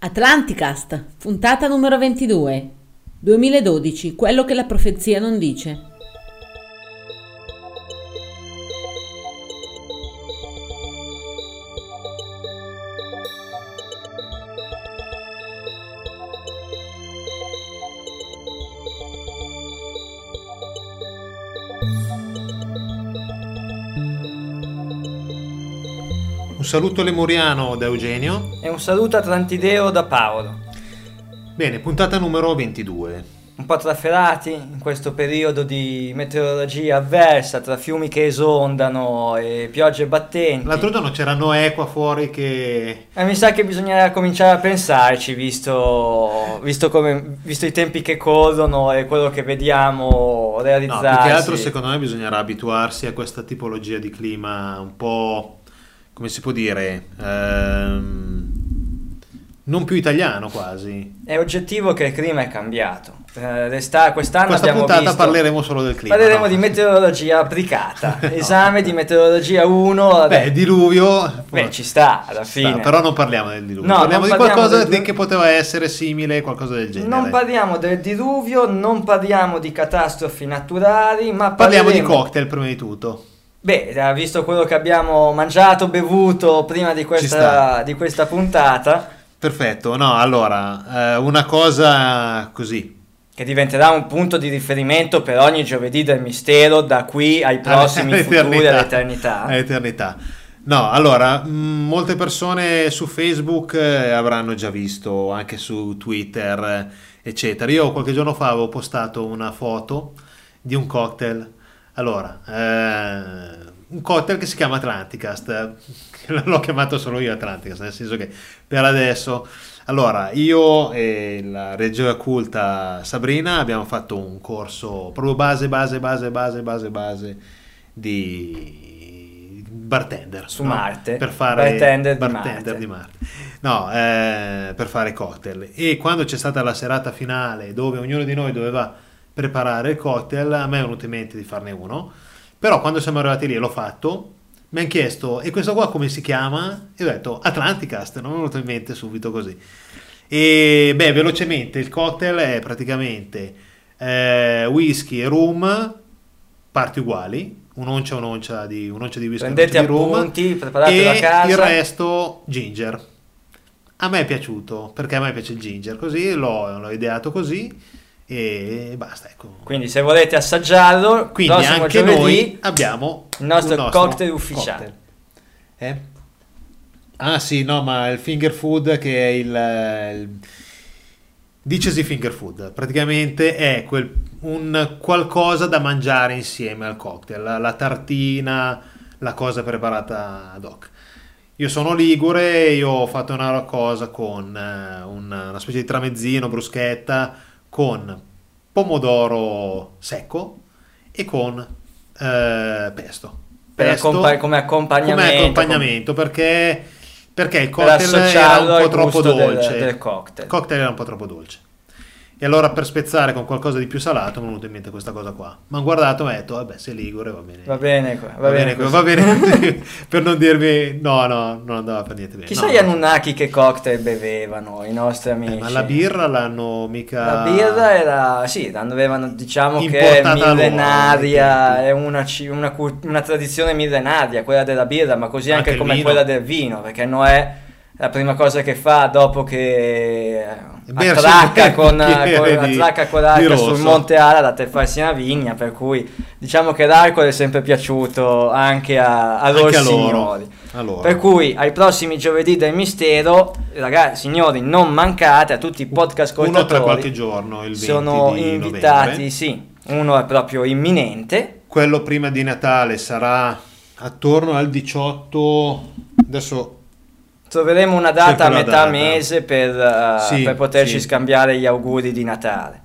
Atlanticast, puntata numero 22, 2012, quello che la profezia non dice. Un saluto lemuriano da Eugenio e un saluto atlantideo da Paolo. Bene, puntata numero 22. Un po' trafelati in questo periodo di meteorologia avversa, tra fiumi che esondano e piogge battenti. L'altro giorno c'era Noè qua fuori che... mi sa che bisognerà cominciare a pensarci, visto i tempi che corrono e quello che vediamo realizzarsi. No, più che altro secondo me bisognerà abituarsi a questa tipologia di clima un po'... come si può dire, non più italiano quasi. È oggettivo che il clima è cambiato. Quest'anno abbiamo visto... Questa puntata parleremo solo del clima. Parleremo di meteorologia applicata, no. Esame di meteorologia 1. Diluvio. Ci sta alla fine. Però non parliamo del diluvio, no, parliamo di qualcosa che poteva essere simile, qualcosa del genere. Non parliamo del diluvio, non parliamo di catastrofi naturali, ma parliamo di cocktail prima di tutto. Visto quello che abbiamo mangiato, bevuto prima di questa puntata. Perfetto, no, allora, una cosa così. Che diventerà un punto di riferimento per ogni giovedì del mistero da qui ai prossimi futuri, all'eternità. No, allora, molte persone su Facebook avranno già visto, anche su Twitter, eccetera. Io qualche giorno fa avevo postato una foto di un cocktail. Allora, un cocktail che si chiama Atlanticast, l'ho chiamato solo io Atlanticast, nel senso che per adesso, allora, io e la regia culta Sabrina abbiamo fatto un corso proprio base di bartender. Su Marte. Per fare bartender di Marte. No, per fare cocktail. E quando c'è stata la serata finale dove ognuno di noi doveva... preparare il cocktail, a me è venuto in mente di farne uno, però quando siamo arrivati lì l'ho fatto, mi hanno chiesto e questo qua come si chiama? E ho detto Atlanticast, non mi è venuto in mente subito così. E velocemente il cocktail è praticamente whisky e rum parti uguali, un'oncia di whisky, prendete appunti, preparate la casa, e il resto ginger. A me è piaciuto perché a me piace il ginger, così l'ho ideato così e basta, ecco. Quindi se volete assaggiarlo, quindi anche giovedì, noi abbiamo il nostro cocktail ufficiale. Ma il finger food, che è il 10° finger food, praticamente è un qualcosa da mangiare insieme al cocktail, la tartina, la cosa preparata ad hoc. Io sono ligure, io ho fatto una cosa con una specie di tramezzino, bruschetta con pomodoro secco e con pesto come accompagnamento perché il cocktail era un po' troppo dolce, il cocktail era un po' troppo dolce, e allora per spezzare con qualcosa di più salato mi è venuto in mente questa cosa qua. Ma ho guardato e ho detto se ligure va bene per non dirmi no, non andava per niente bene. Chissà gli Anunnaki che cocktail bevevano i nostri amici. Ma la birra l'avevano, diciamo, che è millenaria, è una tradizione millenaria quella della birra, ma così anche come quella del vino, perché Noè la prima cosa che fa dopo che attracca con l'arca sul monte Ararat e farsi una vigna, per cui diciamo che l'alcol è sempre piaciuto anche a loro signori. Allora, per cui ai prossimi giovedì del mistero, ragazzi, signori, non mancate. A tutti i podcast ascoltatori, uno tra qualche giorno, il 20 sono di invitati novembre. Sì, uno è proprio imminente, quello prima di Natale sarà attorno al 18, adesso troveremo una data a metà mese per poterci scambiare gli auguri di Natale,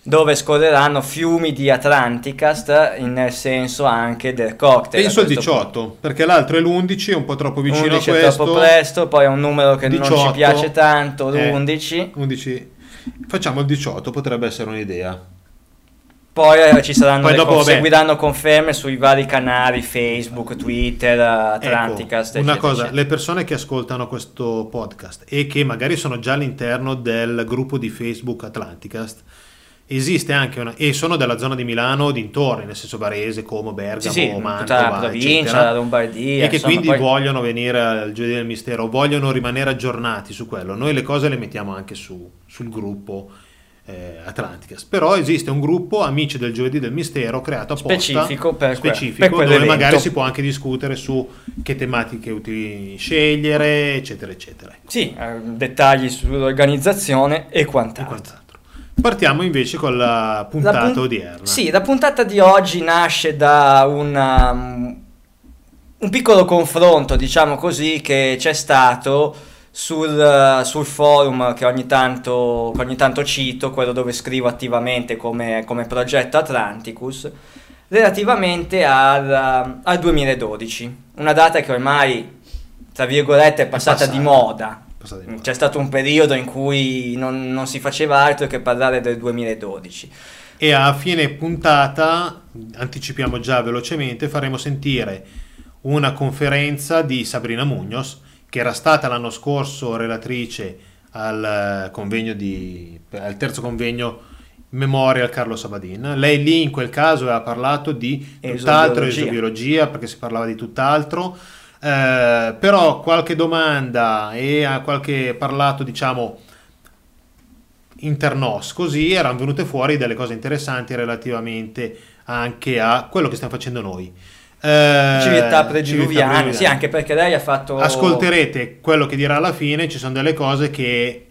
dove scorreranno fiumi di Atlanticast, nel senso anche del cocktail. Penso al 18 punto, perché l'altro è l'11, è un po' troppo vicino a questo. È troppo presto, poi è un numero che 18, non ci piace tanto, l'11. Facciamo il 18, potrebbe essere un'idea. Poi ci saranno seguiranno conferme sui vari canali Facebook, Twitter, Atlanticast. Ecco, una cosa, le persone che ascoltano questo podcast e che magari sono già all'interno del gruppo di Facebook Atlanticast, esiste anche una, e sono della zona di Milano dintorni, nel senso Varese, Como, Bergamo, Mantova, tutta la provincia, eccetera, la Lombardia, e che insomma, quindi poi vogliono venire al Giovedì del Mistero, vogliono rimanere aggiornati su quello. Noi le cose le mettiamo anche sul gruppo Atlanticast, però esiste un gruppo Amici del Giovedì del Mistero creato apposta specifico per dove magari si può anche discutere su che tematiche utili scegliere, eccetera eccetera. Sì, dettagli sull'organizzazione e quant'altro. Partiamo invece con la puntata odierna. Sì, la puntata di oggi nasce da un piccolo confronto, diciamo così, che c'è stato sul forum che ogni tanto cito, quello dove scrivo attivamente come progetto Atlanticus, relativamente al 2012, una data che ormai, tra virgolette, è passata di moda. C'è stato un periodo in cui non si faceva altro che parlare del 2012. E a fine puntata, anticipiamo già velocemente, faremo sentire una conferenza di Sabrina Muñoz, che era stata l'anno scorso relatrice al terzo convegno Memorial Carlo Sabadin. Lei lì in quel caso aveva parlato di tutt'altro, esobiologia, perché si parlava di tutt'altro. Però qualche domanda e a qualche parlato, diciamo, internos, così erano venute fuori delle cose interessanti relativamente anche a quello che stiamo facendo noi, civiltà prediluviane. Sì, anche perché lei ha fatto, ascolterete quello che dirà alla fine, ci sono delle cose che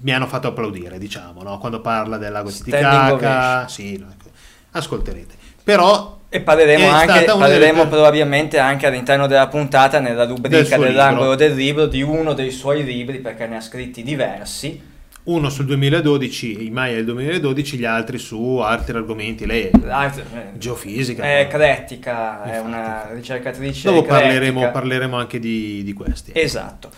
mi hanno fatto applaudire, diciamo, no? Quando parla del lago Titicaca, sì, ascolterete. Però e parleremo probabilmente anche all'interno della puntata, nella rubrica dell'angolo del libro, di uno dei suoi libri, perché ne ha scritti diversi, uno sul 2012, i Maya del 2012, gli altri su altri argomenti. Lei è geofisica, è cretica, è una ricercatrice, dopo parleremo anche di questi. Esatto.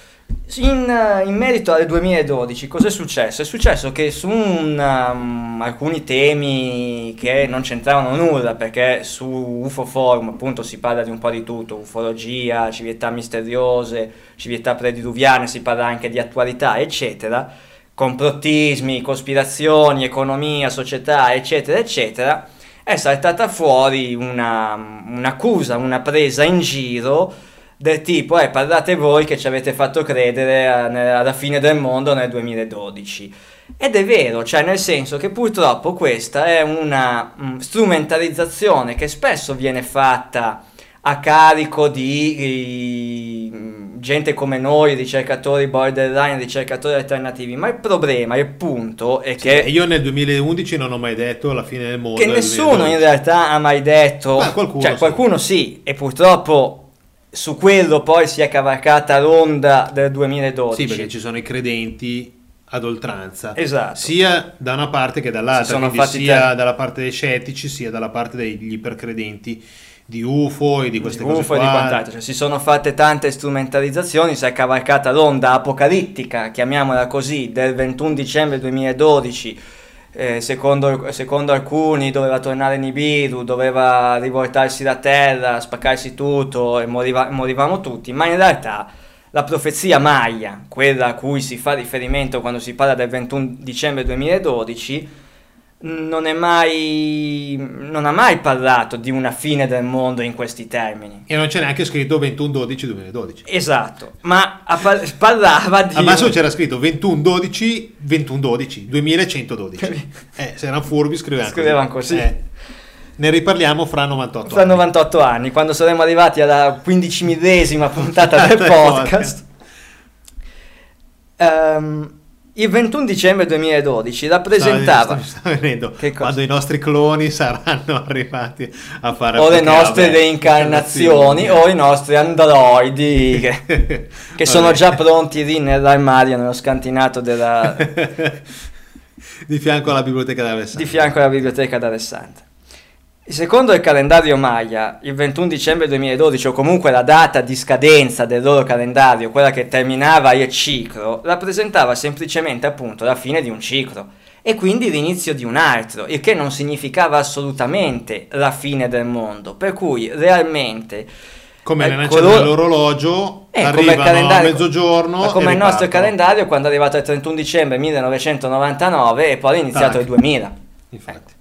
In merito al 2012, cos'è successo? È successo che su alcuni temi che non c'entravano nulla, perché su UFO Forum appunto si parla di un po' di tutto, ufologia, civiltà misteriose, civiltà prediluviane, si parla anche di attualità, eccetera, complottismi, cospirazioni, economia, società, eccetera, eccetera, è saltata fuori un'accusa, una presa in giro del tipo, parlate voi che ci avete fatto credere alla fine del mondo nel 2012. Ed è vero, cioè, nel senso che purtroppo questa è una strumentalizzazione che spesso viene fatta a carico di gente come noi, ricercatori borderline, ricercatori alternativi. Ma il problema, il punto è che io nel 2011 non ho mai detto alla fine del mondo, che nessuno 2012. In realtà ha mai detto. Qualcuno sì, e purtroppo su quello poi si è cavalcata l'onda del 2012. Sì, perché ci sono i credenti ad oltranza. Esatto. Sia da una parte che dall'altra, sia dalla parte dei scettici, sia dalla parte degli ipercredenti di UFO e di queste cose qua. UFO e di quant'altro, cioè, si sono fatte tante strumentalizzazioni, si è cavalcata l'onda apocalittica, chiamiamola così, del 21 dicembre 2012. Secondo alcuni doveva tornare Nibiru, doveva rivoltarsi la terra, spaccarsi tutto e morivamo tutti, ma in realtà la profezia Maya, quella a cui si fa riferimento quando si parla del 21 dicembre 2012, non ha mai parlato di una fine del mondo in questi termini, e non c'è neanche scritto 21-12-2012. Esatto, ma parlava di adesso c'era scritto 21-12-2112-2112. Se erano furbi scrivevano così. Ne riparliamo fra 98 anni, quando saremo arrivati alla 15ª puntata del podcast. Il 21 dicembre 2012 rappresentava... Sta venendo, quando i nostri cloni saranno arrivati a fare... O le nostre reincarnazioni, o i nostri androidi che sono già pronti lì nell'armadio, nello scantinato della... di fianco alla biblioteca d'Alessandria. Di fianco alla biblioteca d'Alessandria. Secondo il calendario Maya, il 21 dicembre 2012, o comunque la data di scadenza del loro calendario, quella che terminava il ciclo, rappresentava semplicemente appunto la fine di un ciclo. e quindi l'inizio di un altro, il che non significava assolutamente la fine del mondo, per cui realmente come nella cena dell'orologio arrivano a mezzogiorno, come il nostro calendario quando è arrivato il 31 dicembre 1999 e poi è iniziato il 2000. Infatti.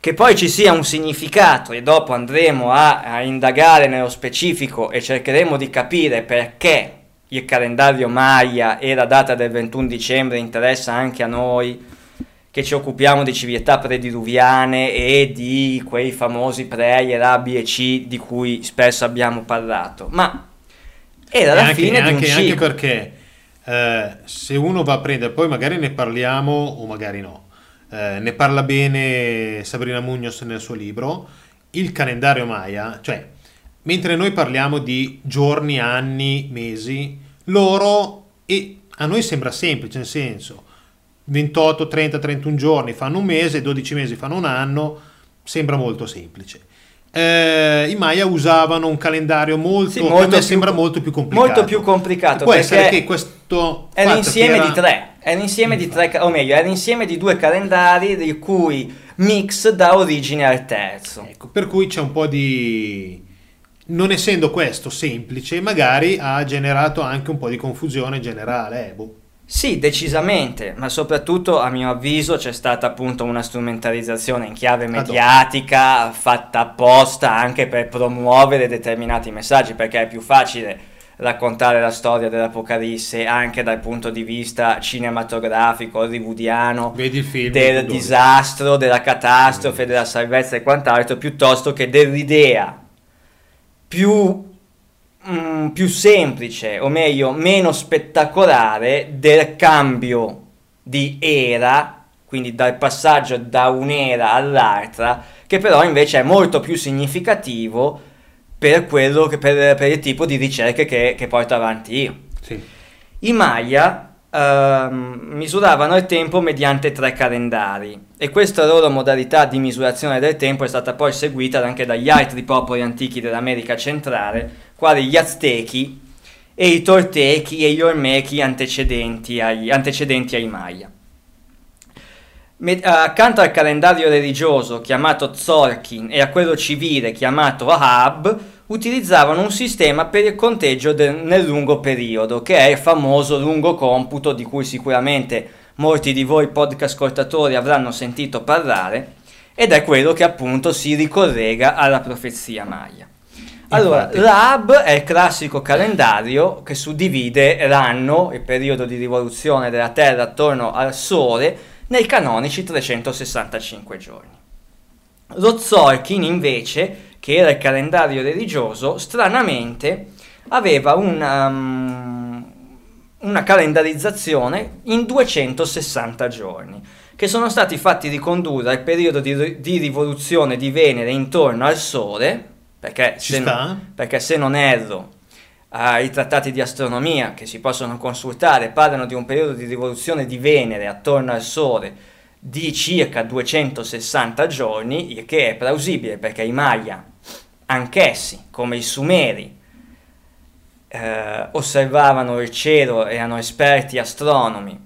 Che poi ci sia un significato, e dopo andremo a indagare nello specifico e cercheremo di capire perché il calendario Maya e la data del 21 dicembre interessa anche a noi che ci occupiamo di civiltà prediluviane e di quei famosi Preyer A, B e C di cui spesso abbiamo parlato, ma era la fine di un ciclo. Anche perché se uno va a prendere, poi magari ne parliamo o magari no, ne parla bene Sabrina Muñoz nel suo libro, il calendario Maya, cioè mentre noi parliamo di giorni, anni, mesi, loro, e a noi sembra semplice, nel senso 28, 30, 31 giorni fanno un mese, 12 mesi fanno un anno, sembra molto semplice. I Maya usavano un calendario molto, sì, molto più, sembra molto più complicato. Molto più complicato può essere che questo è l'insieme di tre. È l'insieme di tre, o meglio, è l'insieme di due calendari di cui mix dà origine al terzo. Ecco, per cui c'è un po' di... non essendo questo semplice, magari ha generato anche un po' di confusione generale, boh. Sì, decisamente, ma soprattutto a mio avviso c'è stata appunto una strumentalizzazione in chiave mediatica fatta apposta anche per promuovere determinati messaggi, perché è più facile raccontare la storia dell'Apocalisse anche dal punto di vista cinematografico, hollywoodiano, del disastro, della catastrofe, della salvezza e quant'altro, piuttosto che dell'idea più semplice, o meglio meno spettacolare, del cambio di era, quindi dal passaggio da un'era all'altra, che però invece è molto più significativo per quello che per il tipo di ricerche che porto avanti io. Sì. I Maya misuravano il tempo mediante tre calendari, e questa loro modalità di misurazione del tempo è stata poi seguita anche dagli altri popoli antichi dell'America centrale, quali gli Aztechi e i Toltechi e gli Olmechi antecedenti ai Maya. Accanto al calendario religioso chiamato Tzolk'in e a quello civile chiamato Haab, utilizzavano un sistema per il conteggio nel lungo periodo, che è il famoso lungo computo di cui sicuramente molti di voi podcast ascoltatori avranno sentito parlare, ed è quello che appunto si ricollega alla profezia Maya. Allora, l'Hab è il classico calendario che suddivide l'anno, il periodo di rivoluzione della Terra attorno al Sole, nei canonici 365 giorni. Lo Tzolk'in invece, che era il calendario religioso, stranamente aveva una calendarizzazione in 260 giorni, che sono stati fatti ricondurre al periodo di rivoluzione di Venere intorno al Sole, perché se non erro i trattati di astronomia che si possono consultare parlano di un periodo di rivoluzione di Venere attorno al Sole di circa 260 giorni, il che è plausibile perché i Maya, anch'essi, come i Sumeri, osservavano il cielo, erano esperti astronomi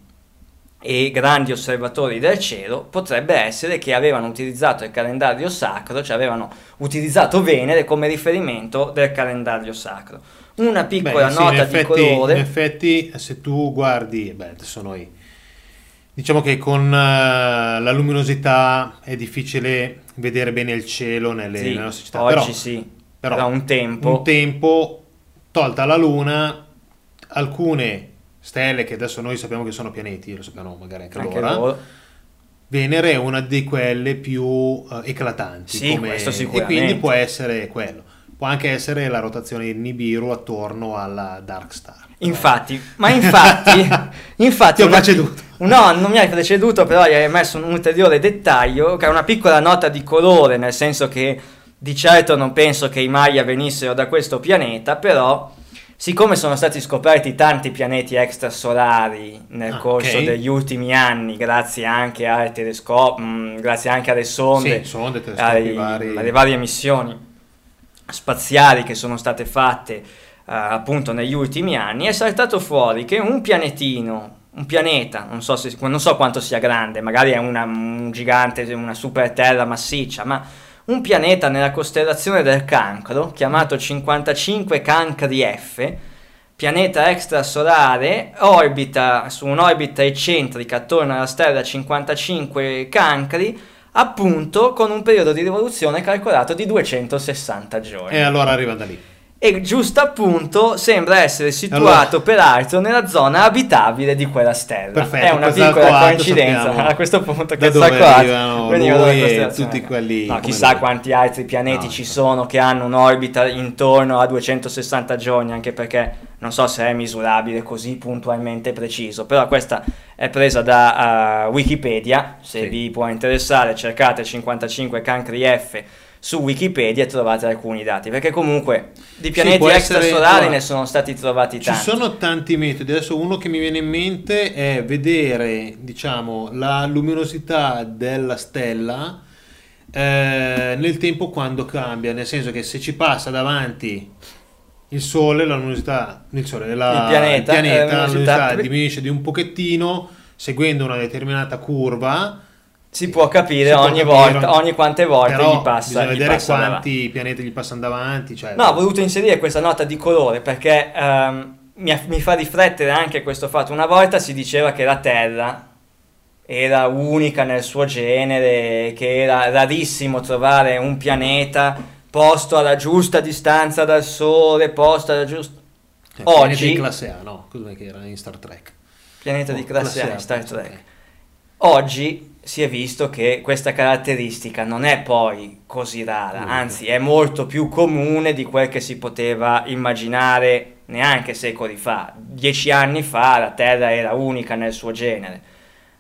e grandi osservatori del cielo. Potrebbe essere che avevano utilizzato il calendario sacro, cioè avevano utilizzato Venere come riferimento del calendario sacro. Una piccola nota di colore. In effetti, se tu guardi, adesso noi diciamo che con la luminosità è difficile vedere bene il cielo nelle nostre città. Oggi però un tempo, tolta la luna, alcune stelle che adesso noi sappiamo che sono pianeti, lo sappiamo magari anche loro. Venere è una di quelle più eclatanti, e quindi può essere quello. Può anche essere la rotazione di Nibiru attorno alla Dark Star. Infatti, ti ho preceduto. No, non mi hai preceduto, però hai messo un ulteriore dettaglio, che è una piccola nota di colore, nel senso che di certo non penso che i Maya venissero da questo pianeta, però siccome sono stati scoperti tanti pianeti extrasolari nel corso degli ultimi anni, grazie anche al telescopio, grazie anche alle sonde, alle varie missioni spaziali che sono state fatte appunto negli ultimi anni, è saltato fuori che un pianetino un pianeta, non so quanto sia grande, magari è un gigante, una super terra massiccia, ma un pianeta nella costellazione del Cancro, chiamato 55 Cancri F, pianeta extrasolare, orbita su un'orbita eccentrica attorno alla stella 55 Cancri, appunto con un periodo di rivoluzione calcolato di 260 giorni. E allora arriva da lì. E giusto appunto sembra essere situato peraltro nella zona abitabile di quella stella. Perfetto, è una piccola coincidenza a questo punto, che da tutti quelli, no, chissà quanti altri pianeti ci sono che hanno un'orbita intorno a 260 giorni, anche perché non so se è misurabile così puntualmente preciso, però questa è presa da Wikipedia, se vi può interessare cercate 55 Cancri F su Wikipedia e trovate alcuni dati, perché comunque di pianeti extrasolari ne sono stati trovati tanti. Ci sono tanti metodi. Adesso uno che mi viene in mente è vedere, diciamo, la luminosità della stella nel tempo, quando cambia, nel senso che se ci passa davanti il sole, la luminosità il pianeta, la luminosità diminuisce di un pochettino seguendo una determinata curva. Si può capire ogni quante volte gli passa. Bisogna vedere quanti pianeti gli passano davanti. Cioè... No, ho voluto inserire questa nota di colore perché mi fa riflettere anche questo fatto. Una volta si diceva che la Terra era unica nel suo genere, che era rarissimo trovare un pianeta posto alla giusta distanza dal Sole, posto alla giusta... Oggi... Pianeta di classe A, no? Cos'è che era in Star Trek? Pianeta di classe A in Star Trek. Okay. Oggi... si è visto che questa caratteristica non è poi così rara, anzi è molto più comune di quel che si poteva immaginare neanche secoli fa. 10 anni fa la Terra era unica nel suo genere,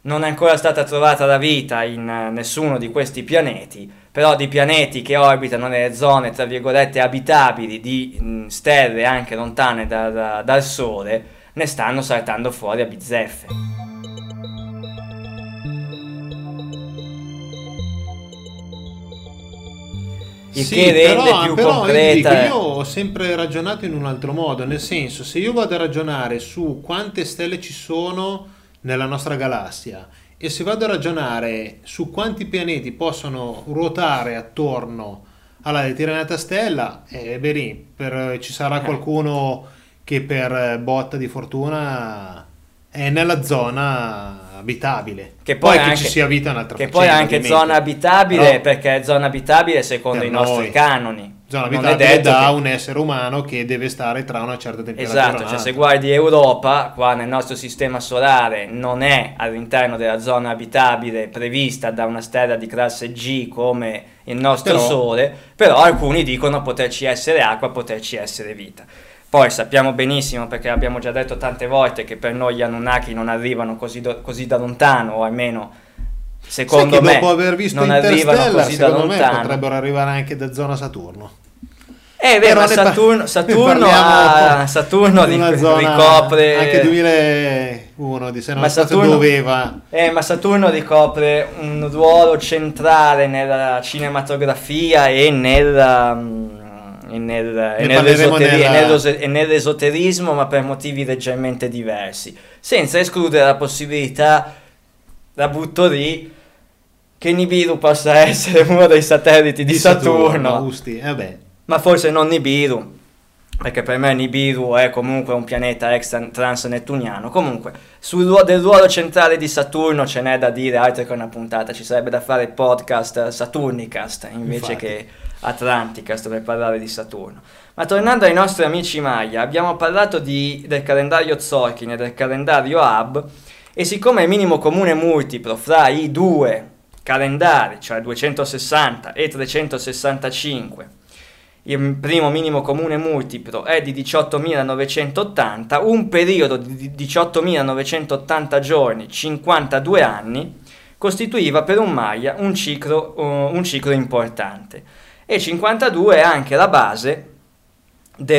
non è ancora stata trovata la vita in nessuno di questi pianeti, però di pianeti che orbitano nelle zone tra virgolette abitabili di stelle anche lontane dal Sole ne stanno saltando fuori a bizzeffe. Che rende più concreta. Io ho sempre ragionato in un altro modo, nel senso, se io vado a ragionare su quante stelle ci sono nella nostra galassia e se vado a ragionare su quanti pianeti possono ruotare attorno alla determinata stella, ci sarà qualcuno che per botta di fortuna è nella zona abitabile, che poi ci sia vita un'altra che faccenda, poi anche ovviamente. Zona abitabile, no? Perché è zona abitabile secondo i nostri canoni, zona abitabile da un essere umano che deve stare tra una certa temperatura, esatto, cioè se guardi Europa, qua nel nostro sistema solare non è all'interno della zona abitabile prevista da una stella di classe G come il nostro Sole, però alcuni dicono poterci essere acqua, poterci essere vita. Poi sappiamo benissimo, perché abbiamo già detto tante volte, che per noi gli Anunnaki non arrivano così da lontano, o almeno secondo me dopo aver visto non arrivano così da lontano. Me potrebbero arrivare anche da zona Saturno. Vero, Saturno ricopre anche 2001 di se non doveva. Ma Saturno ricopre un ruolo centrale nella cinematografia e nell'esoterismo, ma per motivi leggermente diversi, senza escludere la possibilità, la butto lì, che Nibiru possa essere uno dei satelliti di Saturno. Ma forse non Nibiru, perché per me Nibiru è comunque un pianeta transnettuniano. Comunque del ruolo centrale di Saturno ce n'è da dire altro che una puntata, ci sarebbe da fare podcast Saturnicast invece che Atlanticast per parlare di Saturno. Ma tornando ai nostri amici Maya, abbiamo parlato del calendario Tzolk'in e del calendario Haab, e siccome il minimo comune multiplo fra i due calendari, cioè 260 e 365, il primo minimo comune multiplo è di 18.980, un periodo di 18.980 giorni, 52 anni, costituiva per un Maya un ciclo importante. E 52 è anche la base di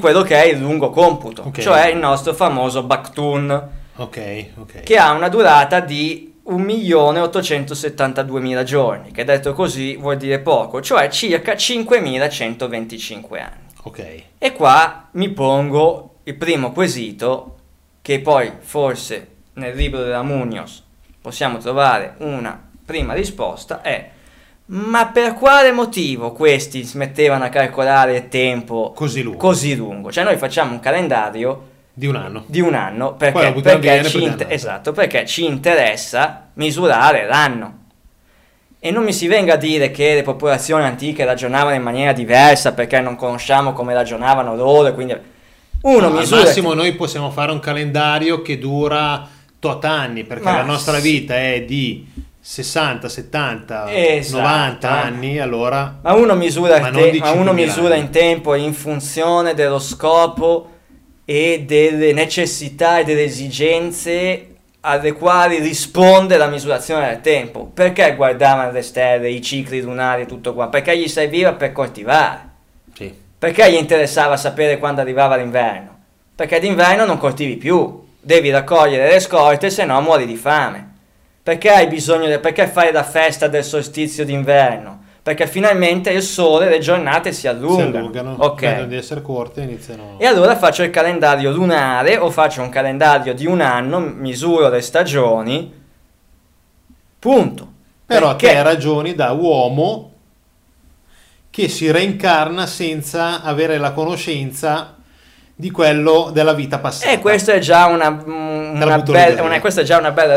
quello che è il lungo computo, cioè il nostro famoso Baktun, che ha una durata di 1.872.000 giorni, che detto così vuol dire poco, cioè circa 5.125 anni. E qua mi pongo il primo quesito, che poi forse nel libro della Muñoz possiamo trovare una prima risposta, è: ma per quale motivo questi smettevano a calcolare il tempo così lungo? Cioè noi facciamo un calendario di un anno perché ci interessa misurare l'anno, e non mi si venga a dire che le popolazioni antiche ragionavano in maniera diversa perché non conosciamo come ragionavano loro, quindi al massimo noi possiamo fare un calendario che dura tot anni, perché la nostra vita è di 60, 70, esatto, 90 anni, allora. Ma uno misura, uno misura in tempo in funzione dello scopo e delle necessità e delle esigenze alle quali risponde la misurazione del tempo. Perché guardavano le stelle, i cicli lunari e tutto qua? Perché gli serviva per coltivare. Sì. Perché gli interessava sapere quando arrivava l'inverno? Perché d'inverno non coltivi più, devi raccogliere le scorte, se no muori di fame. Perché hai bisogno perché fare la festa del solstizio d'inverno? Perché finalmente il sole, le giornate si allungano, okay, di essere corte, iniziano. E allora faccio il calendario lunare, o faccio un calendario di un anno, misuro le stagioni, punto. Però te hai ragioni da uomo che si reincarna senza avere la conoscenza di quello della vita passata. E questa è già una bella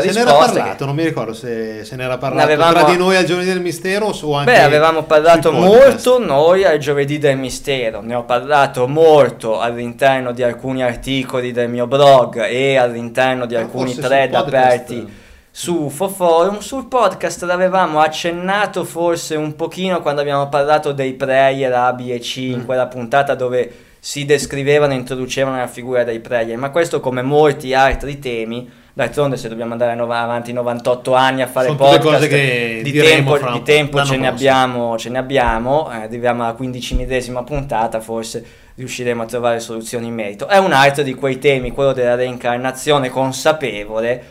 risposta. Se ne era parlato, non mi ricordo se se ne era parlato tra di noi al Giovedì del Mistero, o anche avevamo parlato molto noi al Giovedì del Mistero, ne ho parlato molto all'interno di alcuni articoli del mio blog e all'interno di alcuni thread aperti su UFO Forum. Sul podcast l'avevamo accennato forse un pochino quando abbiamo parlato dei player A, B e C, in quella puntata dove si descrivevano e introducevano la figura dei player, ma questo, come molti altri temi, d'altronde se dobbiamo andare avanti 98 anni a fare podcast, di tempo ce ne abbiamo, arriviamo alla 15ª puntata, forse riusciremo a trovare soluzioni in merito. È un altro di quei temi, quello della reincarnazione consapevole,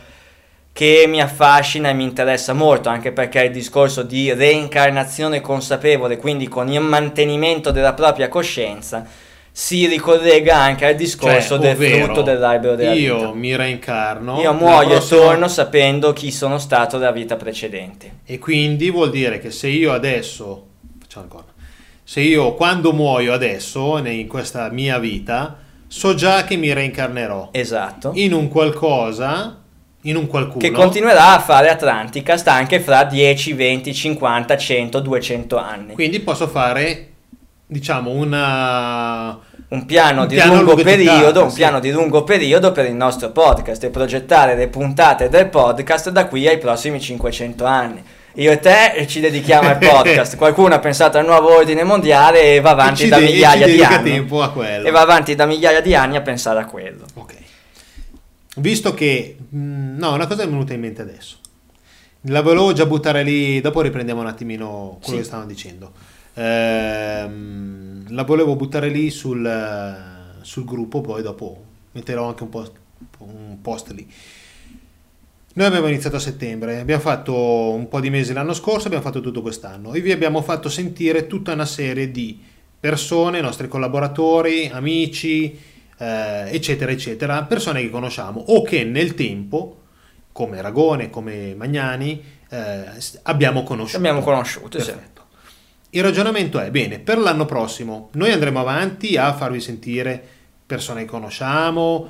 che mi affascina e mi interessa molto, anche perché il discorso di reincarnazione consapevole, quindi con il mantenimento della propria coscienza, si ricollega anche al discorso del frutto dell'albero della vita. Io mi reincarno, io muoio e torno sapendo chi sono stato nella vita precedente. E quindi vuol dire che se io adesso, quando muoio adesso, in questa mia vita, so già che mi reincarnerò. Esatto. In un qualcuno che continuerà a fare Atlanticast anche fra 10, 20, 50, 100, 200 anni. Quindi posso fare, diciamo, un piano di lungo periodo per il nostro podcast e progettare le puntate del podcast da qui ai prossimi 500 anni. Io e te ci dedichiamo al podcast. Qualcuno ha pensato al nuovo ordine mondiale e va avanti da migliaia di anni. Tempo a quello. E va avanti da migliaia di anni a pensare a quello. Ok. Visto che una cosa è venuta in mente adesso, la volevo già buttare lì, dopo riprendiamo un attimino quello che stavano dicendo, la volevo buttare lì sul gruppo, poi dopo metterò anche un post lì. Noi abbiamo iniziato a settembre, abbiamo fatto un po' di mesi l'anno scorso, abbiamo fatto tutto quest'anno, e vi abbiamo fatto sentire tutta una serie di persone, nostri collaboratori, amici, eccetera eccetera, persone che conosciamo o che nel tempo, come Aragone, come Magnani, abbiamo conosciuto. Perfetto. Il ragionamento è: bene, per l'anno prossimo noi andremo avanti a farvi sentire persone che conosciamo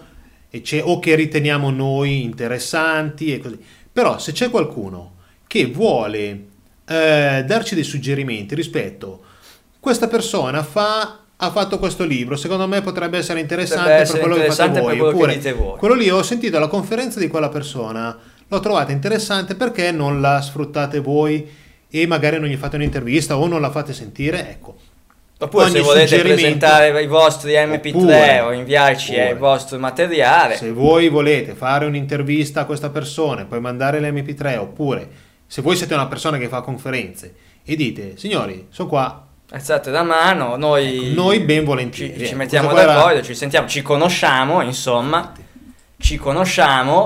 o che riteniamo noi interessanti e così, però se c'è qualcuno che vuole darci dei suggerimenti rispetto, questa persona ha fatto questo libro, secondo me potrebbe essere interessante per quello che dite voi. Quello lì, ho sentito la conferenza di quella persona, l'ho trovata interessante, perché non la sfruttate voi e magari non gli fate un'intervista o non la fate sentire, ecco. Oppure se volete presentare i vostri MP3 o inviarci il vostro materiale. Se voi volete fare un'intervista a questa persona e poi mandare l'MP3, oppure se voi siete una persona che fa conferenze e dite: signori, sono qua, alzate la mano, noi ben volentieri ci mettiamo d'accordo, ci sentiamo, ci conosciamo, insomma,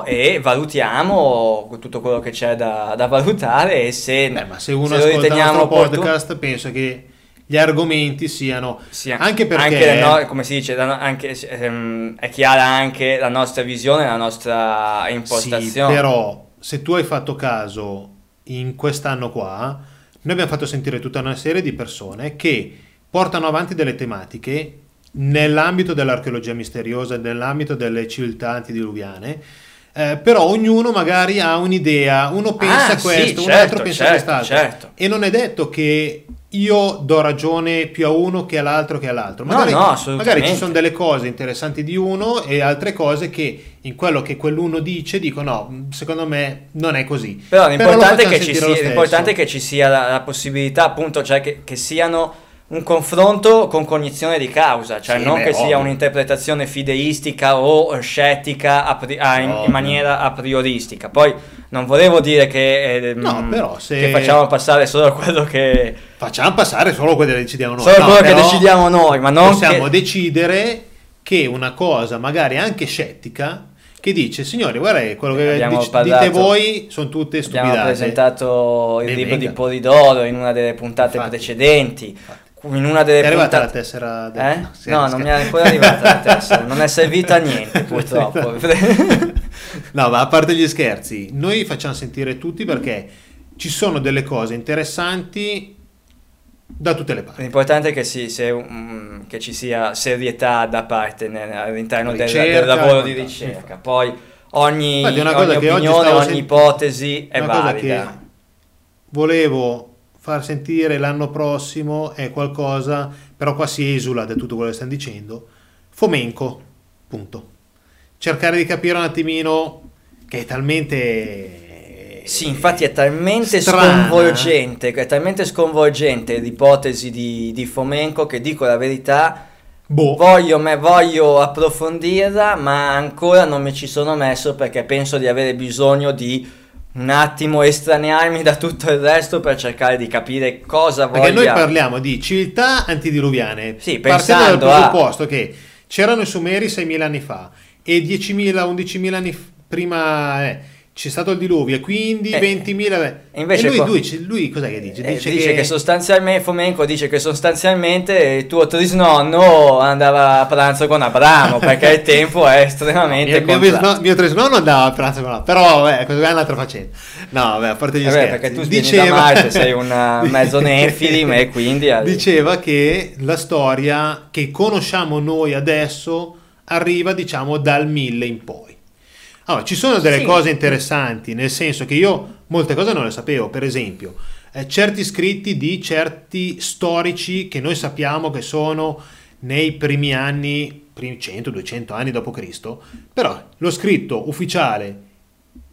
e valutiamo tutto quello che c'è da valutare. E se uno ascolta il nostro podcast, penso che gli argomenti siano anche perché anche come si dice anche, è chiara anche la nostra visione, la nostra impostazione. Sì, però se tu hai fatto caso in quest'anno qua noi abbiamo fatto sentire tutta una serie di persone che portano avanti delle tematiche nell'ambito dell'archeologia misteriosa, nell'ambito delle civiltà antidiluviane, però ognuno magari ha un'idea, uno pensa questo, un altro pensa quest'altro, e non è detto che io do ragione più a uno che all'altro magari, magari ci sono delle cose interessanti di uno e altre cose che in quello che quell'uno dice dico no, secondo me non è così, però l'importante, l'importante è che ci sia la possibilità, appunto, cioè che siano un confronto con cognizione di causa, cioè non che sia un'interpretazione fideistica o scettica in maniera a prioristica. Poi non volevo dire che, però se... che facciamo passare solo quello che facciamo passare solo quello che decidiamo noi, solo quello che decidiamo noi, ma non possiamo decidere che una cosa magari anche scettica che dice signori guarda quello che dite voi sono tutte stupidate. Abbiamo presentato il libro di Polidoro in una delle puntate precedenti. In una delle puntate... È arrivata la tessera? No, non mi è ancora arrivata la tessera, non è servita a niente purtroppo. No, ma a parte gli scherzi, noi facciamo sentire tutti perché ci sono delle cose interessanti da tutte le parti. L'importante è che, che ci sia serietà da parte all'interno del lavoro di ricerca. Poi ogni opinione, ogni ipotesi è valida. Cosa che volevo far sentire l'anno prossimo è qualcosa, però qua si esula da tutto quello che stanno dicendo, Fomenko, punto. Cercare di capire un attimino che è talmente... Sì, infatti è talmente strana, sconvolgente, è talmente sconvolgente l'ipotesi di Fomenko che dico la verità... Voglio approfondirla, ma ancora non mi ci sono messo perché penso di avere bisogno di... un attimo estranearmi da tutto il resto per cercare di capire cosa voglia. Perché noi parliamo di civiltà antidiluviane, partendo dal presupposto che c'erano i Sumeri 6.000 anni fa e 10.000, 11.000 anni prima c'è stato il diluvio, quindi 20.000... E invece lui cos'è che dice? Dice che sostanzialmente, Fomenko dice che sostanzialmente il tuo trisnonno andava a pranzo con Abramo, perché il tempo è estremamente contrario. Mio trisnonno andava a pranzo con Abramo, però vabbè, è un'altra faccenda. No, vabbè, a parte gli scherzi. Perché tu vieni da Marte, sei un mezzo nefilim e quindi... Diceva che la storia che conosciamo noi adesso arriva, diciamo, dal 1000 in poi. Allora, ci sono delle cose interessanti, nel senso che io molte cose non le sapevo, per esempio certi scritti di certi storici che noi sappiamo che sono nei primi anni, primi 100-200 anni dopo Cristo, però lo scritto ufficiale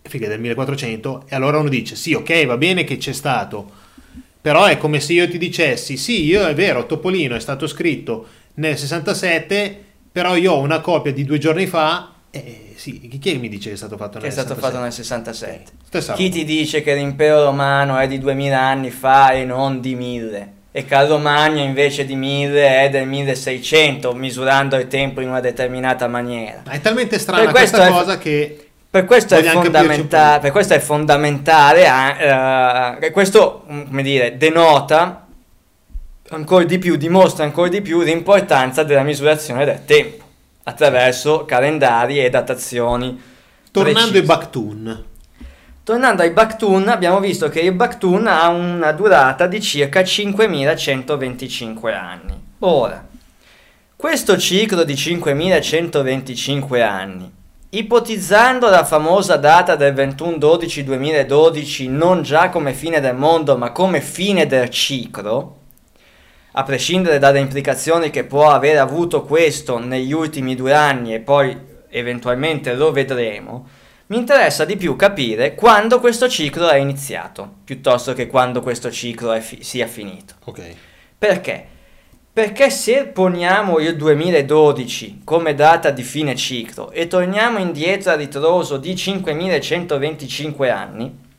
è del 1400 e allora uno dice sì, ok, va bene che c'è stato, però è come se io ti dicessi sì, io è vero, Topolino è stato scritto nel 67, però io ho una copia di 2 giorni fa. Chi mi dice che è stato fatto nel 67? Chi ti dice che l'impero romano è di 2000 anni fa e non di 1000? E Carlo Magno invece di 1000 è del 1600, misurando il tempo in una determinata maniera. Ma è talmente strana questa cosa che... per questo è fondamentale, questo, come dire, denota ancora di più, dimostra ancora di più l'importanza della misurazione del tempo attraverso calendari e datazioni precise. Tornando ai Baktun, abbiamo visto che il Baktun ha una durata di circa 5125 anni. Ora, questo ciclo di 5125 anni, ipotizzando la famosa data del 21/12/2012 non già come fine del mondo ma come fine del ciclo, a prescindere dalle implicazioni che può aver avuto questo negli ultimi 2 anni e poi eventualmente lo vedremo, mi interessa di più capire quando questo ciclo è iniziato, piuttosto che quando questo ciclo sia finito. Okay. Perché? Perché se poniamo il 2012 come data di fine ciclo e torniamo indietro a ritroso di 5125 anni,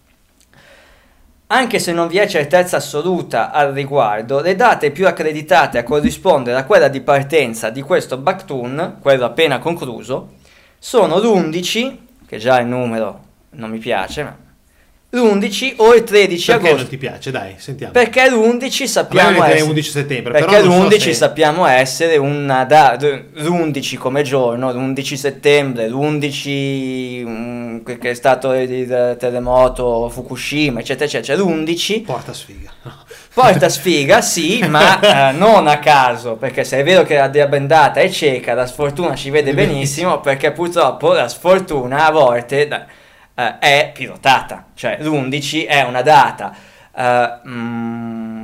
anche se non vi è certezza assoluta al riguardo, le date più accreditate a corrispondere a quella di partenza di questo Baktun, quello appena concluso, sono l'11, che già il numero non mi piace, ma l'11 o il 13 perché agosto. Perché non ti piace? Dai, sentiamo. Perché l'11 sappiamo essere 11 settembre, perché però l'11 so se... sappiamo essere una data, l'11 come giorno, l'11 settembre, l'11 che è stato il terremoto Fukushima, eccetera eccetera, l'11 porta sfiga. Porta sfiga, sì, ma non a caso, perché se è vero che la diabendata è cieca, la sfortuna ci vede benissimo, perché purtroppo la sfortuna a volte è pilotata, cioè l'11 è una data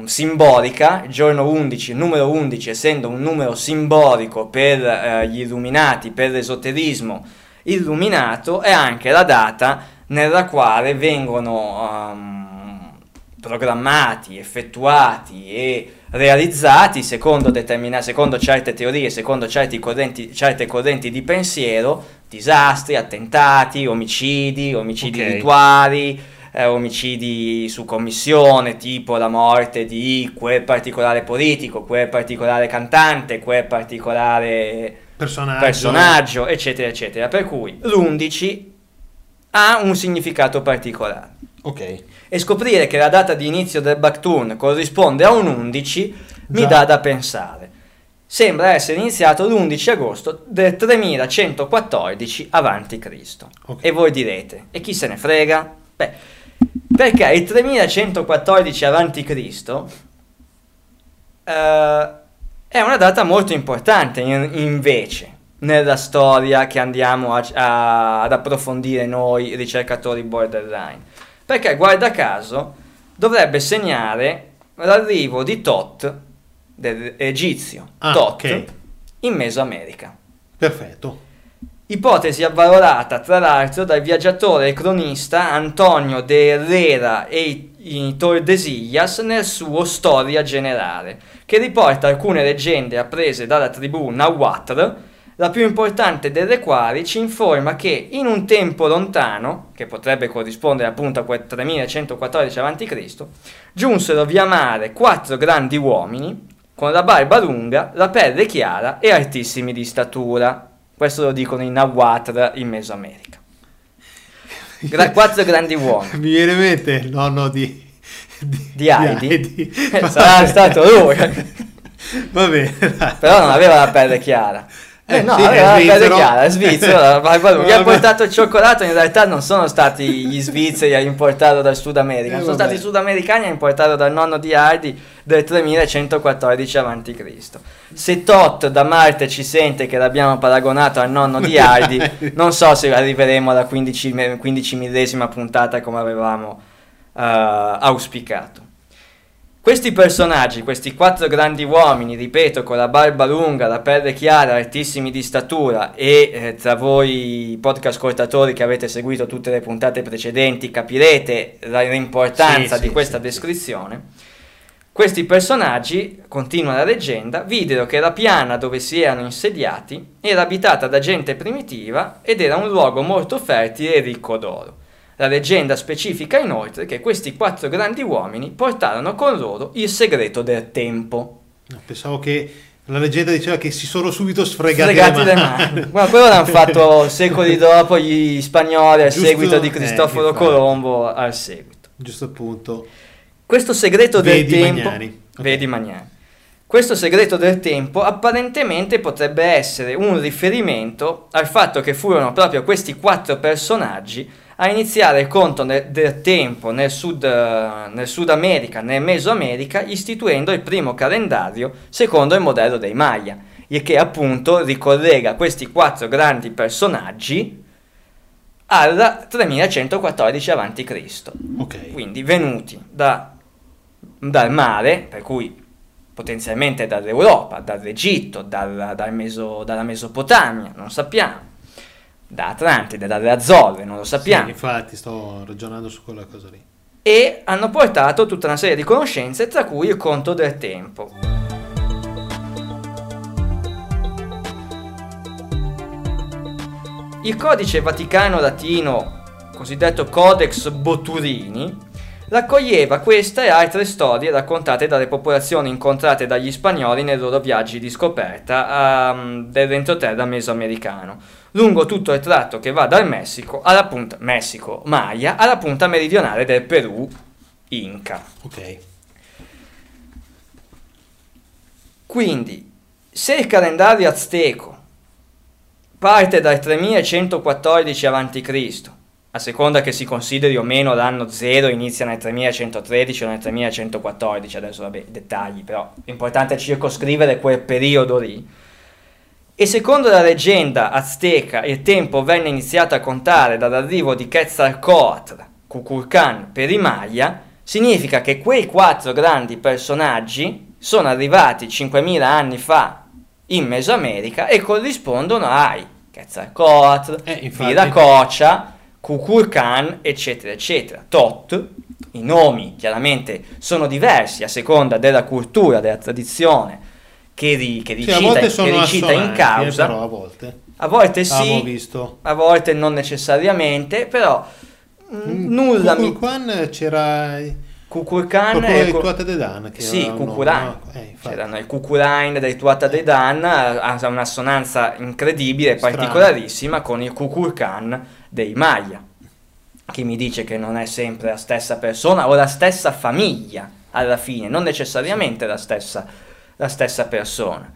simbolica, il giorno 11, il numero 11 essendo un numero simbolico per gli illuminati, per l'esoterismo illuminato, è anche la data nella quale vengono programmati, effettuati e realizzati, secondo certe teorie, secondo certe correnti di pensiero, disastri, attentati, omicidi okay. rituali, omicidi su commissione, tipo la morte di quel particolare politico, quel particolare cantante, quel particolare personaggio eccetera eccetera, per cui l'11 ha un significato particolare. Ok. E scoprire che la data di inizio del Baktun corrisponde a un 11 mi dà da pensare. Sembra essere iniziato l'11 agosto del 3114 a.C. Okay. E voi direte, e chi se ne frega? Beh, perché il 3114 a.C. È una data molto importante invece nella storia che andiamo ad approfondire noi ricercatori borderline. Perché, guarda caso, dovrebbe segnare l'arrivo di Thoth, dell'egizio Thoth, okay. in Mesoamerica. Perfetto. Ipotesi avvalorata, tra l'altro, dal viaggiatore e cronista Antonio de Herrera e i Tordesillas nel suo Storia Generale, che riporta alcune leggende apprese dalla tribù Nahuatl, la più importante delle quali ci informa che in un tempo lontano, che potrebbe corrispondere appunto a 3114 a.C., giunsero via mare 4 grandi uomini con la barba lunga, la pelle chiara e altissimi di statura. Questo lo dicono i Nahuatl in Mesoamerica. 4 grandi uomini. Mi viene in mente il nonno di Heidi. Sarà stato lui. Va bene. Però non aveva la pelle chiara. No, sì, aveva la pelle chiara, è svizzero, gli ha portato il cioccolato, in realtà non sono stati gli svizzeri a importarlo dal Sud America, sono stati i sudamericani a importarlo dal nonno di Hardy del 3114 a.C. Se Thoth da Marte ci sente che l'abbiamo paragonato al nonno di Hardy, non so se arriveremo alla 15.000esima puntata come avevamo auspicato. Questi personaggi, questi 4 grandi uomini, ripeto, con la barba lunga, la pelle chiara, altissimi di statura e tra voi podcast ascoltatori che avete seguito tutte le puntate precedenti capirete l'importanza di questa descrizione. Questi personaggi, continua la leggenda, videro che la piana dove si erano insediati era abitata da gente primitiva ed era un luogo molto fertile e ricco d'oro. La leggenda specifica inoltre che questi 4 grandi uomini portarono con loro il segreto del tempo. Pensavo che la leggenda diceva che si sono subito sfregati le mani. Ma quello l'hanno fatto secoli dopo gli spagnoli al seguito di Cristoforo Colombo al seguito. Giusto punto. Questo segreto del tempo... Magnani. Okay. Vedi Magnani. Questo segreto del tempo apparentemente potrebbe essere un riferimento al fatto che furono proprio questi 4 personaggi a iniziare il conto del tempo nel Sud America, nel Mesoamerica, istituendo il primo calendario secondo il modello dei Maya, e che appunto ricollega questi 4 grandi personaggi al 3114 a.C. Okay. Quindi venuti dal mare, per cui potenzialmente dall'Europa, dall'Egitto, dalla Mesopotamia, non sappiamo, da Atlantide, dalle Azzorre, non lo sappiamo. Sì, infatti sto ragionando su quella cosa lì. E hanno portato tutta una serie di conoscenze, tra cui il conto del tempo. Il codice vaticano latino, cosiddetto Codex Boturini, raccoglieva questa e altre storie raccontate dalle popolazioni incontrate dagli spagnoli nei loro viaggi di scoperta dell'entroterra mesoamericano. lungo tutto il tratto che va dal Messico alla punta Messico-Maya alla punta meridionale del Perù Inca. Ok. Quindi, se il calendario azteco parte dal 3114 a.C., a seconda che si consideri o meno l'anno 0, inizia nel 3113 o nel 3114, adesso vabbè, dettagli, però è importante circoscrivere quel periodo lì. E secondo la leggenda azteca, il tempo venne iniziato a contare dall'arrivo di Quetzalcoatl, Kukulkan per i Maya, significa che quei quattro grandi personaggi sono arrivati 5.000 anni fa in Mesoamerica e corrispondono ai Quetzalcoatl, Viracocha, Kukulkan, eccetera, eccetera. Thoth, i nomi chiaramente sono diversi a seconda della cultura, della tradizione che ricita in causa. Però a volte sì, visto. A volte non necessariamente, però nulla. Kukulkan c'era. Kukulkan e Tuatadedan, sì, Kukuran, c'erano il Kukurain dei Tuatadedan, ha un'assonanza incredibile, particolarissima con il Kukulkan dei Maya. Chi mi dice che non è sempre la stessa persona o la stessa famiglia, alla fine, non necessariamente la stessa persona,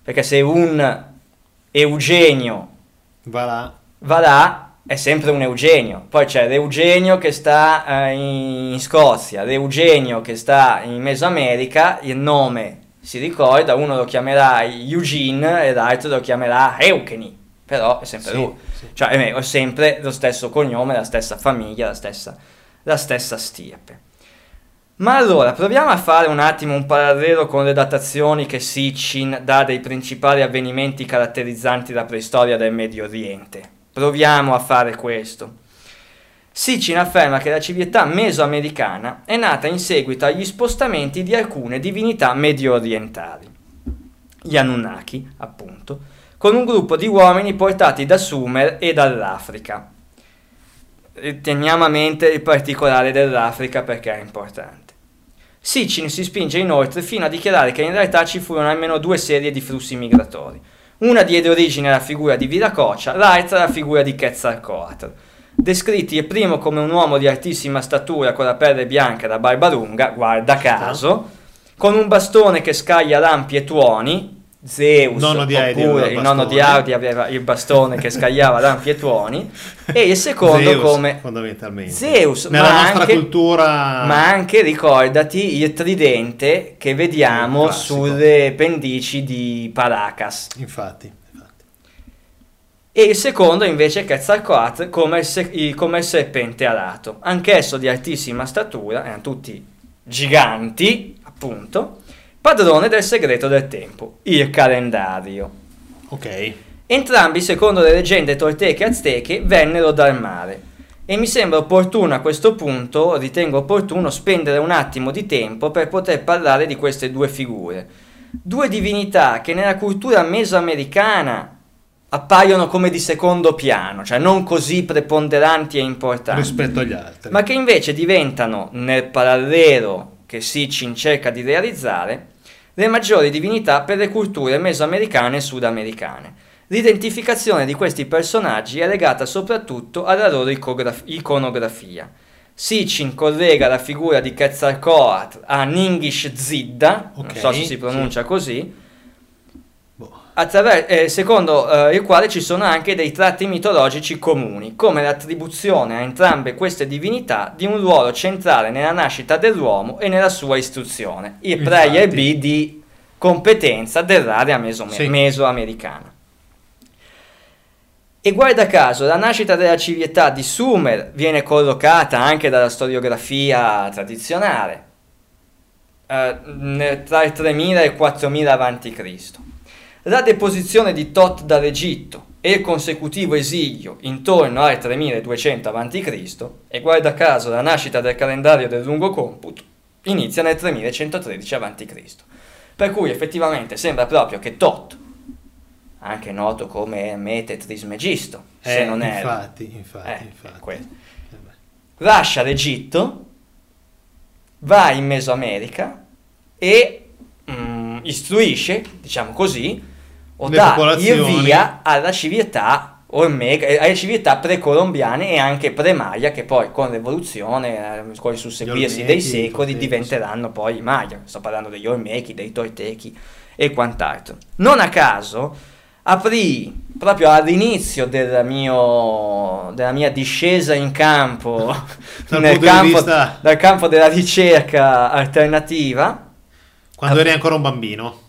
perché se un Eugenio va là è sempre un Eugenio, poi c'è l'Eugenio che sta in Scozia, l'Eugenio che sta in Mesoamerica, il nome si ricorda, uno lo chiamerà Eugene e l'altro lo chiamerà Eukeni, però è sempre lui, sì. Cioè è sempre lo stesso cognome, la stessa famiglia, la stessa stirpe. Ma allora proviamo a fare un attimo un parallelo con le datazioni che Sitchin dà dei principali avvenimenti caratterizzanti la preistoria del Medio Oriente. Proviamo a fare questo. Sitchin afferma che la civiltà mesoamericana è nata in seguito agli spostamenti di alcune divinità mediorientali, gli Anunnaki, appunto, con un gruppo di uomini portati da Sumer e dall'Africa. Teniamo a mente il particolare dell'Africa perché è importante. Sitchin si spinge inoltre fino a dichiarare che in realtà ci furono almeno due serie di flussi migratori. Una diede origine alla figura di Viracocha, l'altra alla figura di Quetzalcoatl. Descritti il primo come un uomo di altissima statura con la pelle bianca e la barba lunga, guarda caso, con un bastone che scaglia lampi e tuoni, Zeus oppure il nonno di Ardi aveva il bastone che scagliava lampi e tuoni, e il secondo Zeus, come fondamentalmente. Zeus, nella nostra cultura... ma anche ricordati il tridente che vediamo sulle pendici di Paracas. Infatti. E il secondo invece Quetzalcoatl come il serpente alato, anch'esso di altissima statura, erano tutti giganti appunto, padrone del segreto del tempo, il calendario. Ok. Entrambi, secondo le leggende tolteche e azteche, vennero dal mare. E mi sembra opportuno a questo punto, ritengo opportuno, spendere un attimo di tempo per poter parlare di queste due figure. Due divinità che nella cultura mesoamericana appaiono come di secondo piano, cioè non così preponderanti e importanti rispetto agli altri, ma che invece diventano, nel parallelo che Sitchin cerca di realizzare, le maggiori divinità per le culture mesoamericane e sudamericane. L'identificazione di questi personaggi è legata soprattutto alla loro iconografia. Sitchin collega la figura di Quetzalcoatl a Ningishzidda, okay, non so se si pronuncia così, secondo il quale ci sono anche dei tratti mitologici comuni, come l'attribuzione a entrambe queste divinità di un ruolo centrale nella nascita dell'uomo e nella sua istruzione, il prayer B di competenza dell'area mesoamericana. E guarda caso, la nascita della civiltà di Sumer viene collocata anche dalla storiografia tradizionale, tra il 3000 e il 4000 a.C., la deposizione di Thoth dall'Egitto e il consecutivo esilio intorno al 3200 a.C. e guarda caso la nascita del calendario del lungo computo inizia nel 3113 a.C. Per cui effettivamente sembra proprio che Thoth, anche noto come Ermete Trismegisto, se non è infatti. Lascia l'Egitto, va in Mesoamerica e istruisce, diciamo così, o dà il via alla civiltà Olmeca, alle civiltà precolombiane e anche pre-Maya, che poi con l'evoluzione, con il susseguirsi dei secoli, diventeranno poi Maya. Sto parlando degli Olmechi, dei Toltechi e quant'altro. Non a caso aprì proprio all'inizio della mia discesa in campo, dal campo della ricerca alternativa, quando eri ancora un bambino.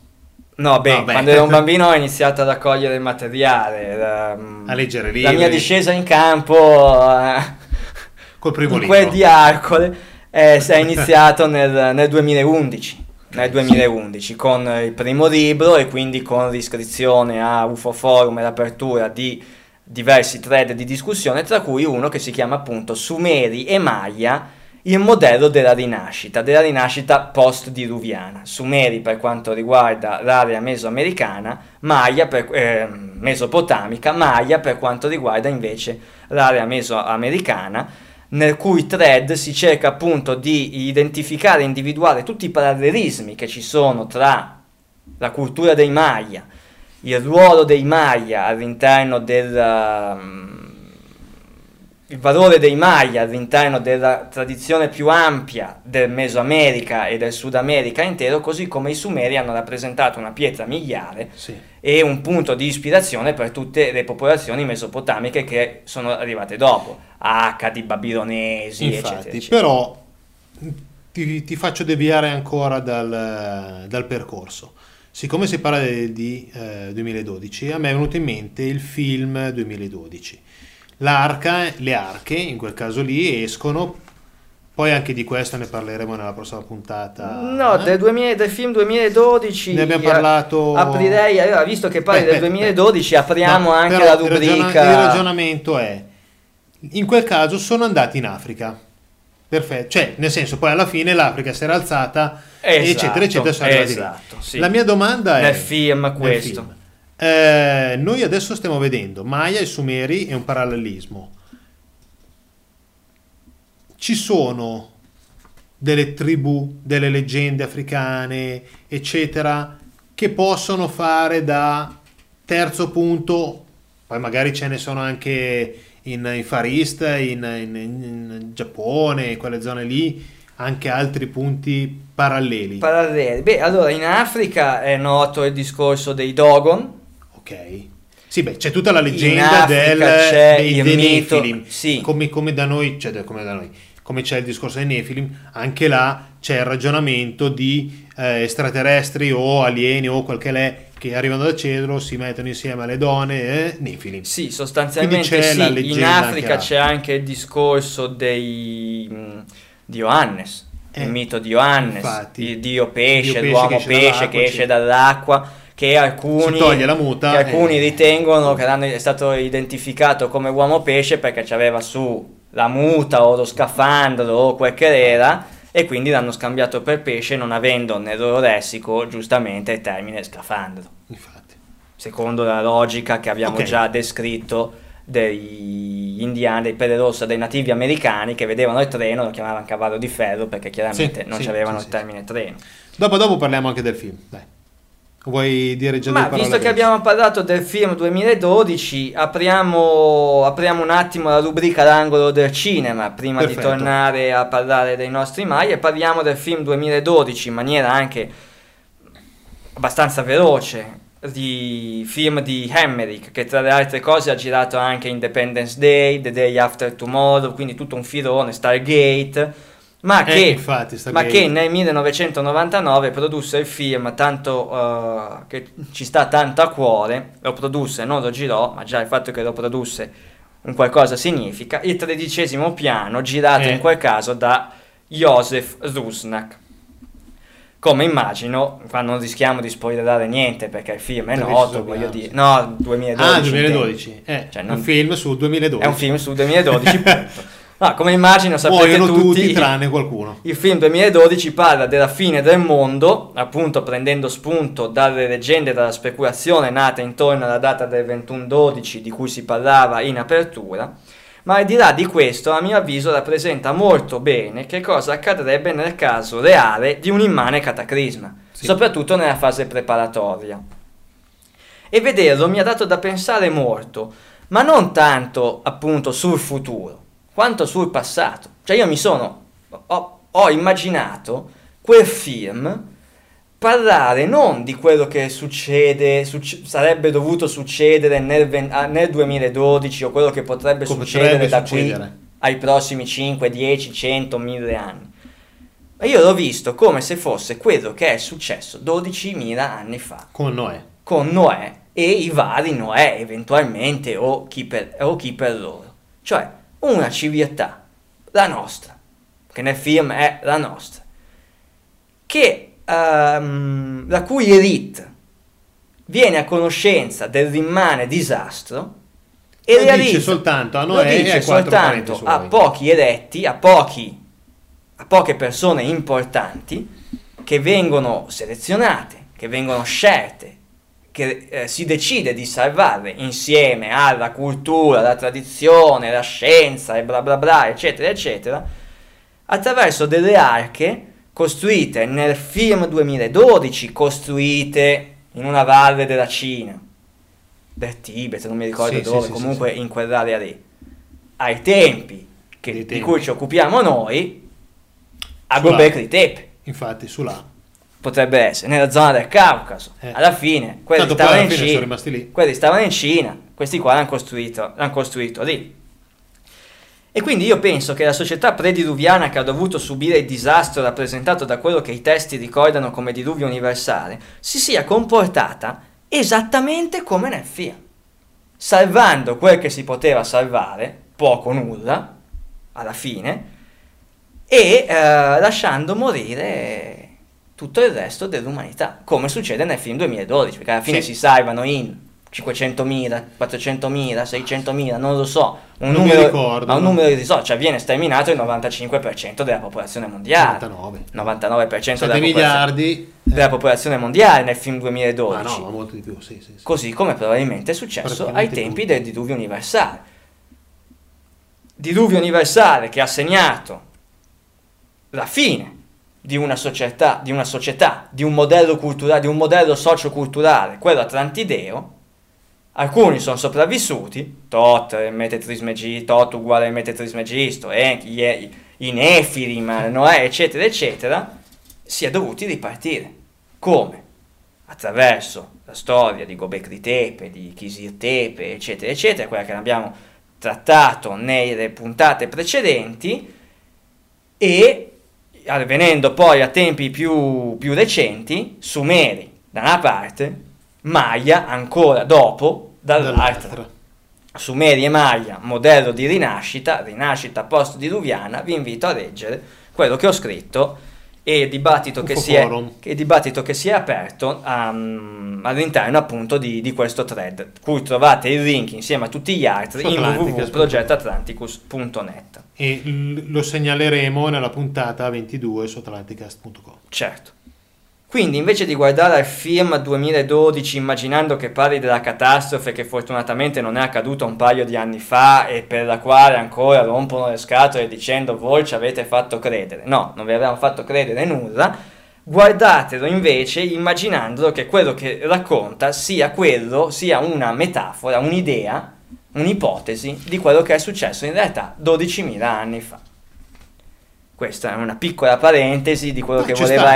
No, beh, quando ero un bambino ho iniziato ad accogliere il materiale, a leggere libri. La mia discesa in campo col primo libro, quel di Arcole, si è iniziato nel 2011. Nel 2011 con il primo libro e quindi con l'iscrizione a UFO Forum e l'apertura di diversi thread di discussione, tra cui uno che si chiama appunto Sumeri e Maya, il modello della rinascita post-diluviana. Sumeri per quanto riguarda l'area mesoamericana, mesopotamica, Maya per quanto riguarda invece l'area mesoamericana, nel cui thread si cerca appunto di identificare e individuare tutti i parallelismi che ci sono tra la cultura dei Maya, il ruolo dei Maya all'interno il valore dei Maya all'interno della tradizione più ampia del Mesoamerica e del Sud America intero, così come i Sumeri hanno rappresentato una pietra miliare e un punto di ispirazione per tutte le popolazioni mesopotamiche che sono arrivate dopo, Accadi, Babilonesi, eccetera, eccetera. Però ti faccio deviare ancora dal percorso. Siccome si parla di 2012, a me è venuto in mente il film 2012. L'arca, le arche in quel caso lì escono, poi anche di questo ne parleremo nella prossima puntata. No, del film 2012 ne abbiamo parlato. Aprirei, allora, visto che parli del 2012, apriamo anche la rubrica. Il ragionamento è: in quel caso sono andati in Africa. Perfetto, cioè nel senso, poi alla fine l'Africa si era alzata, eccetera, eccetera, sono arrivati lì. Sì. La mia domanda è: nel film questo. Noi adesso stiamo vedendo Maya e Sumeri, è un parallelismo. Ci sono delle tribù, delle leggende africane, eccetera, che possono fare da terzo punto. Poi magari ce ne sono anche in Far East, in Giappone, quelle zone lì, anche altri punti paralleli. Beh, allora in Africa è noto il discorso dei Dogon. Ok. Sì, beh, c'è tutta la leggenda dei Nefilim, sì. Come da noi, cioè come da noi, come c'è il discorso dei Nefilim, anche là c'è il ragionamento di extraterrestri o alieni o quel che l'è, che arrivano dal cielo, si mettono insieme alle donne e Nefilim. Sì, sostanzialmente sì, in Africa anche c'è anche il discorso di Johannes, il mito di Johannes, infatti, il dio pesce, l'uomo pesce che esce dall'acqua, che alcuni, toglie la muta, che alcuni ritengono che è stato identificato come uomo pesce perché c'aveva su la muta o lo scafandro o quel che era, e quindi l'hanno scambiato per pesce, non avendo nel loro lessico giustamente il termine scafandro. Infatti, secondo la logica che abbiamo già descritto degli indiani, dei pelle rossa, dei nativi americani che vedevano il treno, lo chiamavano cavallo di ferro perché chiaramente non c'avevano il termine treno. Dopo parliamo anche del film, dai. Vuoi dire già due parole? Visto che abbiamo parlato del film 2012, apriamo un attimo la rubrica L'angolo del cinema prima di tornare a parlare dei nostri Maya, e parliamo del film 2012 in maniera anche abbastanza veloce, di film di Emmerich, che tra le altre cose ha girato anche Independence Day, The Day After Tomorrow, quindi tutto un filone, Stargate. Ma che nel 1999 produsse il film tanto che ci sta tanto a cuore, lo produsse, non lo girò, ma già il fatto che lo produsse un qualcosa significa, il 13° piano, girato in quel caso da Joseph Rusnak. Come immagino, qua non rischiamo di spoilerare niente perché il film è noto, voglio dire. No, 2012. Ah, 2012. Cioè, un film su 2012. È un film su 2012, punto. No, come immagino sapete tutti, tranne qualcuno. Il film 2012 parla della fine del mondo, appunto prendendo spunto dalle leggende e dalla speculazione nata intorno alla data del 21/12 di cui si parlava in apertura, ma al di là di questo, a mio avviso, rappresenta molto bene che cosa accadrebbe nel caso reale di un immane cataclisma, soprattutto nella fase preparatoria. E vederlo mi ha dato da pensare molto, ma non tanto appunto sul futuro, quanto sul passato. Cioè io mi sono, ho immaginato quel film parlare non di quello che sarebbe dovuto succedere nel 2012 o quello che potrebbe succedere qui ai prossimi 5, 10, 100, 1000 anni. Ma io l'ho visto come se fosse quello che è successo 12.000 anni fa. Con Noè e i vari Noè eventualmente o chi per loro. Cioè una civiltà, la nostra, che nel film è la nostra, che la cui elite viene a conoscenza dell'immane disastro e lo dice soltanto a pochi eletti, a poche persone importanti che vengono selezionate, che vengono scelte, che si decide di salvarle insieme alla cultura, la tradizione, la scienza e bla bla bla eccetera eccetera, attraverso delle arche costruite nel film 2012, costruite in una valle della Cina, del Tibet, non mi ricordo dove, comunque. In quell'area lì, ai tempi di cui ci occupiamo noi, a Göbekli Tepe. Infatti, su là potrebbe essere nella zona del Caucaso. Alla fine quelli stavano in Cina, questi qua l'hanno costruito lì. E quindi io penso che la società prediluviana, che ha dovuto subire il disastro rappresentato da quello che i testi ricordano come diluvio universale, si sia comportata esattamente come nel film, salvando quel che si poteva salvare, poco o nulla alla fine, e lasciando morire tutto il resto dell'umanità, come succede nel film 2012, perché alla fine si salvano in 500.000, 400.000, 600.000, non lo so, un numero irrisorio, cioè viene sterminato il 95% della popolazione mondiale, 99% della popolazione mondiale nel film 2012, ma molto di più, sì. Così come probabilmente è successo ai tempi del diluvio universale che ha segnato la fine di una società, di un modello culturale, di un modello socioculturale, quello atlantideo. Alcuni sono sopravvissuti, Thoth uguale Metetrismegisto, Enki, i Nefilim, Noè, eccetera, eccetera, si è dovuti ripartire. Come? Attraverso la storia di Göbekli Tepe, di Kisir Tepe, eccetera, eccetera, quella che abbiamo trattato nelle puntate precedenti, e venendo poi a tempi più recenti, Sumeri da una parte, Maya ancora dopo dall'altra. Sumeri e Maya, modello di rinascita post-diluviana. Vi invito a leggere quello che ho scritto e il dibattito che si è aperto all'interno appunto di questo thread, cui trovate il link insieme a tutti gli altri in www.progettoatlanticus.net, e lo segnaleremo nella puntata 22 su atlanticast.com. certo, quindi invece di guardare al film 2012 immaginando che parli della catastrofe che fortunatamente non è accaduta un paio di anni fa e per la quale ancora rompono le scatole dicendo voi ci avete fatto credere, no, non vi abbiamo fatto credere nulla, guardatelo invece immaginando che quello che racconta sia una metafora, un'idea, un'ipotesi di quello che è successo in realtà 12.000 anni fa. Questa è una piccola parentesi di quello che voleva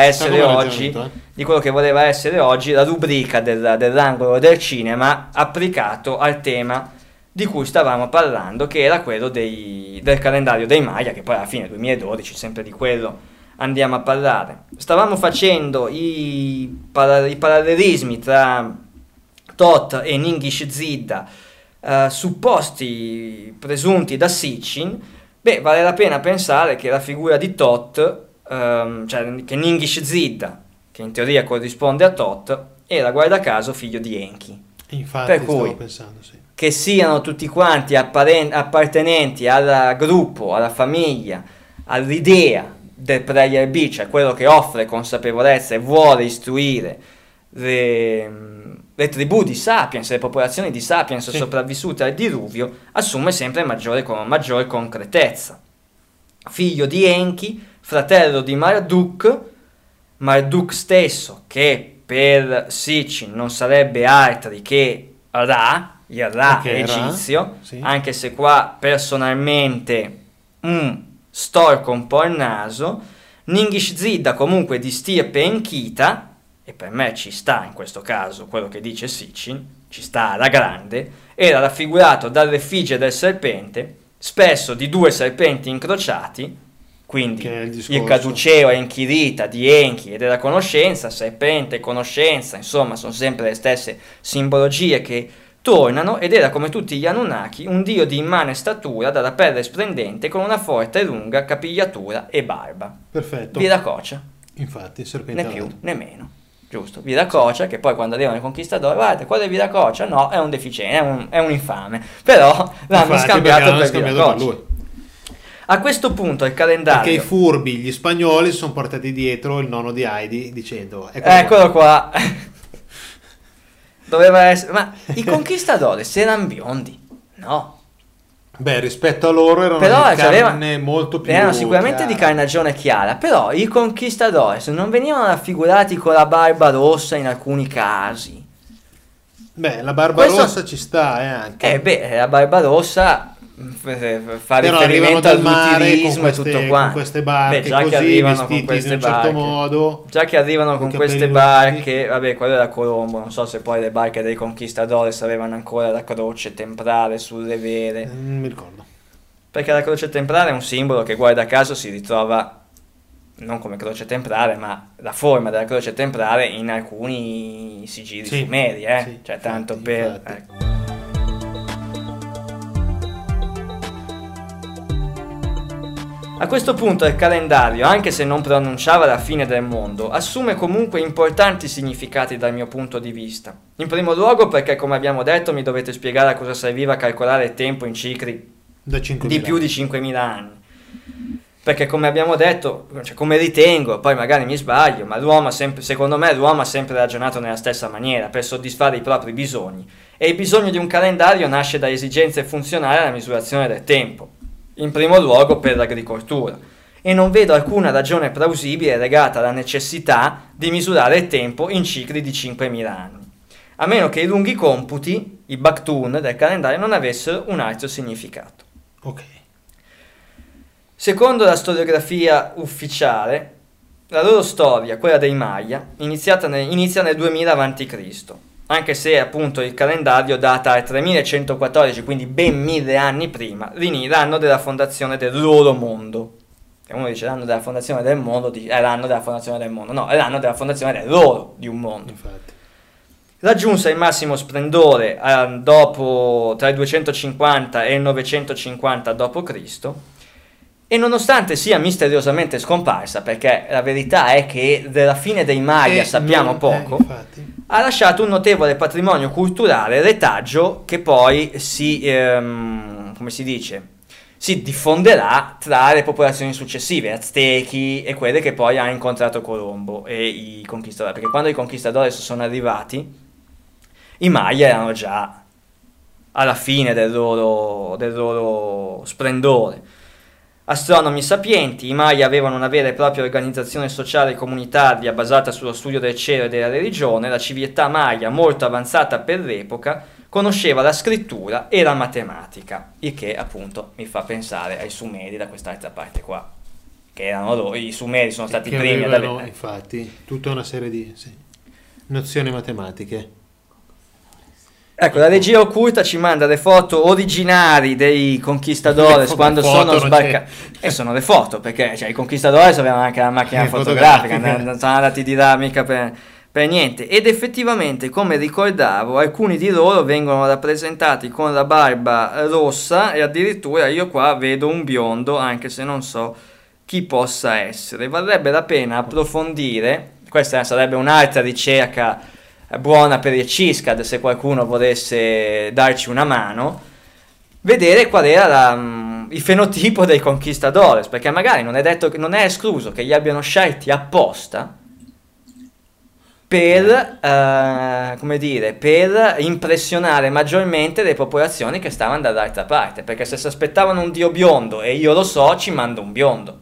essere oggi la rubrica dell'angolo del cinema applicato al tema di cui stavamo parlando, che era quello del calendario dei Maya, che poi alla fine 2012 sempre di quello andiamo a parlare. Stavamo facendo i parallelismi tra Thoth e Ningishzidda, supposti presunti da Sitchin. Beh, vale la pena pensare che la figura di Thoth, che Ningishzidda, che in teoria corrisponde a Thoth, era guarda caso figlio di Enki. Infatti, per cui, che siano tutti quanti appartenenti al gruppo, alla famiglia, all'idea del Player B, cioè quello che offre consapevolezza e vuole istruire le tribù di Sapiens, le popolazioni di Sapiens sopravvissute al diluvio, assume sempre maggiore concretezza. Figlio di Enki, fratello di Marduk stesso, che per Sitchin non sarebbe altri che Ra, il Ra egizio, sì. Anche se qua personalmente storco un po' il naso. Ningishzidda comunque di stirpe enchita, e per me ci sta in questo caso quello che dice Sitchin, ci sta alla grande, era raffigurato dall'effigie del serpente, spesso di due serpenti incrociati, quindi il caduceo e Enchirita di Enki e della conoscenza, serpente e conoscenza, insomma sono sempre le stesse simbologie che tornano, ed era come tutti gli Anunnaki un dio di immane statura, dalla pelle splendente, con una forte e lunga capigliatura e barba. Perfetto. Viracocha. Infatti, serpente. Né più, né meno. Giusto. Viracocha, che poi quando arrivano i conquistadori, guarda, qual è Viracocha? No, è un deficiente, è un infame. Però l'hanno scambiato per Viracocha. A questo punto il calendario... Perché i furbi, gli spagnoli, sono portati dietro il nonno di Heidi dicendo... Eccolo qua. Doveva essere... Ma i conquistadores se erano biondi? No. Beh, rispetto a loro erano di carne molto più... Erano sicuramente chiara. Di carnagione chiara, però i conquistadores non venivano raffigurati con la barba rossa in alcuni casi. Beh, la barba rossa ci sta, anche. La barba rossa... fa riferimento all'utilismo e tutto quanto. Queste barche, già che arrivano con queste barche, vabbè, quello era Colombo, non so se poi le barche dei conquistadores avevano ancora la croce temprale sulle vele, non mi ricordo, perché la croce temprale è un simbolo che guarda caso si ritrova non come croce temprale, ma la forma della croce temprale in alcuni sigilli sumeri, sì, cioè tanto per... Ecco. A questo punto il calendario, anche se non pronunciava la fine del mondo, assume comunque importanti significati dal mio punto di vista. In primo luogo perché, come abbiamo detto, mi dovete spiegare a cosa serviva calcolare il tempo in cicli di più di 5.000 anni. Perché, come abbiamo detto, cioè come ritengo, poi magari mi sbaglio, ma secondo me l'uomo ha sempre ragionato nella stessa maniera, per soddisfare i propri bisogni. E il bisogno di un calendario nasce da esigenze funzionali alla misurazione del tempo. In primo luogo per l'agricoltura, e non vedo alcuna ragione plausibile legata alla necessità di misurare il tempo in cicli di 5.000 anni, a meno che i lunghi computi, i Baktun del calendario, non avessero un altro significato. Ok. Secondo la storiografia ufficiale, la loro storia, quella dei Maya, inizia nel 2000 a.C., anche se appunto il calendario data al 3114, quindi ben 1000 anni prima, l'anno della fondazione del loro mondo. E uno dice l'anno della fondazione del mondo, è l'anno della fondazione del mondo, no, è l'anno della fondazione del loro, di un mondo. Infatti. Raggiunse il massimo splendore dopo, tra il 250 e il 950 d.C., e nonostante sia misteriosamente scomparsa, perché la verità è che della fine dei Maya sappiamo poco, ha lasciato un notevole patrimonio culturale, retaggio che poi si diffonderà tra le popolazioni successive, aztechi e quelle che poi ha incontrato Colombo e i conquistadores, perché quando i conquistadores sono arrivati, i Maya erano già alla fine del loro splendore. Astronomi sapienti, i Maya avevano una vera e propria organizzazione sociale e comunitaria basata sullo studio del cielo e della religione. La civiltà Maya, molto avanzata per l'epoca, conosceva la scrittura e la matematica, il che appunto mi fa pensare ai Sumeri da quest'altra parte qua, che erano loro, i Sumeri sono stati i primi ad avere... Infatti, tutta una serie di nozioni matematiche. Ecco, la regia occulta ci manda le foto originali dei conquistadores quando sono sbarcati. E sono le foto, perché i conquistadores avevano anche la macchina fotografica, non sono andati di là mica per niente. Ed effettivamente, come ricordavo, alcuni di loro vengono rappresentati con la barba rossa, e addirittura io qua vedo un biondo, anche se non so chi possa essere. Varrebbe la pena approfondire, questa sarebbe un'altra ricerca buona per il CISCAD, se qualcuno volesse darci una mano, vedere qual era il fenotipo dei conquistadores, perché magari non è escluso che li abbiano scelti apposta per per impressionare maggiormente le popolazioni che stavano dall'altra parte, perché se si aspettavano un dio biondo, e io lo so, ci mando un biondo.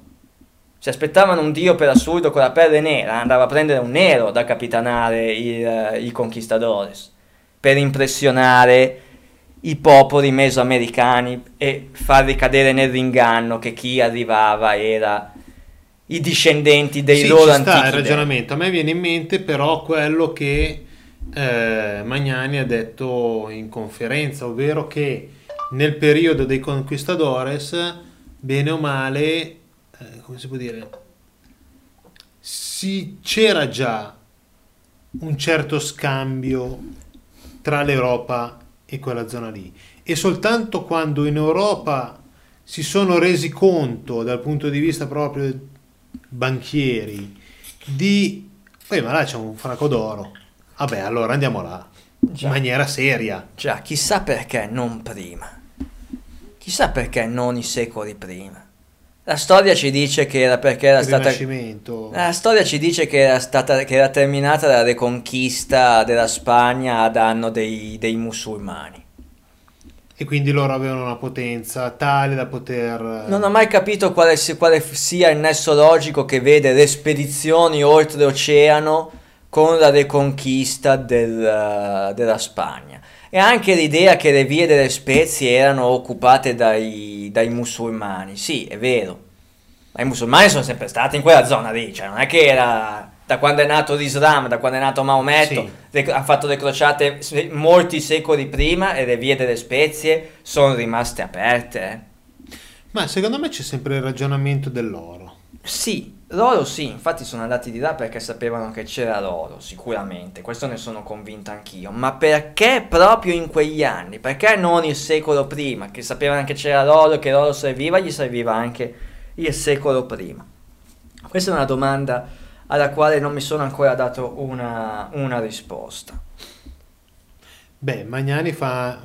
Se aspettavano un dio per assurdo con la pelle nera, andava a prendere un nero da capitanare i conquistadores, per impressionare i popoli mesoamericani e farli cadere nell'inganno che chi arrivava era i discendenti dei loro antichi. Sì, ci sta il ragionamento. A me viene in mente però quello che Magnani ha detto in conferenza, ovvero che nel periodo dei conquistadores, bene o male, come si può dire, c'era già un certo scambio tra l'Europa e quella zona lì, e soltanto quando in Europa si sono resi conto dal punto di vista proprio banchieri di poi ma là c'è un franco d'oro, vabbè allora andiamo là, già, in maniera seria, già, chissà perché non prima, chissà perché non i secoli prima. La storia ci dice che era perché era stata, la storia ci dice che era stata, che era terminata la reconquista della Spagna a danno dei musulmani. E quindi loro avevano una potenza tale da poter... Non ho mai capito quale sia il nesso logico che vede le spedizioni oltreoceano con la reconquista della Spagna. E anche l'idea che le vie delle spezie erano occupate dai musulmani. Sì, è vero, ma i musulmani sono sempre stati in quella zona lì, cioè non è che era da quando è nato l'Islam, da quando è nato Maometto, sì, ha fatto le crociate molti secoli prima e le vie delle spezie sono rimaste aperte. Ma secondo me c'è sempre il ragionamento dell'oro. Sì, l'oro sì, infatti sono andati di là perché sapevano che c'era l'oro, sicuramente, questo ne sono convinto anch'io, ma perché proprio in quegli anni? Perché non il secolo prima, che sapevano che c'era l'oro, che l'oro serviva, gli serviva anche il secolo prima? Questa è una domanda alla quale non mi sono ancora dato una risposta. Beh, Magnani fa,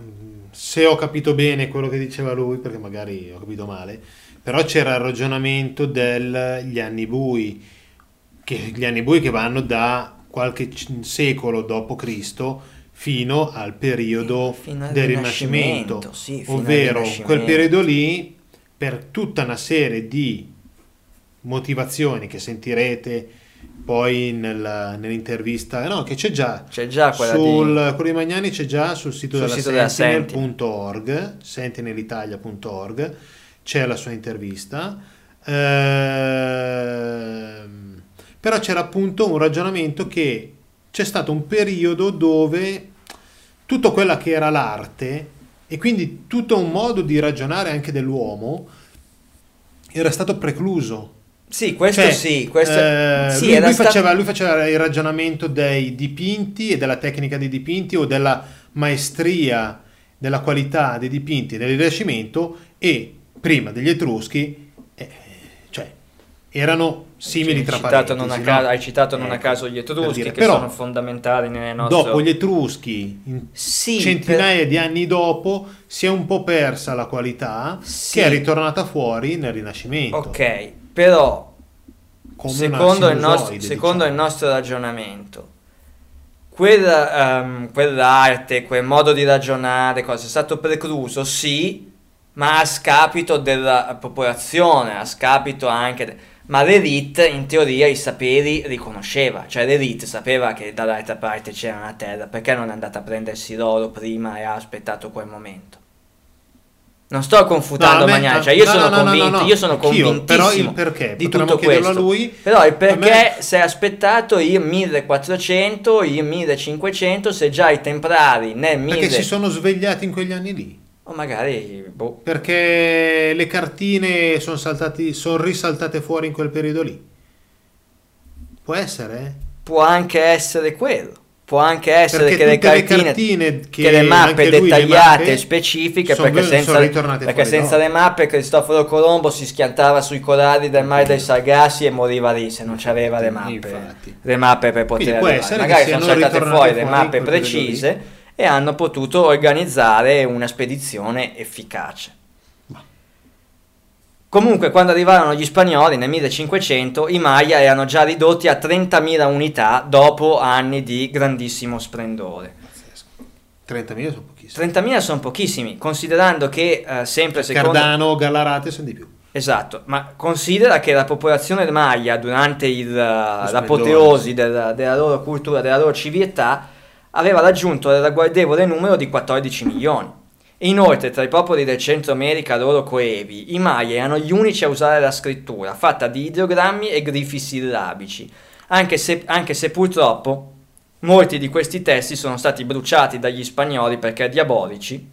se ho capito bene quello che diceva lui, perché magari ho capito male, però c'era il ragionamento degli anni bui, gli anni bui che vanno da qualche secolo dopo Cristo fino al periodo del Rinascimento, sì, ovvero quel periodo lì, per tutta una serie di motivazioni che sentirete poi nell'intervista, no, che c'è già quella quello di Magnani, c'è già sul sito della Sentinel.org, sentinelitalia.org, c'è la sua intervista, però c'era appunto un ragionamento che c'è stato un periodo dove tutto quella che era l'arte e quindi tutto un modo di ragionare anche dell'uomo era stato precluso. Sì, questo cioè, sì, questo... sì, lui faceva il ragionamento dei dipinti e della tecnica dei dipinti o della maestria, della qualità dei dipinti del Rinascimento e prima degli Etruschi, cioè erano simili, cioè, tra parentesi. Hai citato non a caso gli Etruschi, per dire, che sono fondamentali nelle nostre... Dopo gli Etruschi, sì, centinaia di anni dopo, si è un po' persa la qualità, sì, che è ritornata fuori nel Rinascimento. Ok, però, secondo il nostro ragionamento, quell'arte, quel modo di ragionare, cosa è stato precluso, sì, ma a scapito della popolazione, a scapito anche... ma l'elite, in teoria, i saperi riconosceva. Cioè l'elite sapeva che dall'altra parte c'era una terra, perché non è andata a prendersi l'oro prima e ha aspettato quel momento? Non sto confutando Magnani, cioè io sono convinto di tutto questo. A lui, però il perché si è aspettato il 1400, il 1500, se già i templari nel 1000... Perché si sono svegliati in quegli anni lì. O magari boh, perché le cartine sono risaltate fuori in quel periodo lì. Può essere? Può anche essere quello. Può anche essere perché che le cartine che le mappe dettagliate e specifiche, perché senza le mappe Cristoforo Colombo si schiantava sui corali del Mar dei Sargassi e moriva lì se non c'aveva le mappe. Infatti. Le mappe per poter arrivare. Magari sono saltate fuori le mappe precise e hanno potuto organizzare una spedizione efficace. Comunque, quando arrivarono gli spagnoli nel 1500, i Maya erano già ridotti a 30.000 unità dopo anni di grandissimo splendore. 30.000 sono pochissimi. 30.000 sono pochissimi, considerando che sempre secondo... Cardano, Gallarate sono di più. Esatto, ma considera che la popolazione Maya, durante l'apoteosi della loro cultura, della loro civiltà, aveva raggiunto il ragguardevole numero di 14 milioni Inoltre, tra i popoli del Centro America loro coevi, i Maya erano gli unici a usare la scrittura, fatta di ideogrammi e grifi sillabici, anche se purtroppo molti di questi testi sono stati bruciati dagli spagnoli perché diabolici,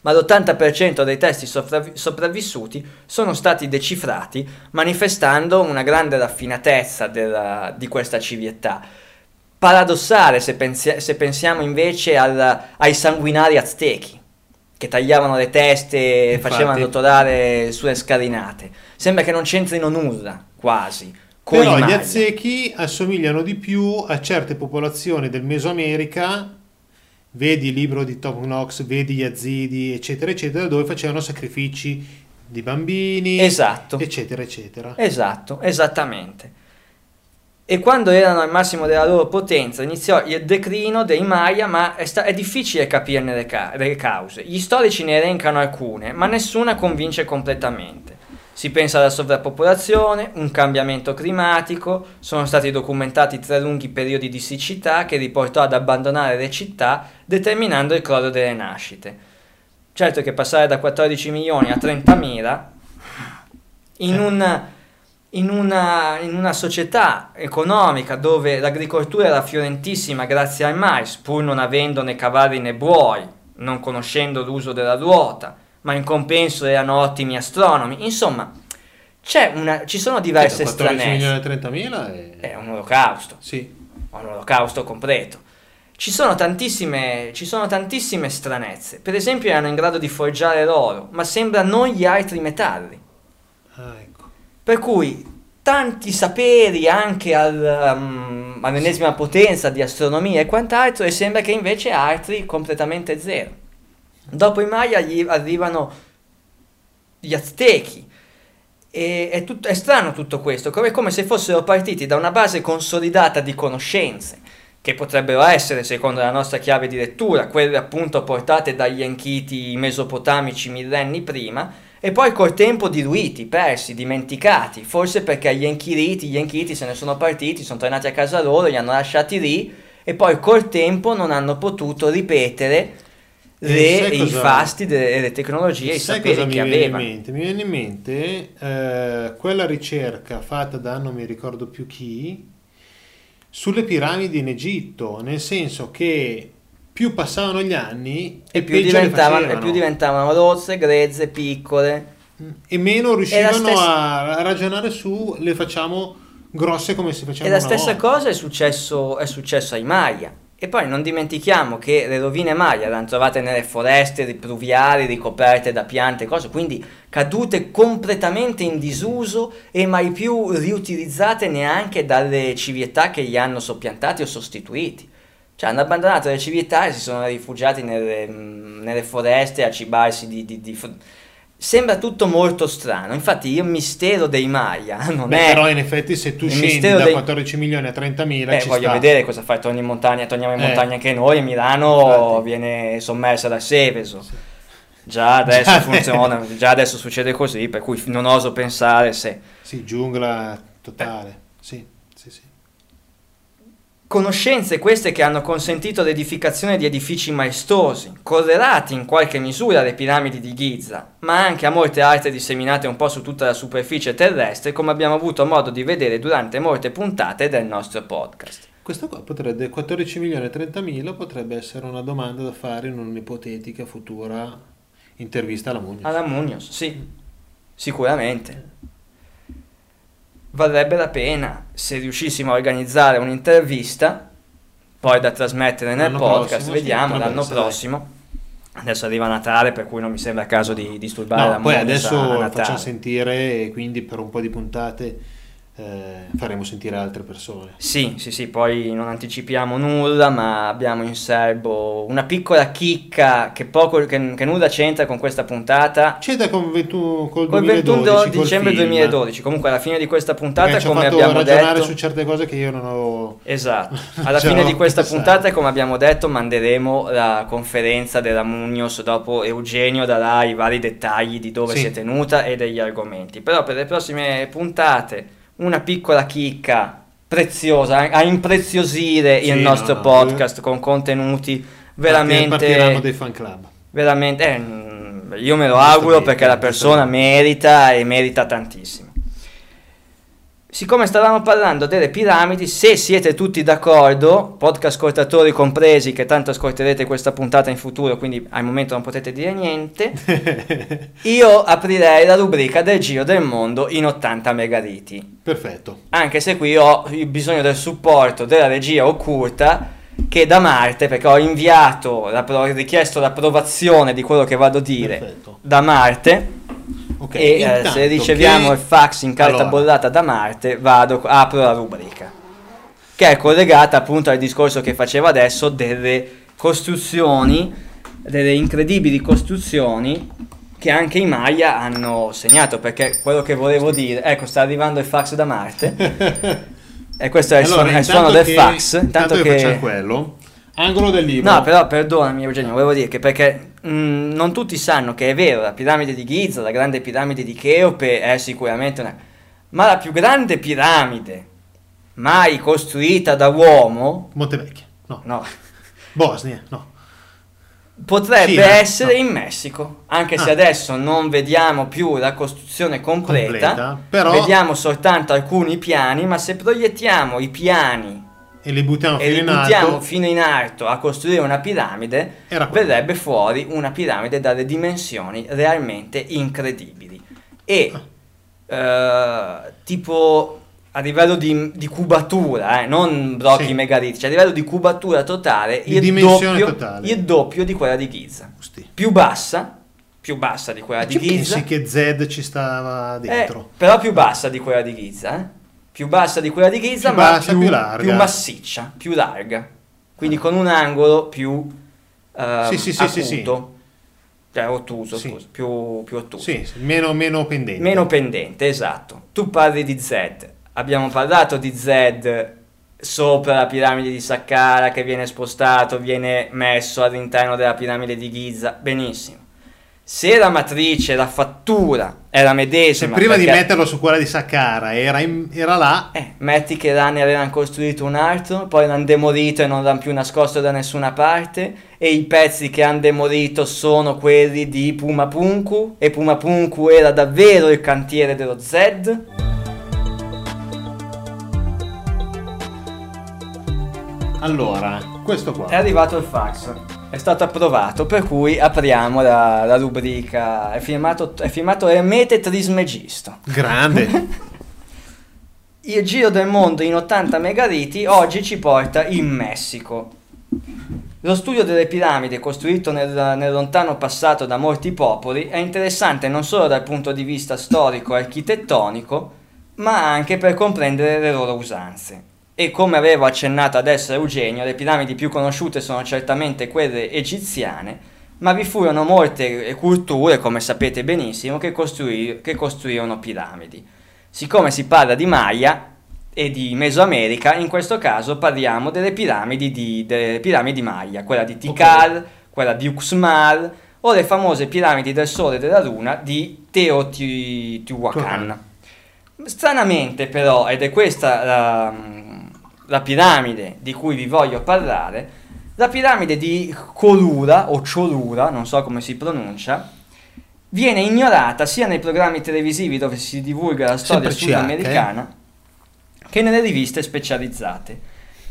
ma l'80% dei testi sopravvissuti sono stati decifrati, manifestando una grande raffinatezza di questa civiltà. Paradossale se pensiamo invece ai sanguinari aztechi, che tagliavano le teste e facevano rotolare sulle scalinate. Sembra che non c'entrino nulla, quasi. Però gli aztechi assomigliano di più a certe popolazioni del Mesoamerica, vedi il libro di Tom Knox, vedi gli Yazidi, eccetera, eccetera, dove facevano sacrifici di bambini, esatto, eccetera, eccetera. Esatto, esattamente. E quando erano al massimo della loro potenza iniziò il declino dei Maya, ma è difficile capirne le cause. Gli storici ne elencano alcune, ma nessuna convince completamente. Si pensa alla sovrappopolazione, un cambiamento climatico, sono stati documentati 3 lunghi periodi di siccità che li portò ad abbandonare le città, determinando il crollo delle nascite. Certo che passare da 14 milioni a 30.000 in una società economica dove l'agricoltura era fiorentissima grazie al mais, pur non avendo né cavalli né buoi, non conoscendo l'uso della ruota, ma in compenso erano ottimi astronomi. Insomma, ci sono diverse stranezze. 14 milioni e 30.000 è un olocausto. Sì. Un olocausto completo. Ci sono tantissime stranezze. Per esempio erano in grado di forgiare l'oro, ma sembra non gli altri metalli. Ah, ecco. Per cui tanti saperi anche all'ennesima potenza di astronomia e quant'altro, e sembra che invece altri completamente zero. Dopo i Maya gli arrivano gli Aztechi, e è strano tutto questo, come se fossero partiti da una base consolidata di conoscenze, che potrebbero essere, secondo la nostra chiave di lettura, quelle appunto portate dagli Enchiti mesopotamici millenni prima, e poi col tempo diluiti, persi, dimenticati, forse perché gli Enchiti se ne sono partiti, sono tornati a casa loro, li hanno lasciati lì, e poi col tempo non hanno potuto ripetere le tecnologie e i saperi che aveva. Mi viene in mente quella ricerca fatta da non mi ricordo più chi sulle piramidi in Egitto, nel senso che più passavano gli anni e più diventavano rozze, grezze, piccole, e meno riuscivano a ragionare su le facciamo grosse come si facevano una volta. E la stessa cosa è successo ai Maya. E poi non dimentichiamo che le rovine Maya erano trovate nelle foreste pluviali ricoperte da piante e cose, quindi cadute completamente in disuso e mai più riutilizzate neanche dalle civiltà che li hanno soppiantati o sostituiti. Cioè hanno abbandonato le civiltà e si sono rifugiati nelle foreste a cibarsi di... Sembra tutto molto strano, infatti il mistero dei Maya non è... Però in effetti se tu scendi da 14 milioni a 30.000 ci voglio sta. Vedere cosa fai, torniamo in montagna anche noi, Milano infatti. Viene sommersa da Seveso, sì. Già adesso funziona, già adesso succede così, per cui non oso pensare se... Sì, giungla totale, sì. Conoscenze queste che hanno consentito l'edificazione di edifici maestosi, correlati in qualche misura alle piramidi di Giza, ma anche a molte altre disseminate un po' su tutta la superficie terrestre, come abbiamo avuto modo di vedere durante molte puntate del nostro podcast. Questo qua potrebbe, 14 milioni e 30.000 potrebbe essere una domanda da fare in un'ipotetica futura intervista alla Muñoz. Alla Muñoz, sì, sicuramente. Varrebbe la pena se riuscissimo a organizzare un'intervista, poi da trasmettere nel podcast, prossimo, vediamo sì, l'anno prossimo. Adesso arriva Natale, per cui non mi sembra il caso di disturbare la musica. Poi adesso facciamo sentire, e quindi per un po' di puntate faremo sentire altre persone. Sì, poi non anticipiamo nulla, ma abbiamo in serbo una piccola chicca che nulla c'entra con questa puntata. C'entra col 21 dicembre 2012. Comunque alla fine di questa puntata, come abbiamo detto, su certe cose che io non ho... Esatto. Alla fine di questa puntata, come abbiamo detto, manderemo la conferenza della Muñoz dopo Eugenio darà i vari dettagli di dove si è tenuta e degli argomenti. Però per le prossime puntate una piccola chicca preziosa a impreziosire il nostro podcast con contenuti veramente... Partiranno dei fan club. veramente io me lo auguro perché la persona merita e merita tantissimo. Siccome stavamo parlando delle piramidi, se siete tutti d'accordo, podcast ascoltatori compresi, che tanto ascolterete questa puntata in futuro, quindi al momento non potete dire niente, io aprirei la rubrica del giro del mondo in 80 megaliti. Perfetto. Anche se qui ho bisogno del supporto della regia occulta, che da Marte, perché ho inviato, richiesto l'approvazione di quello che vado a dire. Perfetto. Da Marte. Okay, e se riceviamo il fax in carta bollata da Marte, apro la rubrica, che è collegata appunto al discorso che facevo adesso delle costruzioni, delle incredibili costruzioni che anche i Maya hanno segnato, perché quello che volevo dire, ecco, sta arrivando il fax da Marte e questo è il suono del fax, intanto che facciamo quello angolo del libro. No, però perdonami Eugenio, volevo dire che perché non tutti sanno che è vero, la piramide di Giza, la grande piramide di Cheope è sicuramente una... ma la più grande piramide mai costruita da uomo... Montevecchia, no. Bosnia, no. Potrebbe essere in Messico, anche se adesso non vediamo più la costruzione completa però... vediamo soltanto alcuni piani, ma se proiettiamo i piani e li buttiamo fino in alto a costruire una piramide, verrebbe fuori una piramide dalle dimensioni realmente incredibili e tipo a livello di cubatura, non blocchi megalitici, cioè a livello di cubatura totale, il doppio di quella di Giza. Più bassa di quella di Giza. Pensi che Z ci stava dentro, però più bassa di quella di Giza, più bassa di quella di Giza, più bassa, ma più larga, più massiccia, più larga, quindi con un angolo più ottuso, scusa, più ottuso, meno pendente. Esatto. Tu parli di Z, abbiamo parlato di Z sopra la piramide di Saqqara, che viene spostato, viene messo all'interno della piramide di Giza, benissimo. Se la matrice, la fattura è la medesima, se prima di metterlo su quella di Saqqara era là, metti che là ne avevano costruito un altro, poi l'hanno demolito e non l'hanno più nascosto da nessuna parte, e i pezzi che hanno demolito sono quelli di Pumapunku, e Pumapunku era davvero il cantiere dello Z. Allora, questo qua è arrivato il fax, è stato approvato, per cui apriamo la rubrica. È firmato Ermete Trismegisto. Grande. Il giro del mondo in 80 megaliti oggi ci porta in Messico. Lo studio delle piramidi, costruito nel lontano passato da molti popoli, è interessante non solo dal punto di vista storico e architettonico, ma anche per comprendere le loro usanze. E come avevo accennato adesso Eugenio, le piramidi più conosciute sono certamente quelle egiziane, ma vi furono molte culture, come sapete benissimo, che costruirono piramidi. Siccome si parla di Maya e di Mesoamerica, in questo caso parliamo delle piramidi Maya, quella di Tikal, quella di Uxmal, o le famose piramidi del Sole e della Luna di Teotihuacan. Stranamente però, ed è questa la piramide di cui vi voglio parlare, la piramide di Cholula o Cholula, non so come si pronuncia, viene ignorata sia nei programmi televisivi dove si divulga la storia sudamericana che nelle riviste specializzate.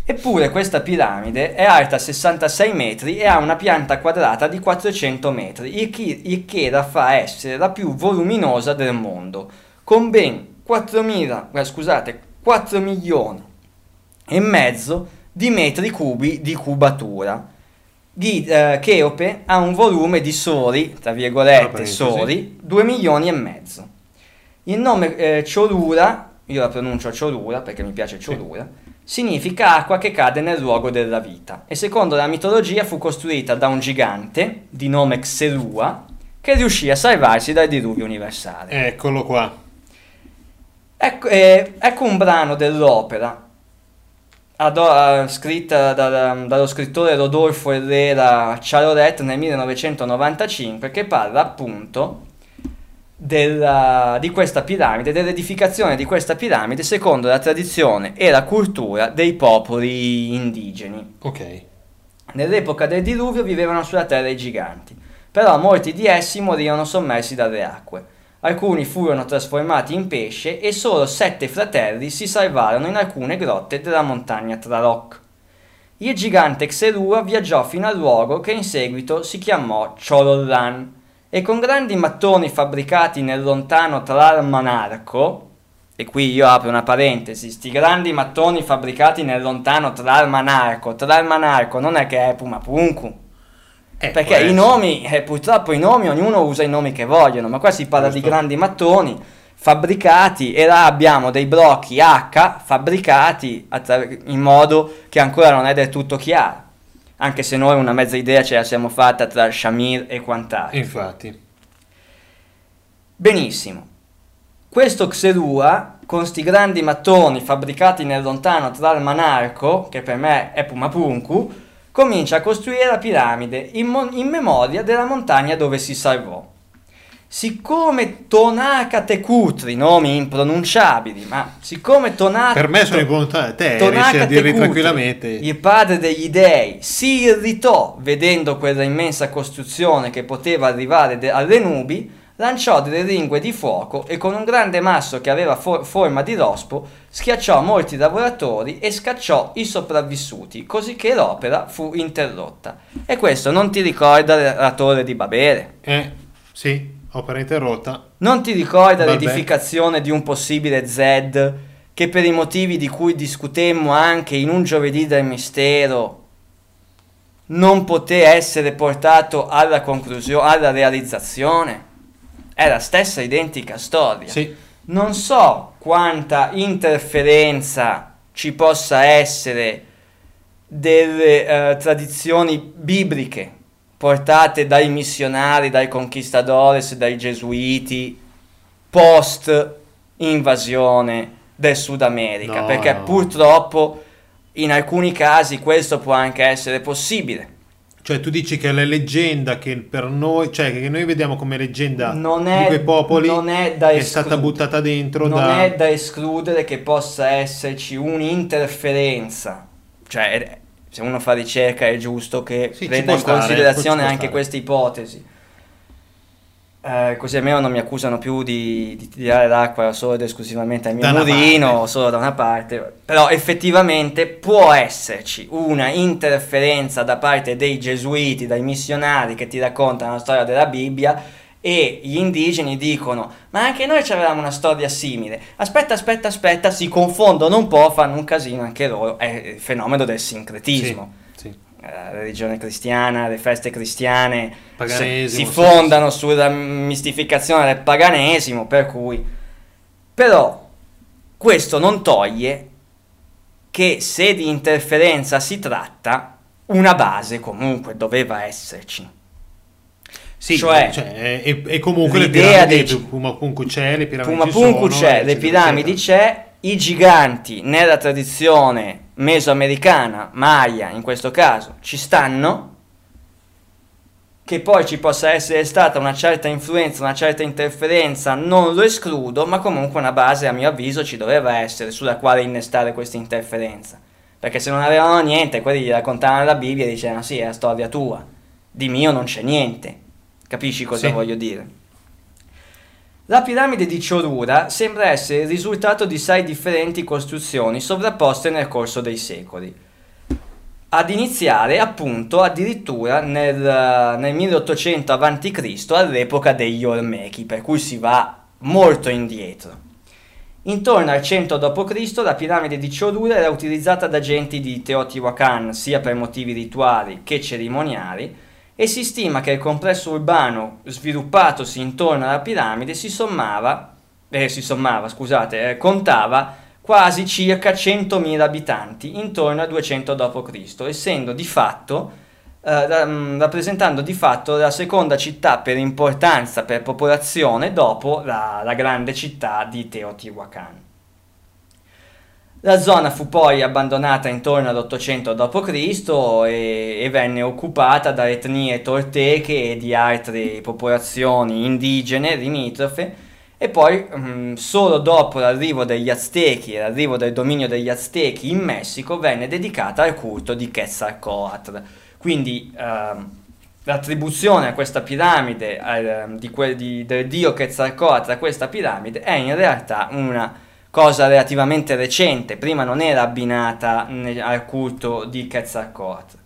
Eppure questa piramide è alta 66 metri e ha una pianta quadrata di 400 metri, il che la fa essere la più voluminosa del mondo, con ben 4,5 milioni di metri cubi di cubatura. Cheope ha un volume di soli, tra virgolette, 2,5 milioni. Il nome Cholula, io la pronuncio Cholula perché mi piace Cholula, significa acqua che cade nel luogo della vita, e secondo la mitologia fu costruita da un gigante di nome Xelua che riuscì a salvarsi dal diluvio universale. Eccolo qua. Ecco un brano dell'opera scritta dallo scrittore Rodolfo Herrera Charoret nel 1995, che parla appunto di questa piramide, dell'edificazione di questa piramide secondo la tradizione e la cultura dei popoli indigeni. Nell'epoca del diluvio vivevano sulla terra i giganti, però molti di essi morirono sommersi dalle acque. Alcuni furono trasformati in pesce e solo 7 fratelli si salvarono in alcune grotte della montagna Trarok. Il gigante Xerua viaggiò fino al luogo che in seguito si chiamò Chororran e con grandi mattoni fabbricati nel lontano Trarmanarco, e qui io apro una parentesi, sti grandi mattoni fabbricati nel lontano Trarmanarco, Trarmanarco non è che è Pumapunku. Perché i nomi, purtroppo i nomi, ognuno usa i nomi che vogliono, ma qua si parla di grandi mattoni fabbricati e là abbiamo dei blocchi H fabbricati in modo che ancora non è del tutto chiaro, anche se noi una mezza idea ce la siamo fatta tra Shamir e quant'altro. Infatti. Benissimo. Questo Xerua, con sti grandi mattoni fabbricati nel lontano Trarmanarco, che per me è Pumapunku, comincia a costruire la piramide in memoria della montagna dove si salvò. Siccome Tonaka Tekutri, nomi impronunciabili, ma siccome Tonaka... Per me sono impronunciabili, te riesci a dirli tranquillamente. Il padre degli dei si irritò vedendo quella immensa costruzione che poteva arrivare alle nubi, lanciò delle lingue di fuoco e con un grande masso che aveva forma di rospo schiacciò molti lavoratori e scacciò i sopravvissuti, così che l'opera fu interrotta. E questo non ti ricorda la torre di Babele? Sì, opera interrotta. Non ti ricorda l'edificazione di un possibile Zed che per i motivi di cui discutemmo anche in un giovedì del mistero non poté essere portato alla conclusione, alla realizzazione? È la stessa identica storia. Sì. Non so quanta interferenza ci possa essere delle tradizioni bibliche portate dai missionari, dai conquistadores, dai gesuiti post invasione del Sud America, no, perché no, purtroppo in alcuni casi questo può anche essere possibile. Cioè tu dici che la leggenda che per noi, cioè che noi vediamo come leggenda non è, di quei popoli non è, da è stata buttata dentro non da... è da escludere che possa esserci un'interferenza, cioè se uno fa ricerca è giusto che prenda in considerazione anche questa ipotesi, così almeno non mi accusano più di tirare l'acqua solo ed esclusivamente al mio murino o solo da una parte, però effettivamente può esserci una interferenza da parte dei gesuiti, dai missionari che ti raccontano la storia della Bibbia e gli indigeni dicono ma anche noi avevamo una storia simile, aspetta, si confondono un po', fanno un casino anche loro, è il fenomeno del sincretismo. Sì. La religione cristiana, le feste cristiane si fondano sulla mistificazione del paganesimo, per cui però questo non toglie che se di interferenza si tratta una base comunque doveva esserci. Sì, cioè, e comunque le piramidi Pumapunku c'è, le piramidi Pumapunku c'è, le piramidi c'è, i giganti nella tradizione mesoamericana, Maya in questo caso, ci stanno, che poi ci possa essere stata una certa influenza, una certa interferenza, non lo escludo, ma comunque una base a mio avviso ci doveva essere sulla quale innestare questa interferenza, perché se non avevano niente, quelli gli raccontavano la Bibbia e dicevano sì, è la storia tua, di mio non c'è niente, capisci cosa voglio dire? La piramide di Cholula sembra essere il risultato di 6 differenti costruzioni sovrapposte nel corso dei secoli. Ad iniziare, appunto, addirittura nel 1800 a.C., all'epoca degli Olmechi, per cui si va molto indietro. Intorno al 100 d.C., la piramide di Cholula era utilizzata da genti di Teotihuacan sia per motivi rituali che cerimoniali, e si stima che il complesso urbano sviluppatosi intorno alla piramide contava quasi circa 100.000 abitanti intorno a 200 d.C., essendo di fatto, rappresentando di fatto la seconda città per importanza per popolazione dopo la grande città di Teotihuacan. La zona fu poi abbandonata intorno all'800 d.C. e venne occupata da etnie tolteche e di altre popolazioni indigene limitrofe, e poi solo dopo l'arrivo degli Aztechi e l'arrivo del dominio degli Aztechi in Messico venne dedicata al culto di Quetzalcoatl. Quindi L'attribuzione a questa piramide, del dio Quetzalcoatl a questa piramide, è in realtà una cosa relativamente recente. Prima non era abbinata al culto di Quetzalcoatl.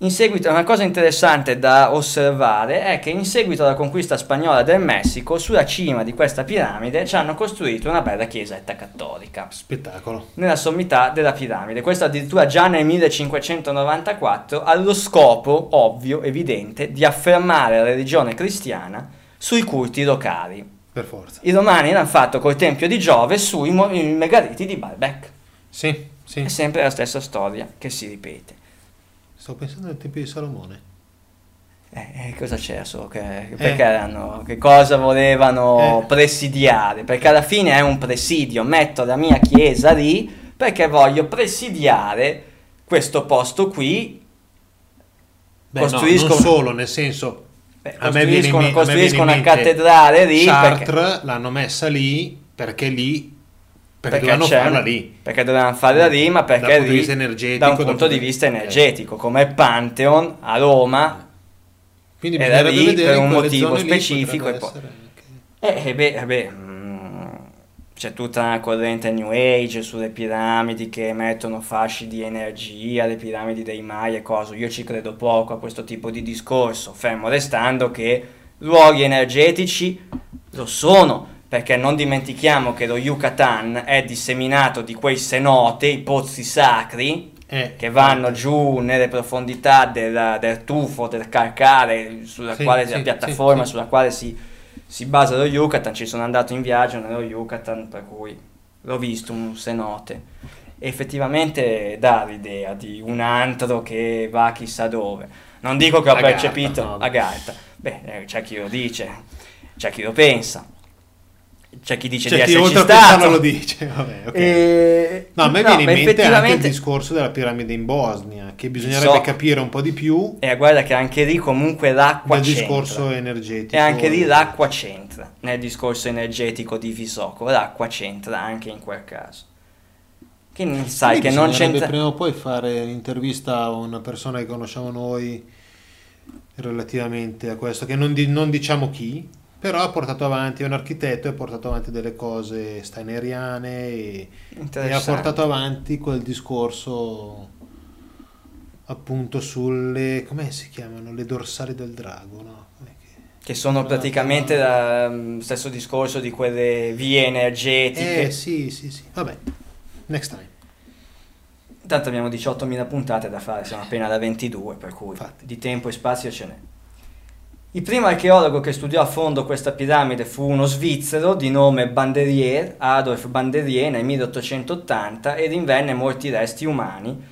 In seguito, una cosa interessante da osservare è che in seguito alla conquista spagnola del Messico, sulla cima di questa piramide ci hanno costruito una bella chiesetta cattolica. Spettacolo! Nella sommità della piramide, questo addirittura già nel 1594, allo scopo ovvio, evidente, di affermare la religione cristiana sui culti locali. Per forza. I romani l'hanno fatto col tempio di Giove sui megaliti di Baalbek. Sì, sì. È sempre la stessa storia che si ripete. Sto pensando al tempio di Salomone. Cosa c'era? Perché erano, che cosa volevano presidiare? Perché alla fine è un presidio. Metto la mia chiesa lì perché voglio presidiare questo posto qui. Costruisco, no, non solo, nel senso, costruisco una cattedrale lì. Chartres perché l'hanno messa lì perché lì. Perché dovevano farla lì. Perché dovevano farla lì, ma perché da un punto di vista energetico, come il Pantheon a Roma, quindi era lì per un motivo specifico. C'è tutta una corrente New Age sulle piramidi che emettono fasci di energia, le piramidi dei Maya e cose. Io ci credo poco a questo tipo di discorso, fermo restando che luoghi energetici lo sono. Perché non dimentichiamo che lo Yucatan è disseminato di quei cenote, i pozzi sacri, che vanno giù nelle profondità del tufo, del calcare, sulla piattaforma sulla quale si basa lo Yucatan. Ci sono andato in viaggio nello Yucatan, per cui l'ho visto un cenote. E effettivamente dà l'idea di un antro che va chissà dove. Non dico che ho percepito a Garta. Beh, c'è chi lo dice, c'è chi lo pensa. C'è chi dice di esserci stato, lo dice. Vabbè, okay. A me viene in mente anche il discorso della piramide in Bosnia, che bisognerebbe capire un po' di più. E guarda che anche lì comunque l'acqua c'entra. Nel discorso energetico. E anche lì l'acqua c'entra, nel discorso energetico di Visoko, l'acqua c'entra anche in quel caso. Che sai che non c'entra. Prima o poi fare un'intervista a una persona che conosciamo noi relativamente a questo, che non diciamo chi. Però ha portato avanti, è un architetto, ha portato avanti delle cose steineriane e ha portato avanti quel discorso appunto sulle, come si chiamano, le dorsali del drago, no? Che sono praticamente lo stesso discorso di quelle vie energetiche. Sì, vabbè, next time. Intanto abbiamo 18.000 puntate da fare, siamo appena da 22, per cui di tempo e spazio ce n'è. Il primo archeologo che studiò a fondo questa piramide fu uno svizzero di nome Bandelier, Adolf Bandelier, nel 1880, e rinvenne molti resti umani.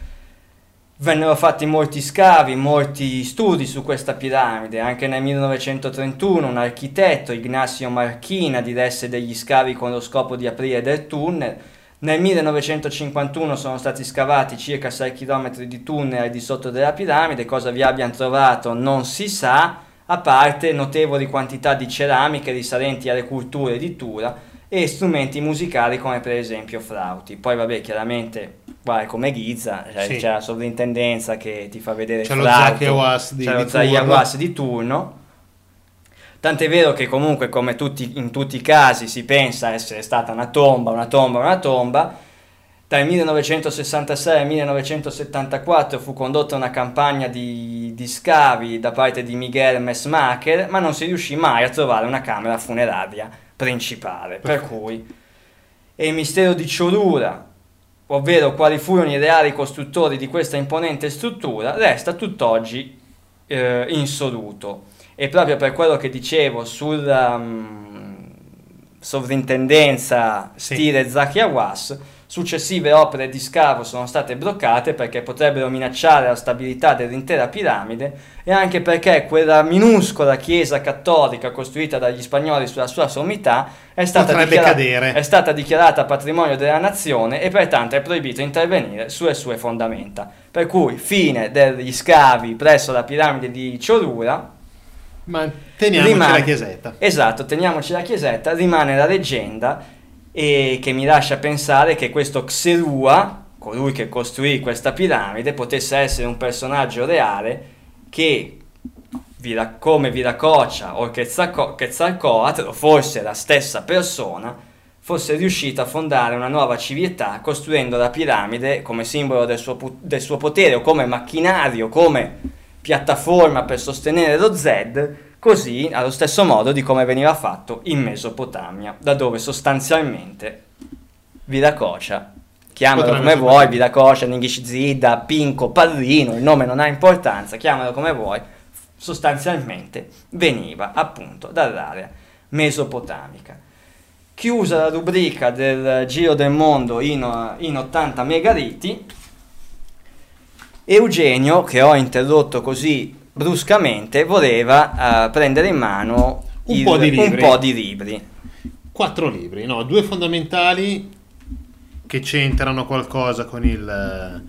Vennero fatti molti scavi, molti studi su questa piramide. Anche nel 1931 un architetto, Ignacio Marchina, diresse degli scavi con lo scopo di aprire del tunnel. Nel 1951 sono stati scavati circa 6 km di tunnel al di sotto della piramide. Cosa vi abbiano trovato non si sa, a parte notevoli quantità di ceramiche risalenti alle culture di Tura e strumenti musicali come per esempio flauti. Poi vabbè, chiaramente guarda, come Giza, c'è la sovrintendenza che ti fa vedere c'è flauti, c'è lo Zayawas di turno. Tant'è vero che comunque, come in tutti i casi, si pensa essere stata una tomba. Dal 1966 al 1974 fu condotta una campagna di scavi da parte di Miguel Messmacher, ma non si riuscì mai a trovare una camera funeraria principale. Per cui e il mistero di Cholula, ovvero quali furono i reali costruttori di questa imponente struttura, resta tutt'oggi insoluto. E proprio per quello che dicevo sulla sovrintendenza stile Zayawas, successive opere di scavo sono state bloccate perché potrebbero minacciare la stabilità dell'intera piramide e anche perché quella minuscola chiesa cattolica costruita dagli spagnoli sulla sua sommità è stata dichiarata patrimonio della nazione e pertanto è proibito intervenire sulle sue fondamenta. Per cui fine degli scavi presso la piramide di Cholula. Ma teniamoci la chiesetta. Esatto, teniamoci la chiesetta, rimane la leggenda. E che mi lascia pensare che questo Xerua, colui che costruì questa piramide, potesse essere un personaggio reale che come Viracocha o Quetzalcoatl, forse la stessa persona, fosse riuscito a fondare una nuova civiltà costruendo la piramide come simbolo del suo potere, o come macchinario, come piattaforma per sostenere lo Zed, così allo stesso modo di come veniva fatto in Mesopotamia, da dove sostanzialmente Viracocha, chiamalo come vuoi, Viracocha, Ningishzidda, Pinco, Pallino, il nome non ha importanza, chiamalo come vuoi, sostanzialmente veniva appunto dall'area mesopotamica. Chiusa la rubrica del Giro del Mondo in 80 megaliti, Eugenio, che ho interrotto così bruscamente, voleva prendere in mano un po' di libri. 4 libri, no, 2 fondamentali che c'entrano qualcosa con quello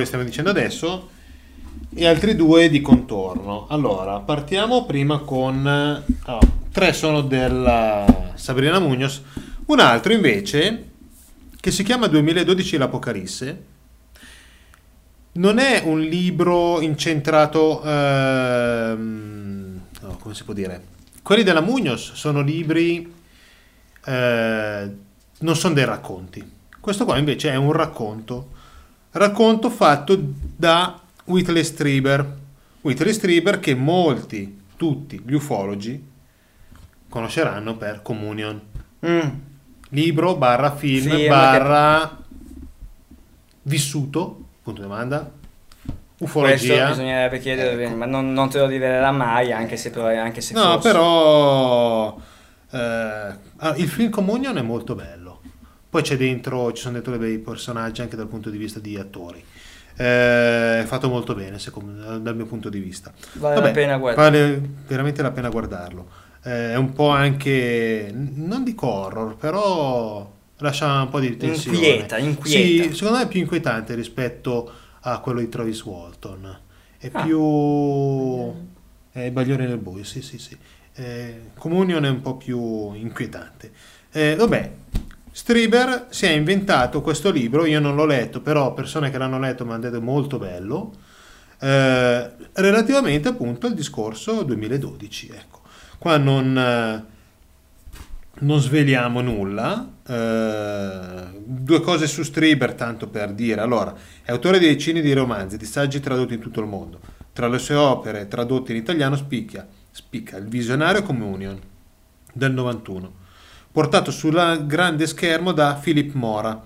che stiamo dicendo adesso, e altri 2 di contorno. Allora, partiamo prima con 3 sono della Sabrina Muñoz, un altro invece che si chiama 2012 l'Apocalisse. Non è un libro incentrato come si può dire? Quelli della Muñoz sono libri non sono dei racconti. Questo qua invece è un racconto fatto da Whitley Strieber, che tutti gli ufologi conosceranno per Communion, libro / film / vissuto, punto domanda, ufologia. Questo bisognerebbe chiedervi, ecco. Ma non te lo rivelerà mai, anche se no, fosse. Però il film Communion è molto bello, poi ci sono dentro dei personaggi anche dal punto di vista di attori, è fatto molto bene dal mio punto di vista, vale veramente la pena guardarlo, è un po' anche non di horror, però lascia un po' di tensione, inquieta. Sì, secondo me è più inquietante rispetto a quello di Travis Walton, più è Bagliore nel buio, sì. Communion è un po' più inquietante. Strieber si è inventato questo libro, io non l'ho letto, però persone che l'hanno letto mi hanno detto molto bello, relativamente appunto al discorso 2012, ecco. Qua non sveliamo nulla, 2 cose su Strieber tanto per dire. Allora, è autore di decine di romanzi, di saggi tradotti in tutto il mondo. Tra le sue opere tradotte in italiano spicca il visionario Communion del 91. Portato sul grande schermo da Philip Mora,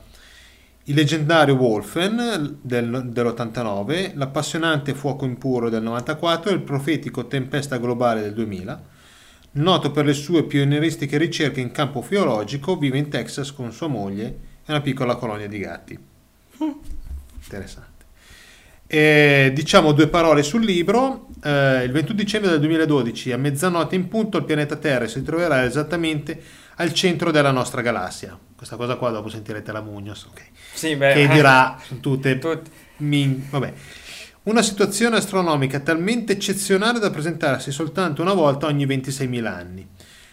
il leggendario Wolfen dell'89, l'appassionante Fuoco impuro del 94 e il profetico Tempesta globale del 2000. Noto per le sue pionieristiche ricerche in campo filologico, vive in Texas con sua moglie e una piccola colonia di gatti. Interessante. E, diciamo 2 parole sul libro. Il 21 dicembre del 2012, a mezzanotte in punto, il pianeta Terra si troverà esattamente al centro della nostra galassia. Questa cosa qua dopo sentirete la Muñoz, okay. Sì, che dirà vabbè. Una situazione astronomica talmente eccezionale da presentarsi soltanto una volta ogni 26.000 anni.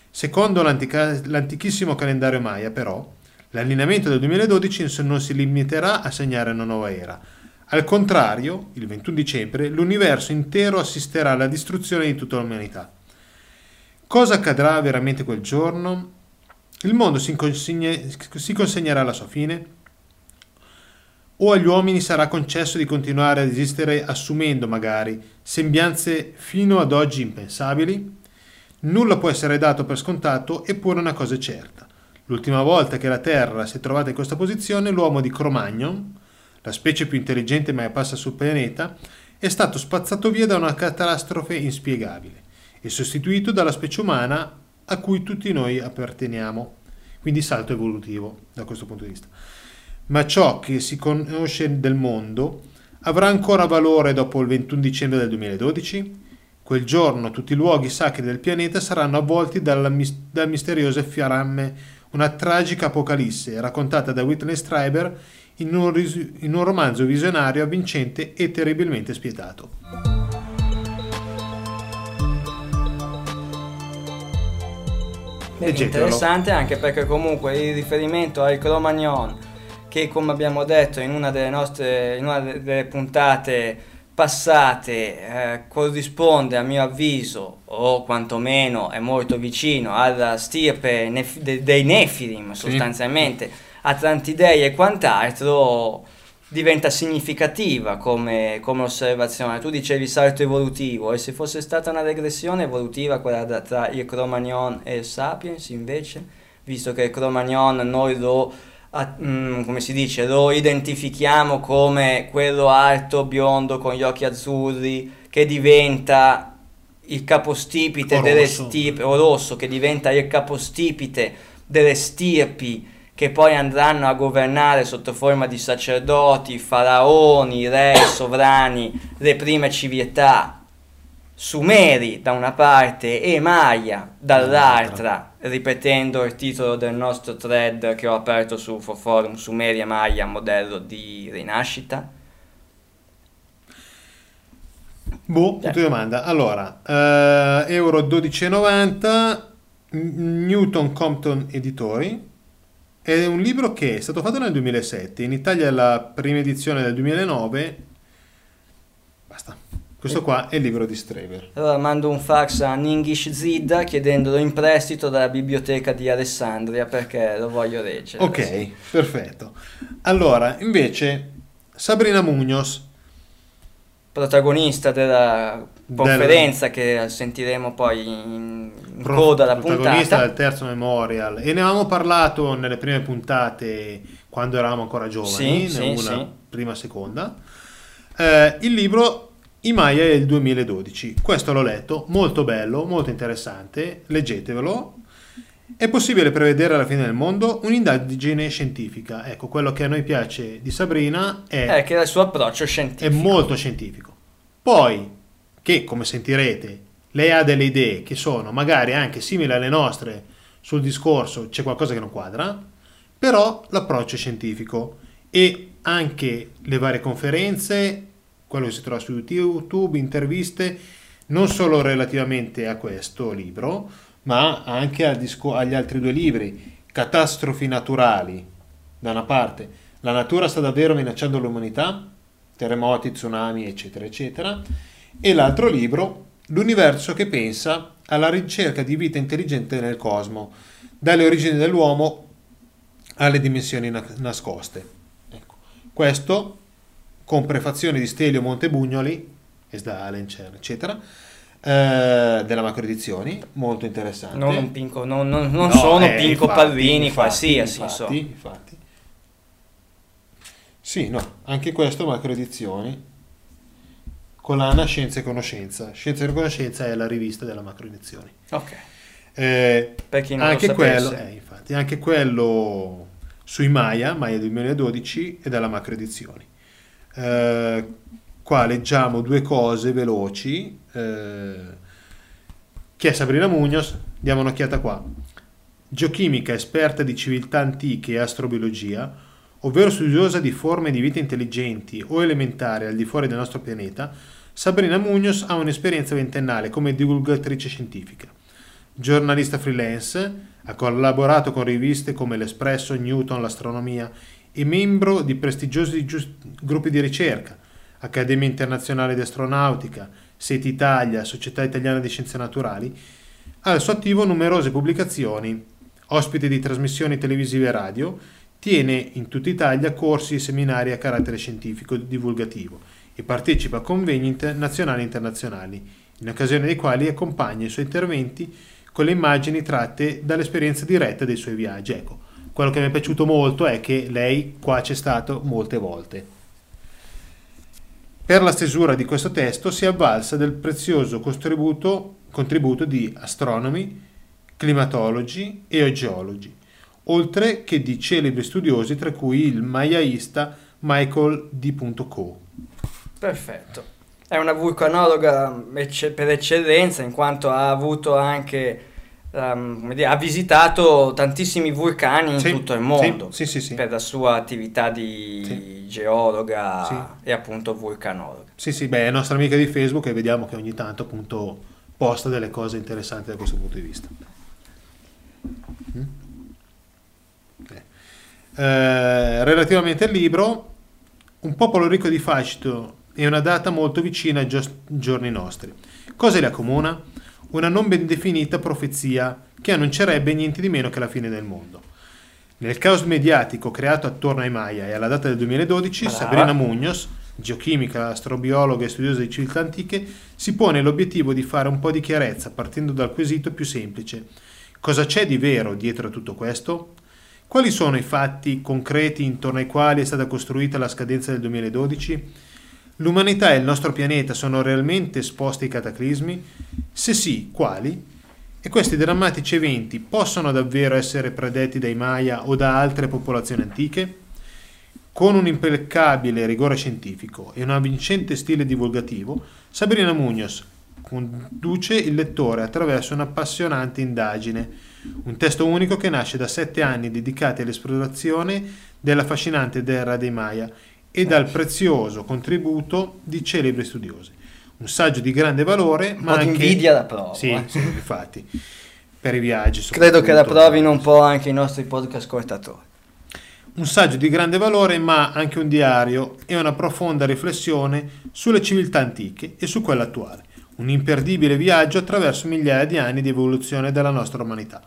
Secondo l'antichissimo calendario Maya, però, l'allineamento del 2012 non si limiterà a segnare una nuova era. Al contrario, il 21 dicembre, l'universo intero assisterà alla distruzione di tutta l'umanità. Cosa accadrà veramente quel giorno? Il mondo si consegnerà alla sua fine, o agli uomini sarà concesso di continuare ad esistere assumendo magari sembianze fino ad oggi impensabili? Nulla può essere dato per scontato, eppure una cosa è certa. L'ultima volta che la Terra si è trovata in questa posizione, l'uomo di Cro-Magnon, la specie più intelligente mai apparsa sul pianeta, è stato spazzato via da una catastrofe inspiegabile e sostituito dalla specie umana a cui tutti noi apparteniamo, quindi salto evolutivo da questo punto di vista. Ma ciò che si conosce del mondo avrà ancora valore dopo il 21 dicembre del 2012? Quel giorno tutti i luoghi sacri del pianeta saranno avvolti da misteriose fiamme, una tragica apocalisse raccontata da Whitley Strieber in un romanzo visionario, avvincente e terribilmente spietato. Interessante anche perché comunque il riferimento al Cro-Magnon, che come abbiamo detto in una delle puntate passate corrisponde a mio avviso, o quantomeno è molto vicino, alla stirpe dei Nefilim, sostanzialmente, sì, Atlantidei e quant'altro, diventa significativa come osservazione. Tu dicevi salto evolutivo, e se fosse stata una regressione evolutiva quella tra il Cro-Magnon e il Sapiens invece, visto che il Cro-Magnon noi lo identifichiamo come quello alto, biondo, con gli occhi azzurri, che diventa il capostipite delle stirpi, o rosso, che diventa il capostipite delle stirpi che poi andranno a governare sotto forma di sacerdoti, faraoni, re, sovrani, le prime civiltà, sumeri da una parte e Maya dall'altra, ripetendo il titolo del nostro thread che ho aperto su UFO Forum, Sumeri e Maya, modello di rinascita. Boh, punto di domanda. Allora, euro 12,90, Newton Compton Editori. È un libro che è stato fatto nel 2007, in Italia la prima edizione del 2009. Basta. Questo qua è il libro di Strieber. Allora mando un fax a Ningishzidda chiedendolo in prestito dalla biblioteca di Alessandria perché lo voglio leggere. Ok, adesso. Perfetto. Allora, invece, Sabrina Muñoz, protagonista della conferenza che sentiremo poi in coda alla puntata. Protagonista del terzo memorial. E ne avevamo parlato nelle prime puntate quando eravamo ancora giovani, prima, seconda. Il libro I Maya del 2012, questo l'ho letto, molto bello, molto interessante, leggetevelo. È possibile prevedere alla fine del mondo? Un'indagine scientifica. Ecco, quello che a noi piace di Sabrina è che il suo approccio scientifico è molto scientifico. Poi, che come sentirete, lei ha delle idee che sono magari anche simili alle nostre sul discorso, c'è qualcosa che non quadra, però l'approccio è scientifico, e anche le varie conferenze, quello che si trova su YouTube, interviste, non solo relativamente a questo libro, ma anche agli altri due libri, Catastrofi naturali, da una parte, la natura sta davvero minacciando l'umanità, terremoti, tsunami, eccetera, eccetera, e l'altro libro, L'universo che pensa, alla ricerca di vita intelligente nel cosmo, dalle origini dell'uomo alle dimensioni nascoste. Ecco, questo con prefazione di Stelio Montebugnoli, eccetera, della Macroedizioni, molto interessante. Infatti. Sì, no, anche questo Macroedizioni, collana Scienza e Conoscenza. Scienza e Conoscenza è la rivista della Macroedizioni. Ok. Per chi non anche lo sapesse. Anche quello sui Maya 2012 e della Macroedizioni. Qua leggiamo due cose veloci. Chi è Sabrina Muñoz? Diamo un'occhiata qua. Geochimica, esperta di civiltà antiche e astrobiologia, ovvero studiosa di forme di vita intelligenti o elementari al di fuori del nostro pianeta, Sabrina Muñoz ha un'esperienza ventennale come divulgatrice scientifica. Giornalista freelance, ha collaborato con riviste come l'Espresso, Newton, l'Astronomia, e membro di prestigiosi gruppi di ricerca, Accademia Internazionale di Astronautica, SETI Italia, Società Italiana di Scienze Naturali. Ha al suo attivo numerose pubblicazioni, ospite di trasmissioni televisive e radio, tiene in tutta Italia corsi e seminari a carattere scientifico e divulgativo e partecipa a convegni nazionali e internazionali, in occasione dei quali accompagna i suoi interventi con le immagini tratte dall'esperienza diretta dei suoi viaggi. Ecco, quello che mi è piaciuto molto è che lei qua c'è stato molte volte. Per la stesura di questo testo si è avvalsa del prezioso contributo di astronomi, climatologi e geologi, oltre che di celebri studiosi tra cui il mayaista Michael D. Coe. Perfetto. È una vulcanologa per eccellenza, in quanto ha avuto anche ha visitato tantissimi vulcani in tutto il mondo per la sua attività di geologa e appunto vulcanologa. È nostra amica di Facebook e vediamo che ogni tanto appunto posta delle cose interessanti da questo punto di vista. Relativamente al libro, un popolo ricco di fascino e una data molto vicina ai giorni nostri. Cosa li accomuna? Una non ben definita profezia che annuncerebbe niente di meno che la fine del mondo. Nel caos mediatico creato attorno ai Maya e alla data del 2012, Sabrina Muñoz, geochimica, astrobiologa e studiosa di civiltà antiche, si pone l'obiettivo di fare un po' di chiarezza partendo dal quesito più semplice. Cosa c'è di vero dietro a tutto questo? Quali sono i fatti concreti intorno ai quali è stata costruita la scadenza del 2012? L'umanità e il nostro pianeta sono realmente esposti ai cataclismi? Se sì, quali? E questi drammatici eventi possono davvero essere predetti dai Maya o da altre popolazioni antiche? Con un impeccabile rigore scientifico e un avvincente stile divulgativo, Sabrina Muñoz conduce il lettore attraverso un'appassionante indagine, un testo unico che nasce da 7 anni dedicati all'esplorazione della affascinante terra dei Maya e dal prezioso contributo di celebri studiosi. Un saggio di grande valore, ma anche invidia da prova. Sì, infatti, per i viaggi. Credo che la provino un po' anche i nostri podcast ascoltatori. Un saggio di grande valore, ma anche un diario e una profonda riflessione sulle civiltà antiche e su quella attuale. Un imperdibile viaggio attraverso migliaia di anni di evoluzione della nostra umanità.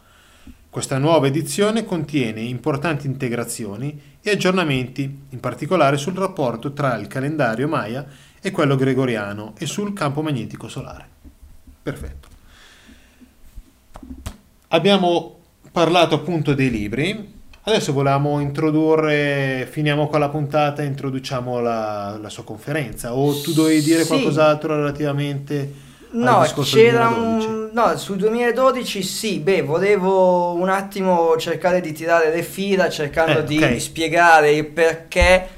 Questa nuova edizione contiene importanti integrazioni e aggiornamenti, in particolare sul rapporto tra il calendario Maya e quello gregoriano e sul campo magnetico solare. Perfetto. Abbiamo parlato appunto dei libri. Adesso volevamo introdurre, finiamo con la puntata e introduciamo la sua conferenza. O tu dovevi dire qualcos'altro relativamente al discorso del 2012? No, sul 2012 sì, volevo un attimo cercare di tirare le fila, cercando di spiegare il perché.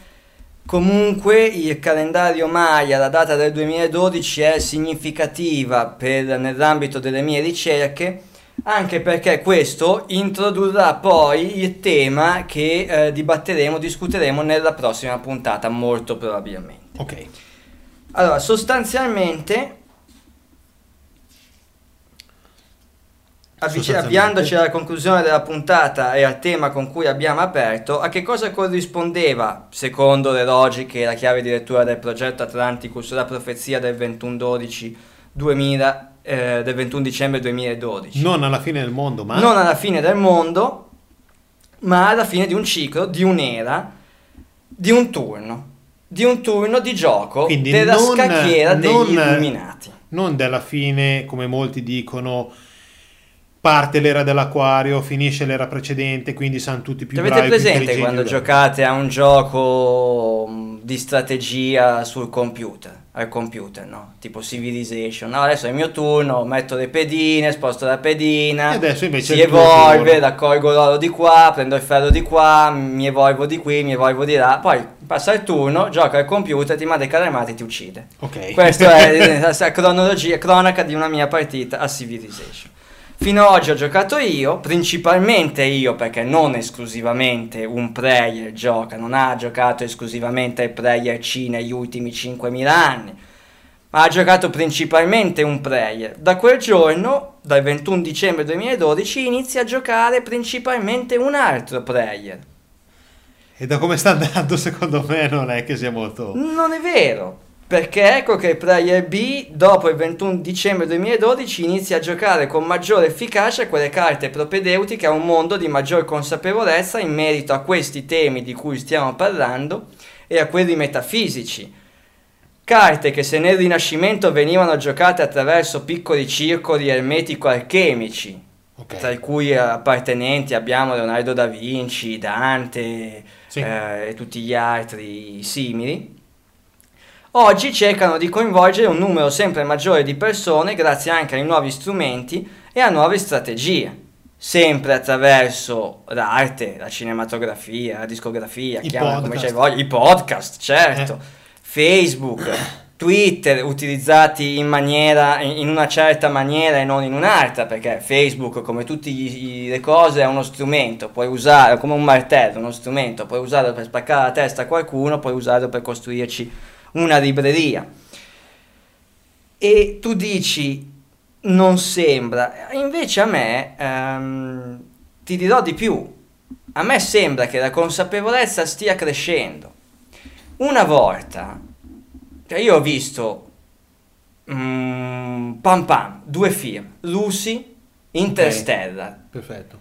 Comunque il calendario Maya, la data del 2012 è significativa nell'ambito delle mie ricerche, anche perché questo introdurrà poi il tema che discuteremo nella prossima puntata, molto probabilmente. Ok. Allora, avviandoci alla conclusione della puntata e al tema con cui abbiamo aperto, a che cosa corrispondeva, secondo le logiche e la chiave di lettura del progetto Atlanticus, la profezia del 21 dicembre 2012? Non alla fine del mondo, ma alla fine di un ciclo, di un'era, di un turno di gioco. Quindi della scacchiera degli illuminati. Non della fine, come molti dicono. Parte l'era dell'acquario, finisce l'era precedente, quindi saranno tutti più bravi. Avete presente quando giocate a un gioco di strategia al computer, no? Tipo Civilization. No, adesso è il mio turno, metto le pedine, sposto la pedina, e adesso invece si evolve, raccolgo l'oro di qua, prendo il ferro di qua, mi evolvo di qui, mi evolvo di là, poi passa il turno, gioca al computer, ti manda i carri armati e ti uccide. Ok. Questa è la cronaca di una mia partita a Civilization. Fino ad oggi ho giocato io, principalmente io, perché non esclusivamente un player gioca, non ha giocato esclusivamente ai player C negli ultimi 5.000 anni, ma ha giocato principalmente un player. Da quel giorno, dal 21 dicembre 2012, inizia a giocare principalmente un altro player. E da come sta andando, secondo me, non è che sia molto... Non è vero! Perché ecco che il player B dopo il 21 dicembre 2012 inizia a giocare con maggiore efficacia quelle carte propedeutiche a un mondo di maggior consapevolezza in merito a questi temi di cui stiamo parlando e a quelli metafisici. Carte che se nel Rinascimento venivano giocate attraverso piccoli circoli ermetico-alchemici, tra cui appartenenti abbiamo Leonardo da Vinci, Dante e tutti gli altri simili. Oggi cercano di coinvolgere un numero sempre maggiore di persone grazie anche ai nuovi strumenti e a nuove strategie, sempre attraverso l'arte, la cinematografia, la discografia, i podcast, certo, Facebook, Twitter, utilizzati in una certa maniera e non in un'altra, perché Facebook, come tutte le cose, è uno strumento, puoi usarlo come un martello, uno strumento, puoi usarlo per spaccare la testa a qualcuno, puoi usarlo per costruirci una libreria. E tu dici non sembra, invece a me ti dirò di più, a me sembra che la consapevolezza stia crescendo. Una volta Io ho visto due film, Lucy, Interstellar. Okay, perfetto.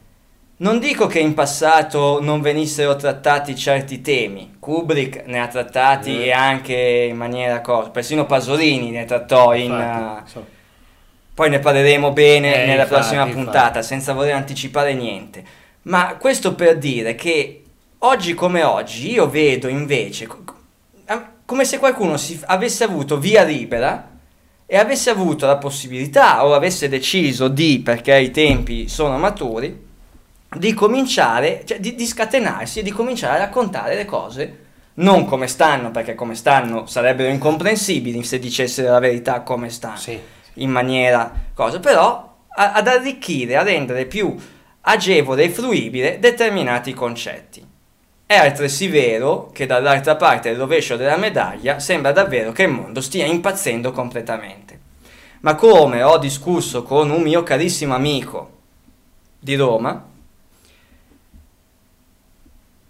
Non dico che in passato non venissero trattati certi temi, Kubrick ne ha trattati e anche in maniera persino Pasolini ne trattò poi ne parleremo bene nella prossima puntata, senza voler anticipare niente. Ma questo per dire che oggi come oggi io vedo invece come se qualcuno avesse avuto via libera e avesse avuto la possibilità o avesse deciso di, perché i tempi sono maturi, di cominciare, cioè di scatenarsi e di cominciare a raccontare le cose non come stanno, perché come stanno sarebbero incomprensibili se dicessero la verità come stanno, in maniera però ad arricchire, a rendere più agevole e fruibile determinati concetti. È altresì vero che dall'altra parte del rovescio della medaglia sembra davvero che il mondo stia impazzendo completamente. Ma come ho discusso con un mio carissimo amico di Roma,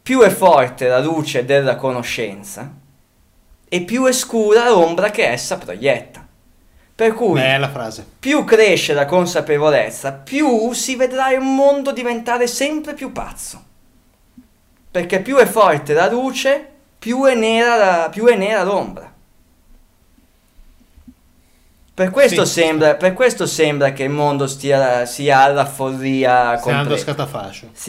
più è forte la luce della conoscenza e più è scura l'ombra che essa proietta. Per cui, più cresce la consapevolezza, più si vedrà il mondo diventare sempre più pazzo. Perché più è forte la luce, più è nera l'ombra. Per questo sembra che il mondo sia alla follia. Stia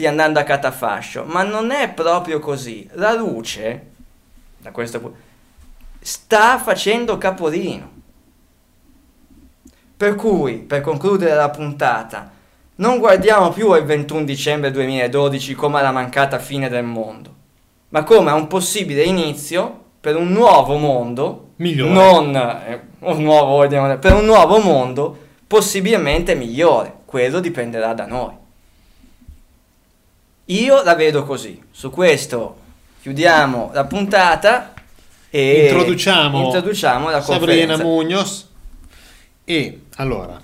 andando a catafascio. Ma non è proprio così. La luce, da questo punto, sta facendo capolino. Per cui, per concludere la puntata, non guardiamo più al 21 dicembre 2012 come alla mancata fine del mondo, ma come a un possibile inizio per un nuovo mondo migliore, per un nuovo mondo possibilmente migliore. Quello dipenderà da noi. Io la vedo così. Su questo chiudiamo la puntata e introduciamo la conferenza. Sabrina Muñoz. E allora,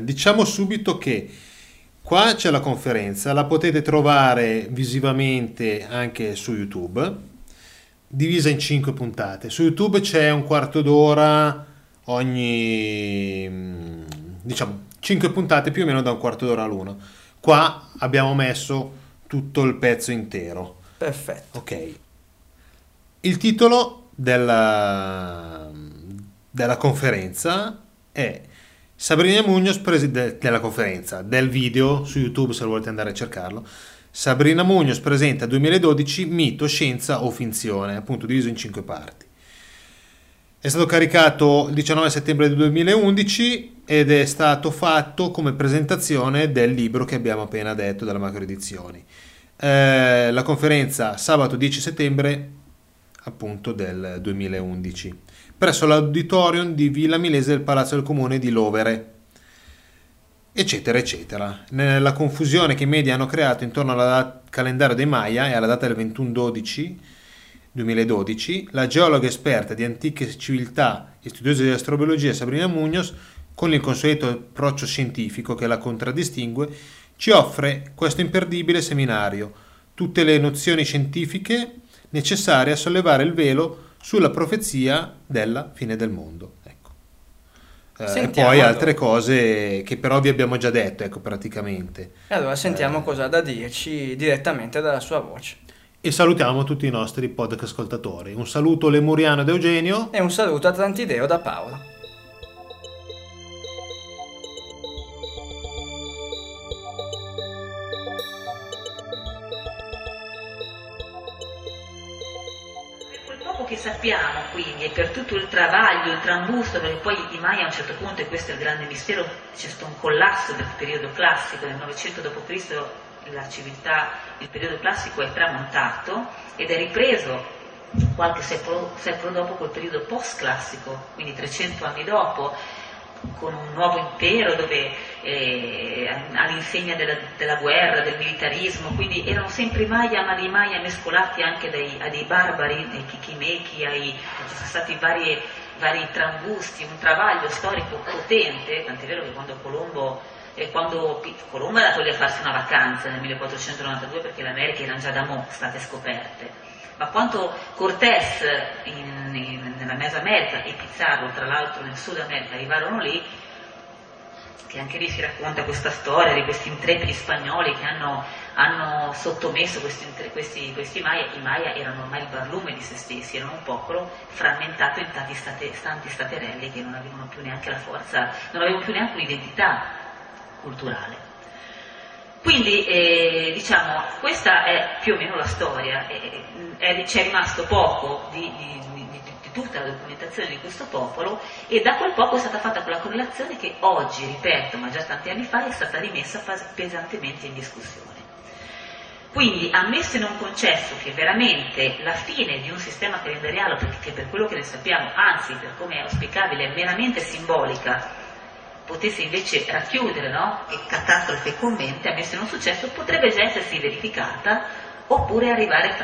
diciamo subito che qua c'è la conferenza, la potete trovare visivamente anche su YouTube, divisa in 5 puntate. Su YouTube c'è un quarto d'ora ogni, 5 puntate più o meno da un quarto d'ora all'uno. Qua abbiamo messo tutto il pezzo intero. Perfetto. Ok. Il titolo della conferenza è Sabrina Muñoz della conferenza, del video su YouTube se volete andare a cercarlo. Sabrina Muñoz presenta 2012 mito, scienza o finzione, appunto diviso in 5 parti. È stato caricato il 19 settembre 2011 ed è stato fatto come presentazione del libro che abbiamo appena detto della Macroedizioni. La conferenza sabato 10 settembre appunto del 2011 presso l'auditorium di Villa Milese del Palazzo del Comune di Lovere, eccetera eccetera. Nella confusione che i media hanno creato intorno al calendario dei Maya e alla data del 21/12/2012, la geologa esperta di antiche civiltà e studiosa di astrobiologia Sabrina Muñoz, con il consueto approccio scientifico che la contraddistingue, ci offre questo imperdibile seminario, tutte le nozioni scientifiche necessarie a sollevare il velo sulla profezia della fine del mondo. E poi altre cose che però vi abbiamo già detto, praticamente. E allora sentiamo cosa ha da dirci direttamente dalla sua voce. E salutiamo tutti i nostri podcast ascoltatori. Un saluto lemuriano da Eugenio. E un saluto atlantideo da Paolo. Sappiamo quindi, e per tutto il travaglio, il trambusto, perché poi i Maya a un certo punto, e questo è il grande mistero, c'è stato un collasso del periodo classico, del 900 d.C. la civiltà, il periodo classico è tramontato ed è ripreso qualche secolo dopo col periodo post-classico, quindi 300 anni dopo, con un nuovo impero dove all'insegna della guerra, del militarismo, quindi erano sempre i Maya, ma i Maya mescolati anche a dei barbari, ai chichimechi, sono stati vari trambusti, un travaglio storico potente, tant'è vero che quando Colombo era andato lì a farsi una vacanza nel 1492 perché l'America erano già da mo' state scoperte. ma quanto Cortés nella Mesoamerica e Pizarro, tra l'altro, nel Sud America arrivarono lì, che anche lì si racconta questa storia di questi intrepidi spagnoli che hanno sottomesso questi Maya. I Maya erano ormai il barlume di se stessi, erano un popolo frammentato in tanti staterelli che non avevano più neanche la forza, non avevano più neanche un'identità culturale. Quindi diciamo, questa è più o meno la storia, c'è rimasto poco di tutta la documentazione di questo popolo, e da quel poco è stata fatta quella correlazione che oggi, ripeto, ma già tanti anni fa, è stata rimessa pesantemente in discussione. Quindi, ammesso e non concesso che veramente la fine di un sistema calendariale, perché per quello che ne sappiamo, anzi per come è auspicabile, è meramente simbolica, potesse invece racchiudere, no? Che catastrofe convente, ammesso non successo, potrebbe già essersi verificata, oppure arrivare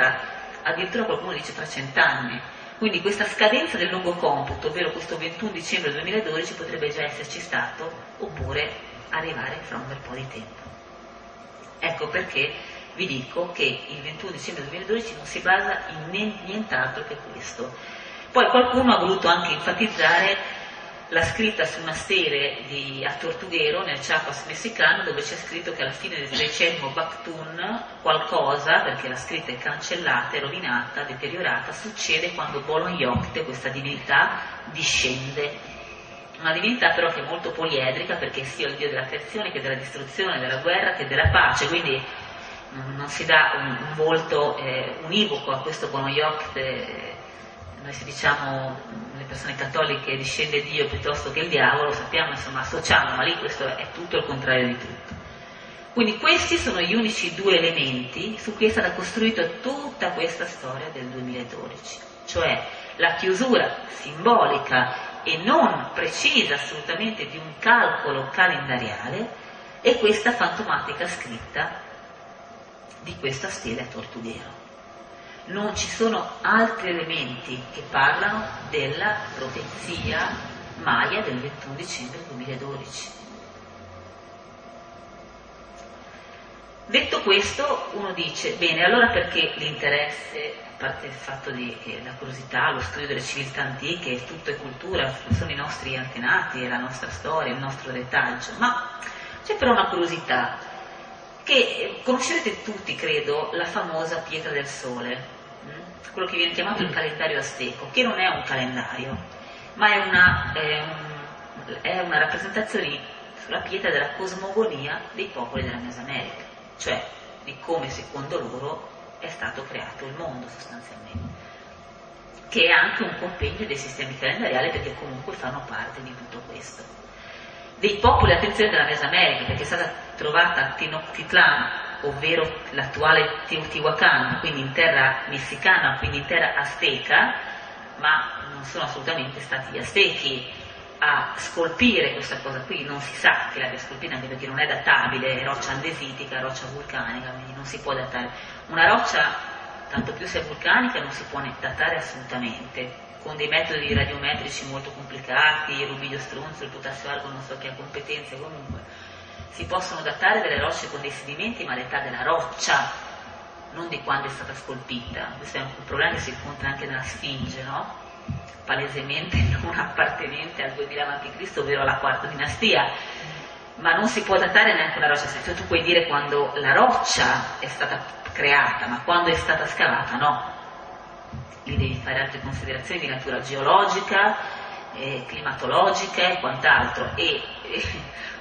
addirittura qualcuno dice tra 100 anni. Quindi questa scadenza del lungo computo, ovvero questo 21 dicembre 2012, potrebbe già esserci stato, oppure arrivare fra un bel po' di tempo. Ecco perché vi dico che il 21 dicembre 2012 non si basa in nient'altro che questo. Poi qualcuno ha voluto anche enfatizzare la scritta su una stele a Tortuguero, nel Chiapas messicano, dove c'è scritto che alla fine del 3° Baktun qualcosa, perché la scritta è cancellata, è rovinata, deteriorata, succede quando Bolon Yokte, questa divinità, discende. Una divinità però che è molto poliedrica, perché sia il dio della creazione che della distruzione, della guerra che della pace, quindi non si dà un volto univoco a questo Bolon Yokte. Noi, se diciamo le persone cattoliche discende Dio piuttosto che il diavolo, sappiamo, insomma, associamo, ma lì questo è tutto il contrario di tutto. Quindi questi sono gli unici due elementi su cui è stata costruita tutta questa storia del 2012, cioè la chiusura simbolica e non precisa assolutamente di un calcolo calendariale e questa fantomatica scritta di questa stele a Tortuguero. Non ci sono altri elementi che parlano della profezia Maya del 21 dicembre 2012. Detto questo, uno dice, bene, allora perché l'interesse, a parte il fatto che la curiosità, lo studio delle civiltà antiche, tutto è cultura, sono i nostri antenati, è la nostra storia, il nostro retaggio, ma c'è però una curiosità, che conoscerete tutti, credo, la famosa pietra del sole, quello che viene chiamato il calendario azteco, che non è un calendario, ma è una rappresentazione sulla pietra della cosmogonia dei popoli della Mesoamerica, cioè di come secondo loro è stato creato il mondo sostanzialmente, che è anche un compendio dei sistemi calendariali, perché comunque fanno parte di tutto questo. Dei popoli, attenzione, della Mesoamerica, perché è stata trovata a Tenochtitlan, ovvero l'attuale Teotihuacan, quindi in terra messicana, quindi in terra azteca, ma non sono assolutamente stati gli aztechi a scolpire questa cosa qui, non si sa che l'abbia scolpita, anche perché non è databile, è roccia andesitica, roccia vulcanica, quindi non si può datare. Una roccia, tanto più se è vulcanica, non si può datare assolutamente, con dei metodi radiometrici molto complicati, rubidio stronzo, il potassio argo, non so che ha competenze, comunque. Si possono datare delle rocce con dei sedimenti, ma l'età della roccia, non di quando è stata scolpita. Questo è un problema che si incontra anche nella Sfinge, no? Palesemente non appartenente al 2000 a.C., ovvero alla quarta dinastia, ma non si può datare neanche una roccia. Cioè, tu puoi dire quando la roccia è stata creata, ma quando è stata scavata, no. Lì devi fare altre considerazioni di natura geologica, climatologica e quant'altro.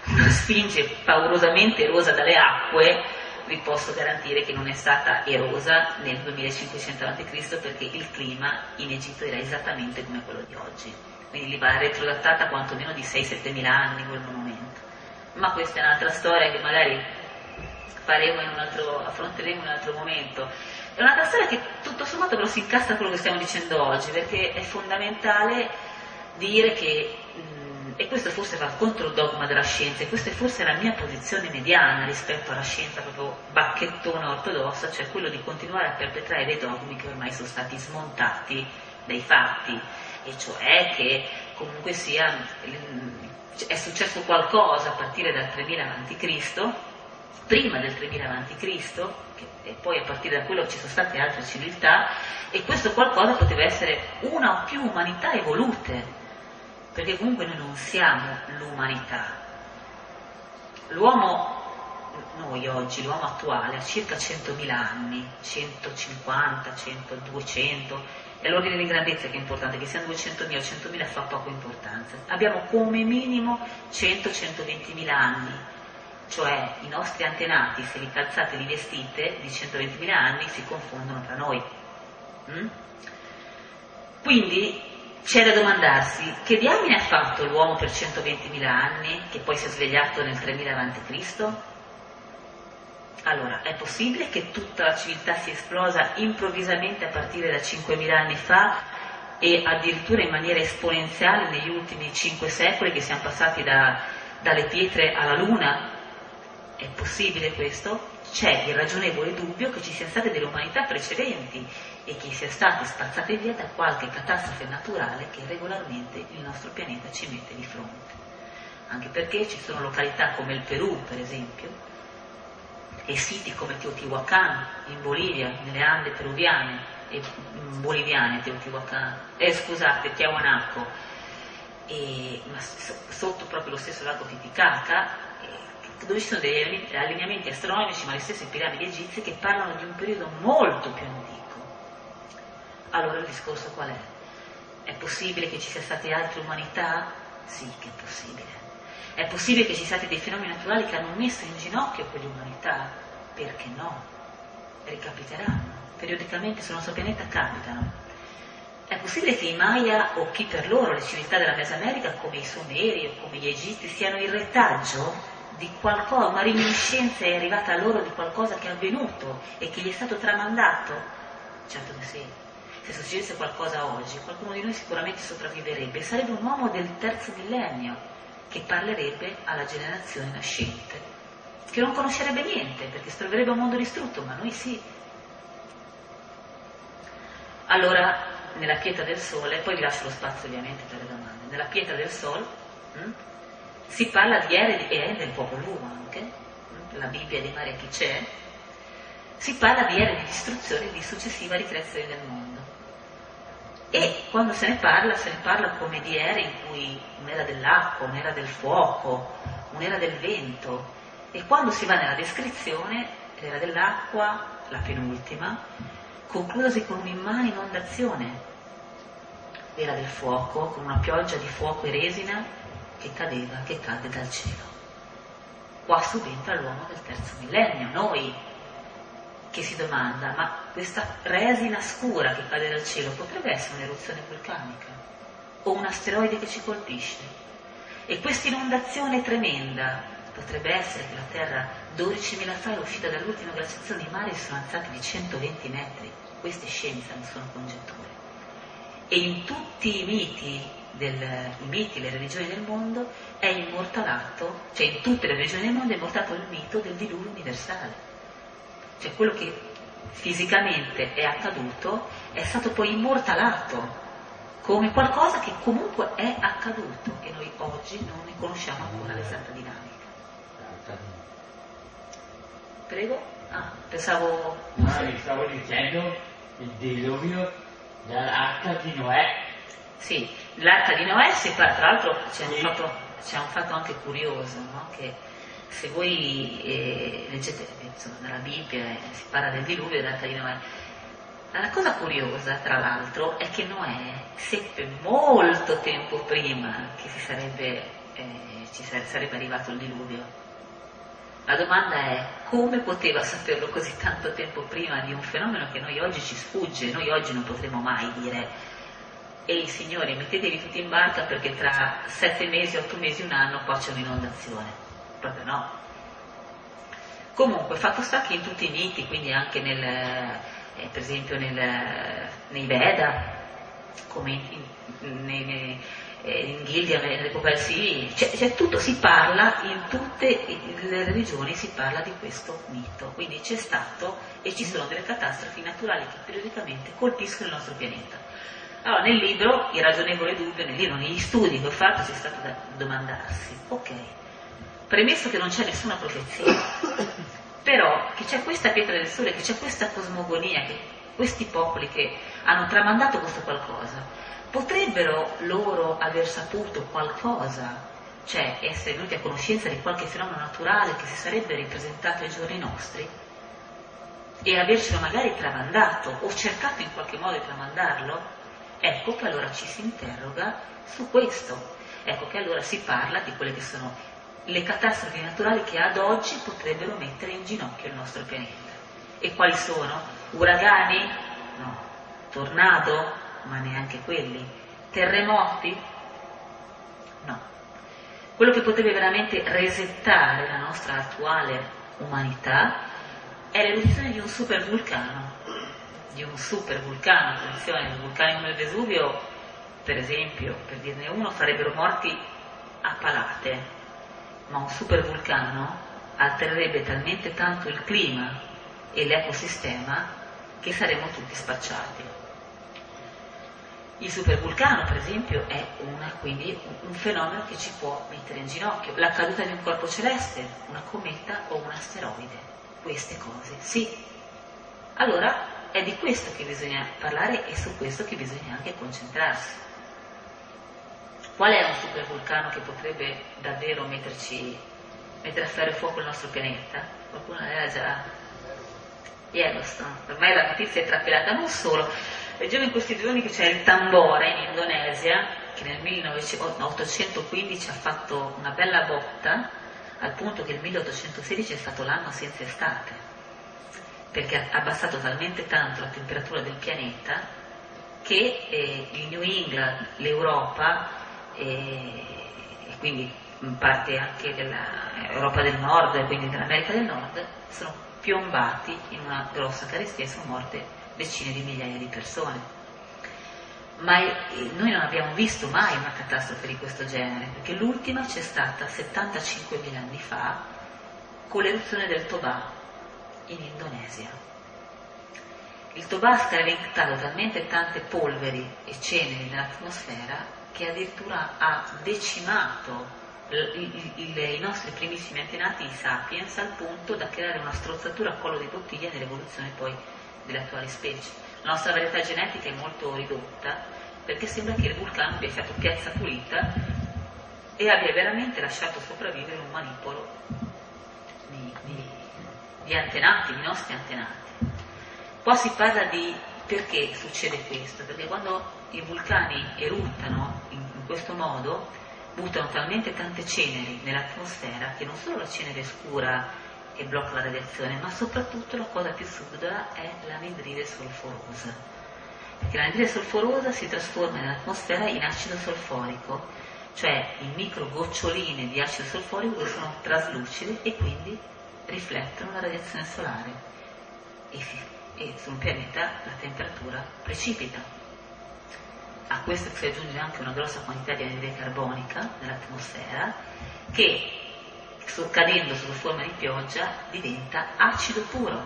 Una sfinge paurosamente erosa dalle acque, vi posso garantire che non è stata erosa nel 2500 a.C., perché il clima in Egitto era esattamente come quello di oggi, quindi lì va retrodattata quantomeno di 6-7 mila anni quel monumento. Ma questa è un'altra storia che magari affronteremo in un altro momento. È un'altra storia che tutto sommato però si incastra a quello che stiamo dicendo oggi, perché è fondamentale dire che e questo forse va contro il dogma della scienza, e questa è forse la mia posizione mediana rispetto alla scienza proprio bacchettona ortodossa, cioè quello di continuare a perpetrare dei dogmi che ormai sono stati smontati dai fatti, e cioè che comunque sia è successo qualcosa a partire dal 3000 a.C., prima del 3000 a.C., e poi a partire da quello ci sono state altre civiltà, e questo qualcosa poteva essere una o più umanità evolute, perché comunque noi non siamo l'umanità. L'uomo, noi oggi, l'uomo attuale, ha circa 100.000 anni, 150, 100, 200, è l'ordine di grandezza che è importante, che siano 200.000 o 100.000 fa poco importanza. Abbiamo come minimo 100-120.000 anni, cioè i nostri antenati, se li calzate e li vestite, di 120.000 anni si confondono tra noi. Quindi c'è da domandarsi che diamine ha fatto l'uomo per 120.000 anni, che poi si è svegliato nel 3000 a.C.? Allora, è possibile che tutta la civiltà sia esplosa improvvisamente a partire da 5.000 anni fa e addirittura in maniera esponenziale negli ultimi 5 secoli, che siamo passati dalle pietre alla luna? È possibile questo? C'è il ragionevole dubbio che ci siano state delle umanità precedenti e che siano state spazzate via da qualche catastrofe naturale che regolarmente il nostro pianeta ci mette di fronte. Anche perché ci sono località come il Perù, per esempio, e siti come Teotihuacan in Bolivia, nelle Ande peruviane e boliviane, Tiahuanaco, ma sotto proprio lo stesso lago Titicaca, dove ci sono degli allineamenti astronomici, ma le stesse piramidi egizie che parlano di un periodo molto più antico. Allora il discorso qual è? È possibile che ci siano state altre umanità? Sì, che è possibile. È possibile che ci siano stati dei fenomeni naturali che hanno messo in ginocchio quell'umanità? Perché no? Ricapiteranno. Periodicamente sul nostro pianeta capitano. È possibile che i Maya o chi per loro, le civiltà della Mesoamerica, come i Sumeri o come gli Egizi, siano il retaggio di qualcosa, una reminiscenza è arrivata a loro di qualcosa che è avvenuto e che gli è stato tramandato? Certo che sì. Se succedesse qualcosa oggi, qualcuno di noi sicuramente sopravviverebbe, sarebbe un uomo del terzo millennio che parlerebbe alla generazione nascente, che non conoscerebbe niente perché si troverebbe un mondo distrutto, ma noi sì. Allora, nella pietra del sole, poi vi lascio lo spazio ovviamente per le domande, nella pietra del sole si parla di Ere e del popolo Lu anche, la Bibbia dei Mari chi c'è, si parla di ere di distruzione e di successiva ricreazione del mondo. E quando se ne parla come di ere in cui un'era dell'acqua, un'era del fuoco, un'era del vento, e quando si va nella descrizione, l'era dell'acqua, la penultima, concludosi con un'immane inondazione, l'era del fuoco, con una pioggia di fuoco e resina, che cadde dal cielo. Qua subentra l'uomo del terzo millennio, noi, che si domanda, ma questa resina scura che cade dal cielo potrebbe essere un'eruzione vulcanica o un asteroide che ci colpisce, e questa inondazione tremenda potrebbe essere che la Terra 12.000 fa è uscita dall'ultima glaciazione, i mari sono alzati di 120 metri, questa è scienza, non sono congetture. E in tutti i miti, le religioni del mondo, è immortalato, cioè in tutte le religioni del mondo è immortalato il mito del diluvio universale, cioè quello che fisicamente è accaduto è stato poi immortalato come qualcosa che comunque è accaduto e noi oggi non ne conosciamo ancora l'esatta dinamica. Prego? Pensavo... No, stavo dicendo il diluvio dall'arca di Noè. Sì, l'arca di Noè, tra l'altro c'è un fatto anche curioso, no? Che se voi leggete, insomma, nella Bibbia si parla del diluvio e dell'arca di Noè. La cosa curiosa, tra l'altro, è che Noè seppe molto tempo prima che sarebbe arrivato il diluvio. La domanda è: come poteva saperlo così tanto tempo prima di un fenomeno che noi oggi ci sfugge? Noi oggi non potremo mai dire: ehi signori, mettetevi tutti in barca perché tra 7 mesi, 8 mesi, un anno qua c'è un'inondazione. Proprio no. Comunque, fatto sta che in tutti i miti, quindi anche per esempio nei Veda, come in Gildia, nell'Epopea, sì, c'è tutto, si parla, in tutte le religioni si parla di questo mito. Quindi c'è stato e ci sono delle catastrofi naturali che periodicamente colpiscono il nostro pianeta. Allora, nel libro, il ragionevole dubbio, negli studi che ho fatto, c'è stato da domandarsi: ok, premesso che non c'è nessuna profezia, però che c'è questa pietra del sole, che c'è questa cosmogonia, che questi popoli che hanno tramandato questo qualcosa, potrebbero loro aver saputo qualcosa, cioè essere venuti a conoscenza di qualche fenomeno naturale che si sarebbe ripresentato ai giorni nostri e avercelo magari tramandato o cercato in qualche modo di tramandarlo? Ecco che allora ci si interroga su questo, ecco che allora si parla di quelle che sono le catastrofi naturali che ad oggi potrebbero mettere in ginocchio il nostro pianeta. E quali sono? Uragani? No. Tornado? Ma neanche quelli. Terremoti? No. Quello che potrebbe veramente resettare la nostra attuale umanità è l'eruzione di un supervulcano. Di un supervulcano, attenzione, i vulcani come il Vesuvio, per esempio, per dirne uno, farebbero morti a palate, ma un supervulcano altererebbe talmente tanto il clima e l'ecosistema che saremmo tutti spacciati. Il supervulcano, per esempio, è quindi un fenomeno che ci può mettere in ginocchio. La caduta di un corpo celeste, una cometa o un asteroide, queste cose, sì. Allora è di questo che bisogna parlare e su questo che bisogna anche concentrarsi. Qual è un supervulcano che potrebbe davvero mettere a ferro e fuoco il nostro pianeta? Qualcuno l'aveva già? Yellowstone. Ormai la notizia è trapelata, non solo. Leggevo in questi giorni che c'è il Tambora in Indonesia, che nel 1815 ha fatto una bella botta, al punto che il 1816 è stato l'anno senza estate, perché ha abbassato talmente tanto la temperatura del pianeta che il New England, l'Europa, e quindi in parte anche dell'Europa del Nord e quindi dell'America del Nord sono piombati in una grossa carestia e sono morte decine di migliaia di persone. Ma noi non abbiamo visto mai una catastrofe di questo genere, perché l'ultima c'è stata 75.000 anni fa con l'eruzione del Toba in Indonesia. Il Toba ha scaricato talmente tante polveri e ceneri nell'atmosfera che addirittura ha decimato i nostri primissimi antenati, i sapiens, al punto da creare una strozzatura a collo di bottiglia nell'evoluzione poi delle attuali specie. La nostra varietà genetica è molto ridotta, perché sembra che il vulcano abbia fatto piazza pulita e abbia veramente lasciato sopravvivere un manipolo di antenati, di nostri antenati. Poi si parla di perché succede questo, perché quando i vulcani eruttano in questo modo buttano talmente tante ceneri nell'atmosfera che non solo la cenere scura e blocca la radiazione, ma soprattutto la cosa più subdola è l'anidride solforosa, perché l'anidride solforosa si trasforma nell'atmosfera in acido solforico, cioè in micro goccioline di acido solforico che sono traslucide e quindi riflettono la radiazione solare e sul pianeta la temperatura precipita. A questo si aggiunge anche una grossa quantità di anidride carbonica nell'atmosfera che, cadendo sotto forma di pioggia, diventa acido puro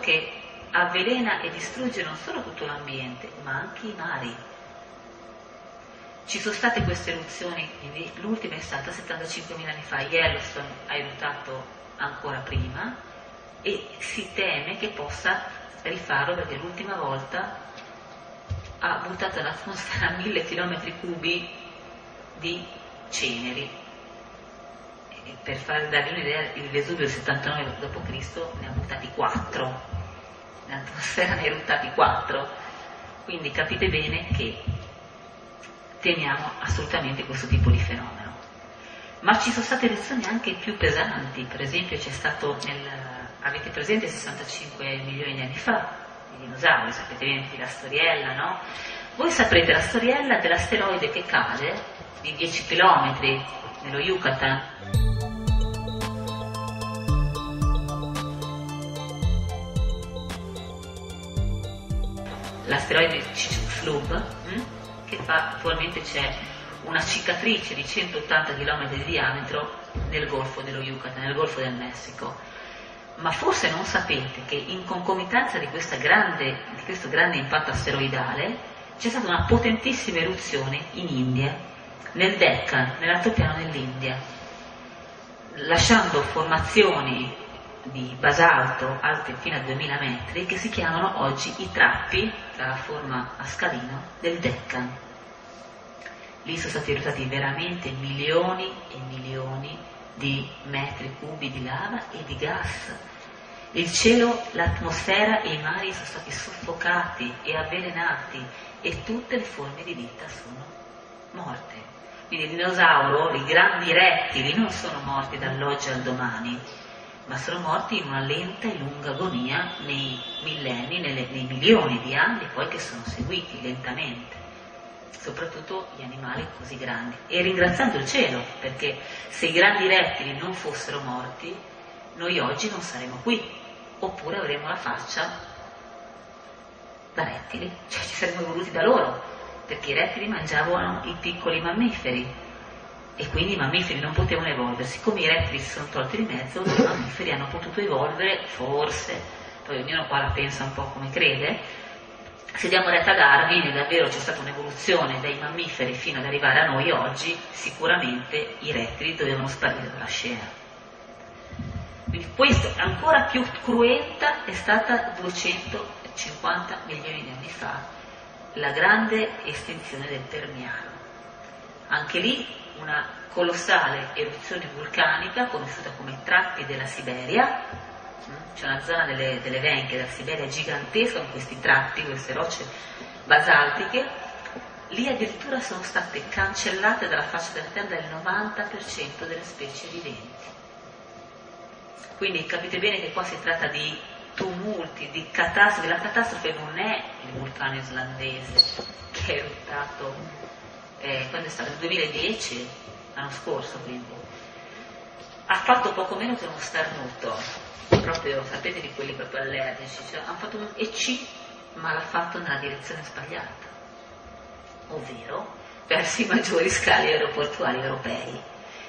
che avvelena e distrugge non solo tutto l'ambiente ma anche i mari. Ci sono state queste eruzioni, quindi l'ultima è stata 75.000 anni fa, Yellowstone ha eruttato ancora prima e si teme che possa rifarlo, perché l'ultima volta ha buttato all'atmosfera 1.000 chilometri cubi di ceneri. E per darvi un'idea, il Vesuvio del 79 d.C. ne ha buttati 4, l'atmosfera ne ha eruttati 4, quindi capite bene che temiamo assolutamente questo tipo di fenomeno. Ma ci sono state eruzioni anche più pesanti, per esempio c'è stato, avete presente 65 milioni di anni fa, i dinosauri, sapete bene la storiella, no? Voi saprete la storiella dell'asteroide che cade di 10 km nello Yucatan. L'asteroide Chicxulub, che attualmente c'è una cicatrice di 180 km di diametro nel golfo dello Yucatan, nel golfo del Messico. Ma forse non sapete che in concomitanza di questo grande impatto asteroidale c'è stata una potentissima eruzione in India, nel Deccan, nell'altopiano dell'India, lasciando formazioni di basalto alte fino a 2000 metri che si chiamano oggi i trappi, dalla forma a scalino, del Deccan. Lì sono stati rilasciati veramente milioni e milioni di metri cubi di lava e di gas. Il cielo, l'atmosfera e i mari sono stati soffocati e avvelenati e tutte le forme di vita sono morte. Quindi il dinosauro, i grandi rettili, non sono morti dall'oggi al domani, ma sono morti in una lenta e lunga agonia nei millenni, nei milioni di anni poi che sono seguiti lentamente, soprattutto gli animali così grandi. E ringraziando il cielo, perché se i grandi rettili non fossero morti, noi oggi non saremmo qui, oppure avremmo la faccia da rettili, cioè ci saremmo evoluti da loro, perché i rettili mangiavano i piccoli mammiferi, e quindi i mammiferi non potevano evolversi. Come i rettili si sono tolti di mezzo, i mammiferi hanno potuto evolvere, forse, poi ognuno qua la pensa un po' come crede. Se diamo retta a Darwin, davvero c'è stata un'evoluzione dai mammiferi fino ad arrivare a noi oggi, sicuramente i rettili dovevano sparire dalla scena. Quindi questo, ancora più cruenta, è stata 250 milioni di anni fa, la grande estinzione del Permiano. Anche lì una colossale eruzione vulcanica conosciuta come Trappi della Siberia. C'è una zona delle Venche della Siberia gigantesca con questi trappi, queste rocce basaltiche. Lì addirittura sono state cancellate dalla faccia della terra il 90% delle specie viventi. Quindi capite bene che qua si tratta di tumulti, di catastrofi. La catastrofe non è il vulcano islandese che è eruttato quando è stato il 2010, l'anno scorso, quindi ha fatto poco meno che uno starnuto, proprio, sapete, di quelli proprio allergici, cioè hanno fatto un EC, ma l'ha fatto nella direzione sbagliata, ovvero verso i maggiori scali aeroportuali europei.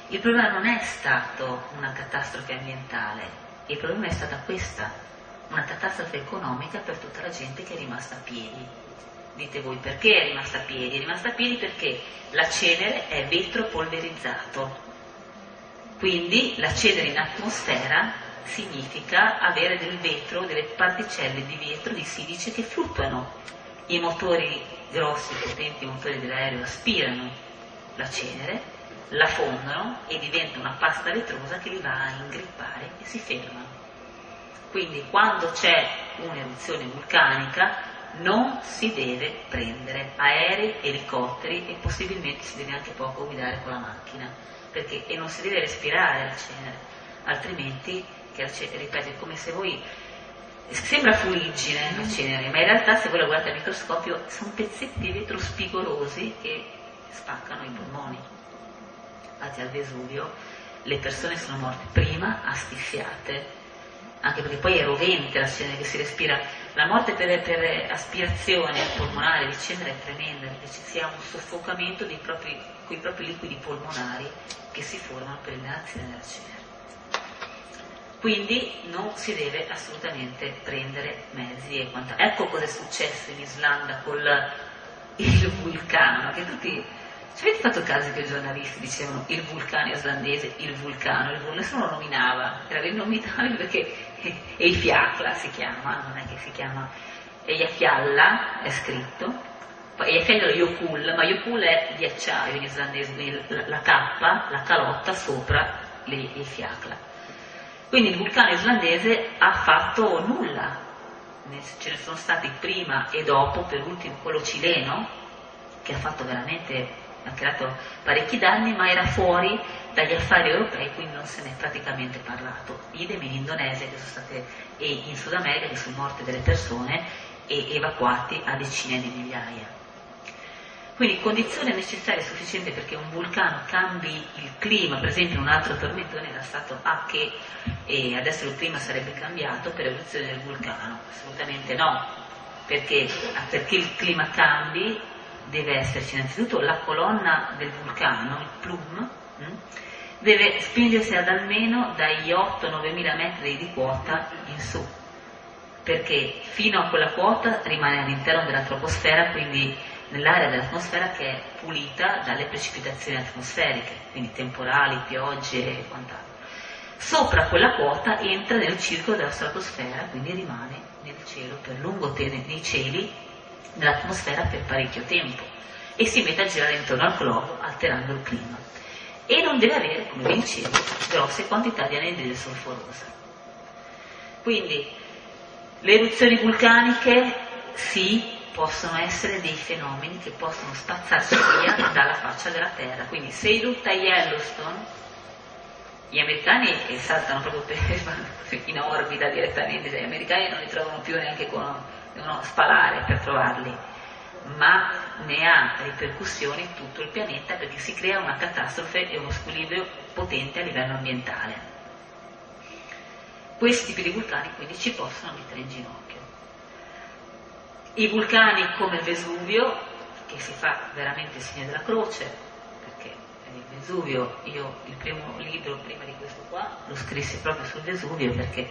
Il problema non è stato una catastrofe ambientale, il problema è stata questa, una catastrofe economica per tutta la gente che è rimasta a piedi. Dite voi, perché è rimasta a piedi? È rimasta a piedi perché la cenere è vetro polverizzato, quindi la cenere in atmosfera significa avere del vetro, delle particelle di vetro, di silice che fluttuano. I motori grossi, potenti, i motori dell'aereo aspirano la cenere, la fondono e diventa una pasta vetrosa che li va a ingrippare e si fermano. Quindi quando c'è un'eruzione vulcanica non si deve prendere aerei, elicotteri e possibilmente si deve anche poco guidare con la macchina, perché e non si deve respirare la cenere, altrimenti, ripeto, è come se voi, sembra fuliggine la cenere, ma in realtà se voi la guardate al microscopio sono pezzetti di vetro spigolosi che spaccano i polmoni. Infatti al Vesuvio le persone sono morte prima asfissiate, anche perché poi è rovente la cenere che si respira. La morte per aspirazione polmonare di cenere è tremenda, perché si ha un soffocamento coi propri liquidi polmonari che si formano per l'inalazione della cenere. Quindi non si deve assolutamente prendere mezzi e quant'altro. Ecco cosa è successo in Islanda con il vulcano, che tutti... Ci avete fatto caso che i giornalisti dicevano il vulcano islandese, il vulcano, nessuno lo nominava, era innominabile perché Eyjafjalla si chiama, non è che si chiama Eyjafjalla, è scritto, poi Eyjafjalla è Jökull, ma Jökull è ghiacciaio in islandese, la K, la calotta sopra l'Eyjafjalla. Quindi il vulcano islandese ha fatto nulla, ce ne sono stati prima e dopo, per ultimo quello cileno, che ha fatto veramente... ha creato parecchi danni, ma era fuori dagli affari europei, quindi non se ne è praticamente parlato. Idem in Indonesia che sono state, e in Sud America che sono morte delle persone e evacuati a decine di migliaia. Quindi condizione necessaria e sufficiente perché un vulcano cambi il clima. Per esempio un altro tormentone era stato A che e adesso il clima sarebbe cambiato per l'eruzione del vulcano. Assolutamente no, perché il clima cambi deve esserci innanzitutto la colonna del vulcano, il plume, deve spingersi ad almeno dagli 8-9.000 metri di quota in su, perché fino a quella quota rimane all'interno della troposfera, quindi nell'area dell'atmosfera che è pulita dalle precipitazioni atmosferiche, quindi temporali, piogge e quant'altro. sopra quella quota entra nel circolo della stratosfera, quindi rimane nel cielo per lungo tempo, nei cieli dell'atmosfera per parecchio tempo, e si mette a girare intorno al globo alterando il clima, e non deve avere, come vi dicevo, grosse quantità di anidride solforosa. Quindi le eruzioni vulcaniche sì, possono essere dei fenomeni che possono spazzarsi via dalla faccia della terra. Quindi se erutta Yellowstone, gli americani saltano proprio in orbita direttamente, gli americani non li trovano più neanche con, devono sparare per trovarli, ma ne ha ripercussioni tutto il pianeta, perché si crea una catastrofe e uno squilibrio potente a livello ambientale. Questi tipi di vulcani quindi ci possono mettere in ginocchio. I vulcani come il Vesuvio, che si fa veramente il segno della croce, perché il Vesuvio, io il primo libro prima di questo qua lo scrissi proprio sul Vesuvio, perché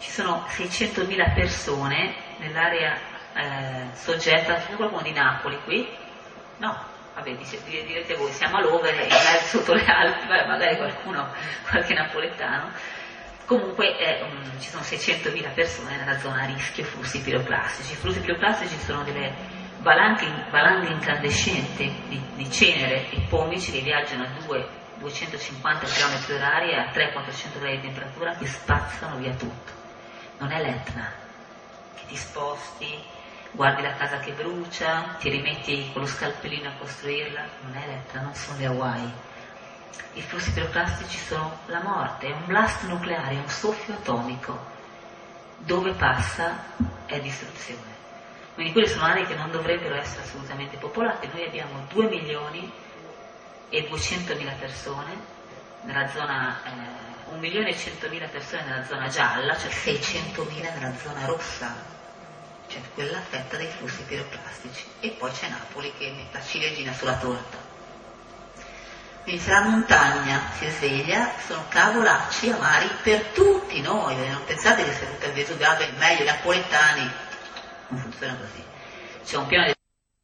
ci sono 600.000 persone nell'area soggetta. C'è qualcuno di Napoli qui? No, vabbè, direte voi, siamo a Lovere, sotto le Alpi, magari qualcuno, qualche napoletano. Comunque ci sono 600.000 persone nella zona a rischio flussi piroclastici. I flussi piroclastici sono delle valanghe incandescenti di cenere e pomici che viaggiano a 250 km/h e a 300-400 gradi di temperatura, che spazzano via tutto. Non è l'Etna, che ti sposti, guardi la casa che brucia, ti rimetti con lo scalpellino a costruirla. Non è l'Etna, non sono le Hawaii. I flussi piroclastici sono la morte, è un blast nucleare, è un soffio atomico, dove passa è distruzione. Quindi quelle sono aree che non dovrebbero essere assolutamente popolate. Noi abbiamo 2.200.000 persone nella zona 1.100.000 persone nella zona gialla, cioè 600.000 nella zona rossa, cioè quella affetta dai flussi piroclastici, e poi c'è Napoli che mette la ciliegina sulla torta. Quindi se la montagna si sveglia, sono cavolacci amari per tutti noi. Non pensate che se tutto il Vesuvio abbia il meglio, i napoletani, non funziona così. C'è un piano di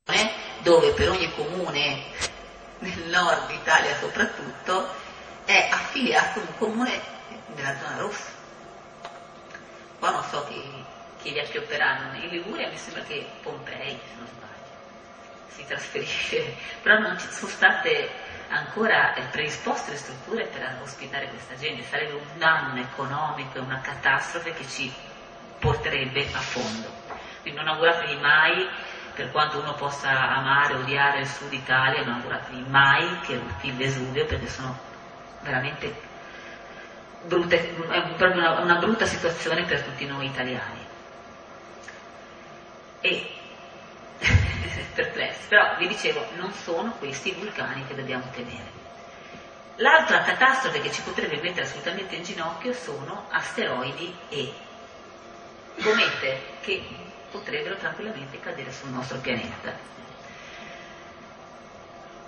gestione dove per ogni comune, nel nord Italia soprattutto, è affiliato un comune della zona rossa. Qua non so chi li acchiopperanno, in Liguria mi sembra che Pompei, se non sbaglio, si trasferisce, però non ci sono state ancora predisposte le strutture per ospitare questa gente. Sarebbe un danno economico e una catastrofe che ci porterebbe a fondo. Quindi non auguratevi mai, per quanto uno possa amare, odiare il sud Italia, non auguratevi mai che erutti il Vesuvio, perché sono veramente brutte, è proprio una brutta situazione per tutti noi italiani. E perplessi, però vi dicevo, non sono questi i vulcani che dobbiamo temere. L'altra catastrofe che ci potrebbe mettere assolutamente in ginocchio sono asteroidi e comete, che potrebbero tranquillamente cadere sul nostro pianeta,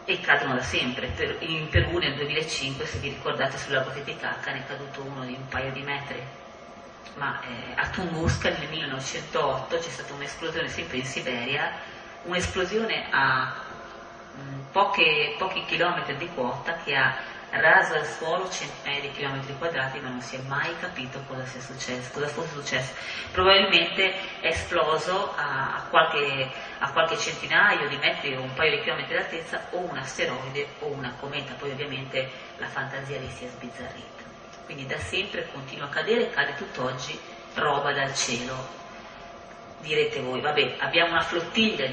e cadono da sempre. In Perù nel 2005, se vi ricordate, sul lago Titicaca ne è caduto uno di un paio di metri, ma a Tunguska nel 1908 c'è stata un'esplosione, sempre in Siberia, un'esplosione a pochi chilometri di quota, che ha raso al suolo centinaia di chilometri quadrati, ma non si è mai capito cosa fosse successo. Probabilmente è esploso a qualche centinaio di metri o un paio di chilometri d'altezza, o un asteroide o una cometa. Poi ovviamente la fantasia lì si è sbizzarrita. Quindi da sempre continua a cadere, e cade tutt'oggi roba dal cielo. Direte voi, vabbè, abbiamo una flottiglia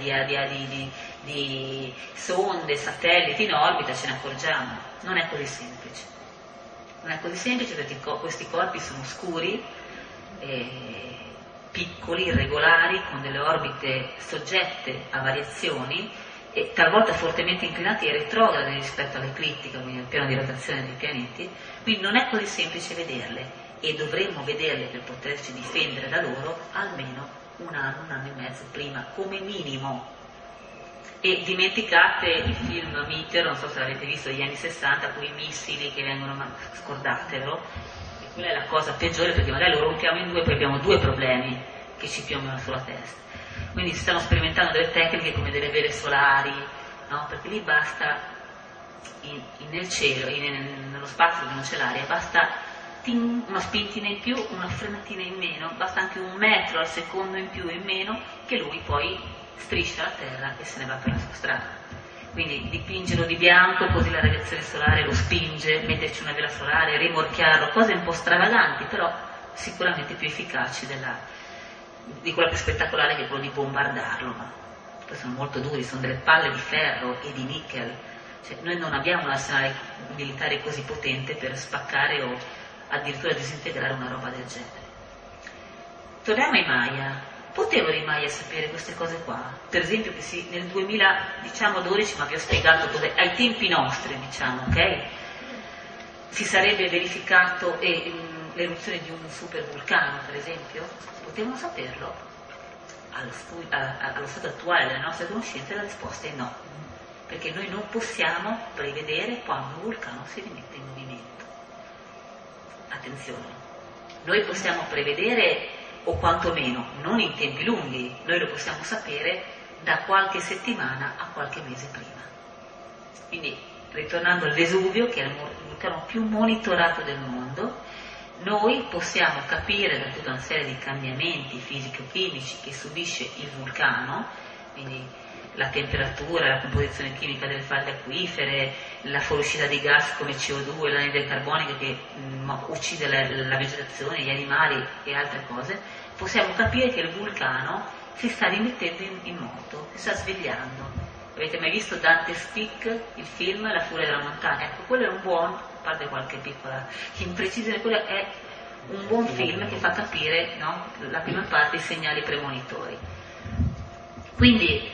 di sonde, satelliti in orbita, ce ne accorgiamo. Non è così semplice. Non è così semplice, perché questi corpi sono scuri, piccoli, irregolari, con delle orbite soggette a variazioni, e talvolta fortemente inclinati e retrogradi rispetto all'eclittica, quindi al piano di rotazione dei pianeti. Quindi non è così semplice vederle, e dovremmo vederle, per poterci difendere da loro, almeno un anno e mezzo prima, come minimo. E dimenticate il film Meteor, non so se l'avete visto, degli anni 60, con i missili che vengono, scordatelo, e quella è la cosa peggiore, perché magari lo rompiamo in due e poi abbiamo due problemi che ci piombano sulla testa. Quindi si stanno sperimentando delle tecniche come delle vele solari, no? Perché lì basta, nel cielo, nello spazio dove non c'è l'aria, basta una spintina in più, una frenatina in meno, basta anche 1 metro al secondo in più e in meno che lui poi striscia la terra e se ne va per la sua strada. Quindi dipingerlo di bianco così la radiazione solare lo spinge, metterci una vela solare, rimorchiarlo, cose un po' stravaganti, però sicuramente più efficaci di quella più spettacolare che è quello di bombardarlo, ma poi sono molto duri, sono delle palle di ferro e di nickel, cioè, noi non abbiamo un arsenale militare così potente per spaccare o addirittura disintegrare una roba del genere. Torniamo ai Maya. Potevano i Maya sapere queste cose qua? Per esempio che sì, nel 2012, ma vi ho spiegato cos'è, ai tempi nostri, diciamo, ok? Si sarebbe verificato l'eruzione di un supervulcano, per esempio? Potevano saperlo? Allo stato attuale delle nostre conoscenze la risposta è no, perché noi non possiamo prevedere quando un vulcano si rimette in movimento. Attenzione, noi possiamo prevedere, o quantomeno non in tempi lunghi, noi lo possiamo sapere da qualche settimana a qualche mese prima. Quindi, ritornando al Vesuvio, che è il vulcano più monitorato del mondo, noi possiamo capire da tutta una serie di cambiamenti fisico-chimici che subisce il vulcano, quindi la temperatura, la composizione chimica delle falde acquifere, la fuoriuscita di gas come CO2, l'anidride carbonica che uccide la vegetazione, gli animali e altre cose, possiamo capire che il vulcano si sta rimettendo in moto, si sta svegliando. Avete mai visto Dante's Peak, il film La furia della montagna? Ecco, quello è un buon, a parte qualche piccola imprecisione, quello è un buon film che fa capire, no, la prima parte, i segnali premonitori. Quindi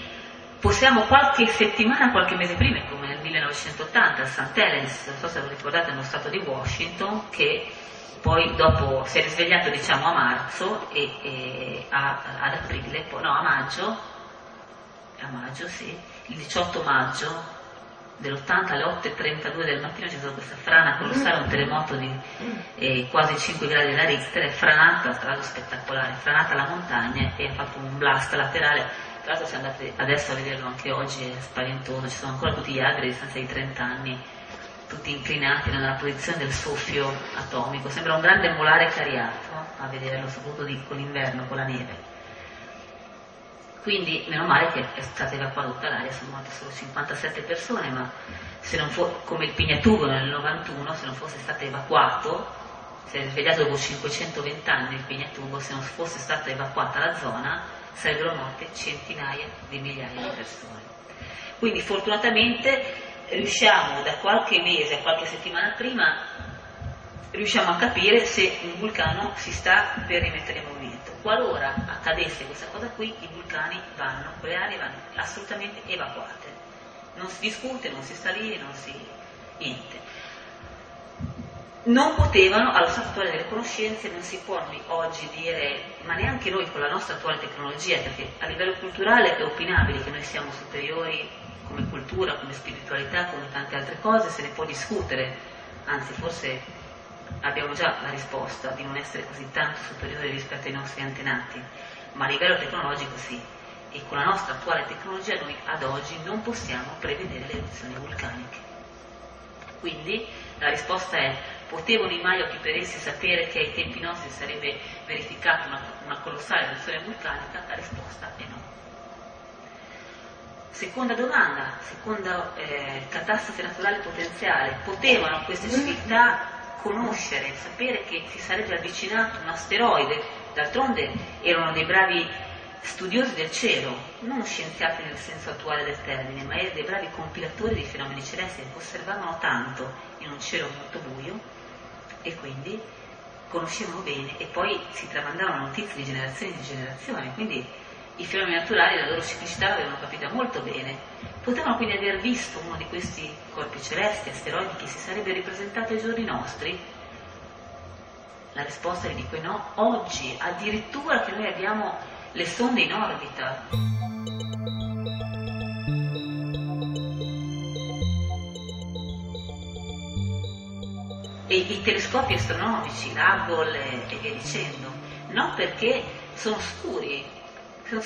possiamo qualche settimana, qualche mese prima, come nel 1980 a St. Helens, non so se lo ricordate, nello stato di Washington, che poi dopo si è risvegliato, diciamo, a marzo e ad aprile, poi, no, a maggio sì, il 18 maggio dell'80 alle 8:32 del mattino c'è stata questa frana colossale, un terremoto di quasi 5 gradi della Richter, è franata, tra l'altro spettacolare, è franata la montagna e ha fatto un blast laterale. Tra l'altro, se andate adesso a vederlo anche oggi è spaventoso, ci sono ancora tutti gli alberi a distanza di 30 anni, tutti inclinati nella posizione del soffio atomico, sembra un grande molare cariato a vederlo, soprattutto con l'inverno, con la neve. Quindi meno male che è stata evacuata l'aria, sono morte solo 57 persone, ma se non fosse, come il Pignaturo nel 91, se non fosse stato evacuato, si è svegliato dopo 520 anni il Pignaturo, se non fosse stata evacuata la zona, sarebbero morte centinaia di migliaia di persone. Quindi fortunatamente riusciamo da qualche mese a qualche settimana prima, riusciamo a capire se un vulcano si sta per rimettere in movimento. Qualora accadesse questa cosa qui, i vulcani vanno, quelle aree vanno assolutamente evacuate, non si discute, non si sta lì, non si niente. Non potevano, allo stato attuale delle conoscenze, non si può noi oggi dire, ma neanche noi con la nostra attuale tecnologia, perché a livello culturale è opinabile che noi siamo superiori come cultura, come spiritualità, come tante altre cose, se ne può discutere, anzi forse abbiamo già la risposta di non essere così tanto superiori rispetto ai nostri antenati, ma a livello tecnologico sì, e con la nostra attuale tecnologia noi ad oggi non possiamo prevedere le eruzioni vulcaniche. Quindi la risposta è: potevano i Maya piperensi sapere che ai tempi nostri sarebbe verificata una colossale eruzione vulcanica? La risposta è no. Seconda domanda, seconda catastrofe naturale potenziale: potevano queste civiltà conoscere, sapere che si sarebbe avvicinato un asteroide? D'altronde erano dei bravi studiosi del cielo, non scienziati nel senso attuale del termine, ma erano dei bravi compilatori di fenomeni celesti che osservavano tanto in un cielo molto buio e quindi conoscevano bene, e poi si tramandavano notizie di generazione in generazione, quindi i fenomeni naturali, la loro ciclicità, l'avevano capita molto bene. Potevano quindi aver visto uno di questi corpi celesti, asteroidi, che si sarebbe ripresentato ai giorni nostri? La risposta, vi dico, è no. Oggi, addirittura che noi abbiamo le sonde in orbita. E i telescopi astronomici, l'Hubble e via dicendo, no, perché sono scuri. Se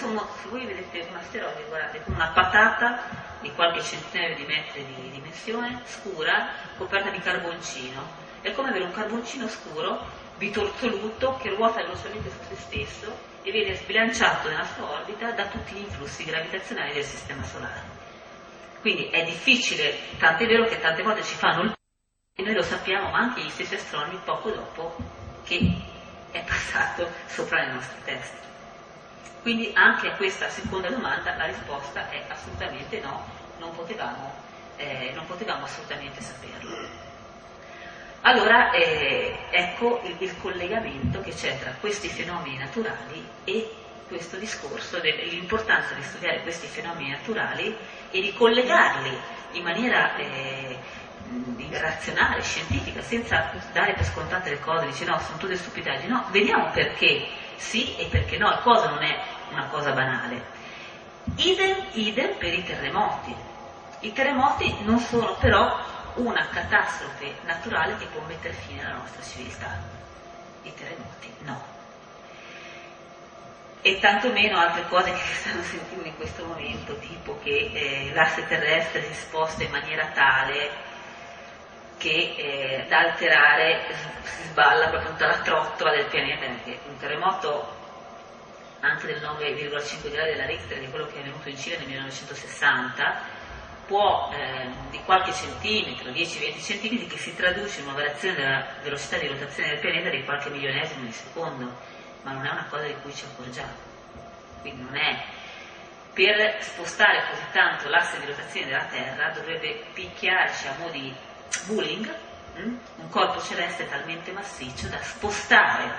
voi vedete un asteroide, guardate, come una patata di qualche centinaio di metri di dimensione, scura, coperta di carboncino. è come avere un carboncino scuro, bitorzoluto, che ruota velocemente su se stesso e viene sbilanciato nella sua orbita da tutti gli influssi gravitazionali del sistema solare. Quindi è difficile, tant'è vero che tante volte ci fanno il e noi lo sappiamo, ma anche gli stessi astronomi poco dopo che è passato sopra le nostre teste. Quindi anche a questa seconda domanda la risposta è assolutamente no, non potevamo assolutamente saperlo. Allora ecco il collegamento che c'è tra questi fenomeni naturali e questo discorso dell'importanza di studiare questi fenomeni naturali e di collegarli in maniera razionale, scientifica, senza dare per scontate le cose, dice no, sono tutte stupidaggini, no, vediamo perché sì e perché no, la cosa non è una cosa banale. Idem per i terremoti. I terremoti non sono però una catastrofe naturale che può mettere fine alla nostra civiltà. I terremoti no. E tantomeno altre cose che si stanno sentendo in questo momento, tipo che l'asse terrestre si sposta in maniera tale che da alterare si sballa proprio tutta la trottola del pianeta, perché un terremoto anche del 9,5 gradi della Richter, di quello che è avvenuto in Cile nel 1960, può di qualche centimetro, 10-20 centimetri, che si traduce in una variazione della velocità di rotazione del pianeta di qualche milionesimo di secondo, ma non è una cosa di cui ci accorgiamo. Quindi non è, per spostare così tanto l'asse di rotazione della Terra dovrebbe picchiarci a mo' di Bullying, un corpo celeste talmente massiccio da spostare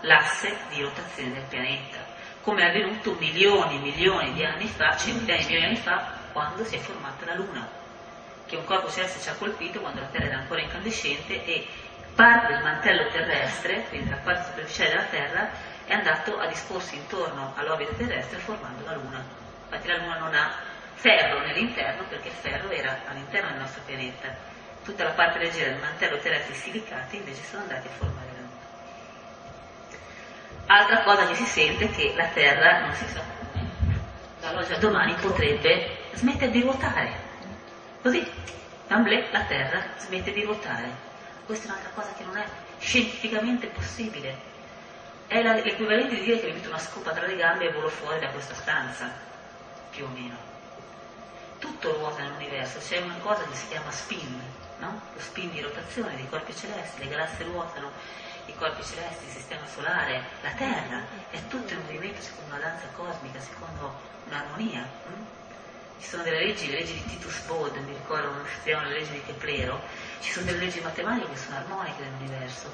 l'asse di rotazione del pianeta, come è avvenuto milioni e milioni di anni fa, centinaia di milioni di anni fa, quando si è formata la Luna, che un corpo celeste ci ha colpito quando la Terra era ancora incandescente e parte del mantello terrestre, quindi la parte superficiale della Terra, è andato a disporsi intorno all'orbita terrestre formando la Luna. Infatti la Luna non ha ferro nell'interno, perché il ferro era all'interno del nostro pianeta. Tutta la parte leggera del mantello terrestre e silicati invece sono andati a formare la Luna. Altra cosa che si sente è che la Terra, non si sa come, dall'oggi al domani potrebbe smettere di ruotare. Così, d'emblée, la Terra smette di ruotare. Questa è un'altra cosa che non è scientificamente possibile. È l'equivalente di dire che mi metto una scopa tra le gambe e volo fuori da questa stanza, più o meno. Tutto ruota nell'universo, c'è una cosa che si chiama spin, no? Lo spin di rotazione dei corpi celesti, le galassie ruotano, i corpi celesti, il sistema solare, la Terra, è tutto in movimento secondo una danza cosmica, secondo un'armonia. Ci sono delle leggi, le leggi di Titus Bode, mi ricordo come si chiamano le leggi di Keplero, ci sono delle leggi matematiche che sono armoniche nell'universo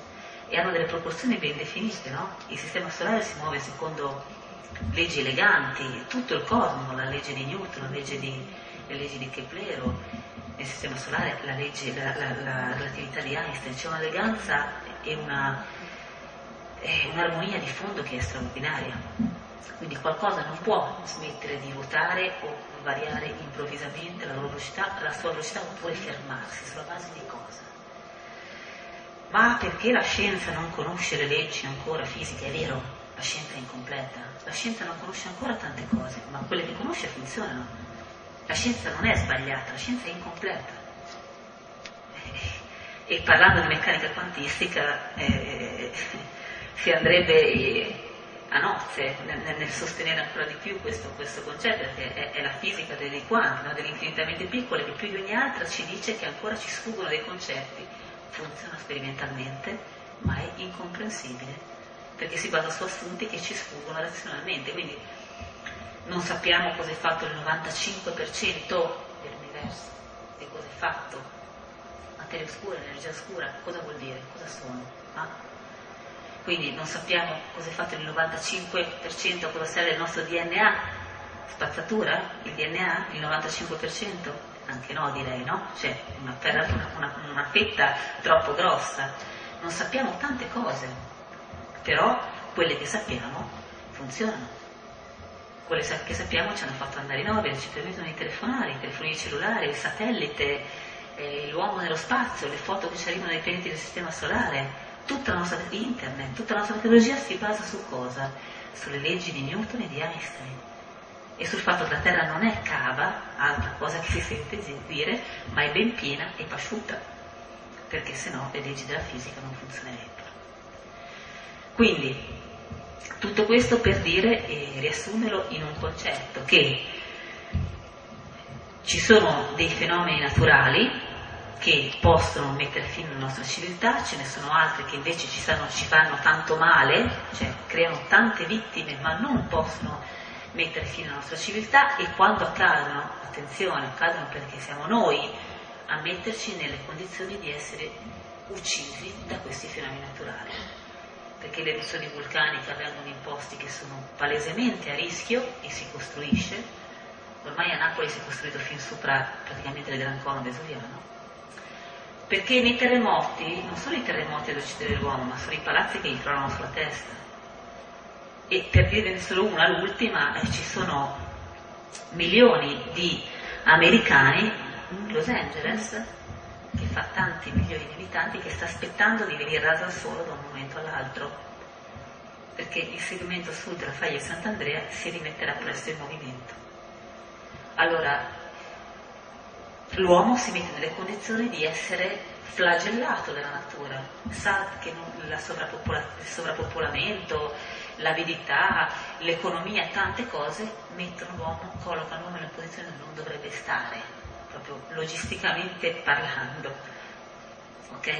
e hanno delle proporzioni ben definite, no? Il sistema solare si muove secondo leggi eleganti, tutto il cosmo, la legge di Newton, le leggi di Keplero, nel sistema solare la relatività di Einstein, c'è un'eleganza e un'armonia di fondo che è straordinaria. Quindi qualcosa non può smettere di ruotare o variare improvvisamente la sua velocità oppure fermarsi, sulla base di cosa? Ma perché la scienza non conosce le leggi ancora fisiche? È vero, la scienza è incompleta, la scienza non conosce ancora tante cose, ma quelle che conosce funzionano. La scienza non è sbagliata, la scienza è incompleta. E parlando di meccanica quantistica si andrebbe a nozze nel sostenere ancora di più questo concetto, perché è la fisica dei quanti, no? Delle infinitamente piccole, che più di ogni altra ci dice che ancora ci sfuggono dei concetti. Funziona sperimentalmente, ma è incomprensibile, perché si basa su assunti che ci sfuggono razionalmente. Quindi non sappiamo cosa è fatto il 95% dell'universo, di cosa è fatto, materia oscura, energia oscura, cosa vuol dire, cosa sono? Ah? Quindi non sappiamo cosa è fatto il 95%, cosa sarà il nostro DNA, spazzatura, il DNA, il 95%, anche no direi, no? Cioè una fetta troppo grossa, non sappiamo tante cose, però quelle che sappiamo funzionano. Quelle che sappiamo ci hanno fatto andare in orbita, ci permettono di telefonare, i telefoni cellulari, il satellite, l'uomo nello spazio, le foto che ci arrivano dai pianeti del sistema solare, tutta la nostra internet, tutta la nostra tecnologia si basa su cosa? Sulle leggi di Newton e di Einstein e sul fatto che la Terra non è cava, altra cosa che si sente dire, ma è ben piena e pasciuta. perché sennò le leggi della fisica non funzionerebbero. Quindi, tutto questo per dire e riassumerlo in un concetto, che ci sono dei fenomeni naturali che possono mettere fine alla nostra civiltà, ce ne sono altri che invece ci fanno tanto male, cioè creano tante vittime ma non possono mettere fine alla nostra civiltà, e quando accadono, attenzione, accadono perché siamo noi a metterci nelle condizioni di essere uccisi da questi fenomeni naturali, perché le eruzioni vulcaniche avvengono in posti che sono palesemente a rischio e si costruisce, ormai a Napoli si è costruito fin sopra praticamente il gran cono vesuviano, perché nei terremoti, non sono i terremoti ad uccidere l'uomo, ma sono i palazzi che gli crollano sulla testa. E per dire solo una, l'ultima, ci sono milioni di americani, Los Angeles, che fa tanti milioni di abitanti, che sta aspettando di venire rasa al suolo da un momento all'altro, perché il segmento sud della faglia di Sant'Andrea si rimetterà presto in movimento. Allora, l'uomo si mette nelle condizioni di essere flagellato dalla natura, sa che il sovrappopolamento, l'avidità, l'economia, tante cose mettono l'uomo, collocano l'uomo in una posizione dove non dovrebbe stare, proprio logisticamente parlando. Ok?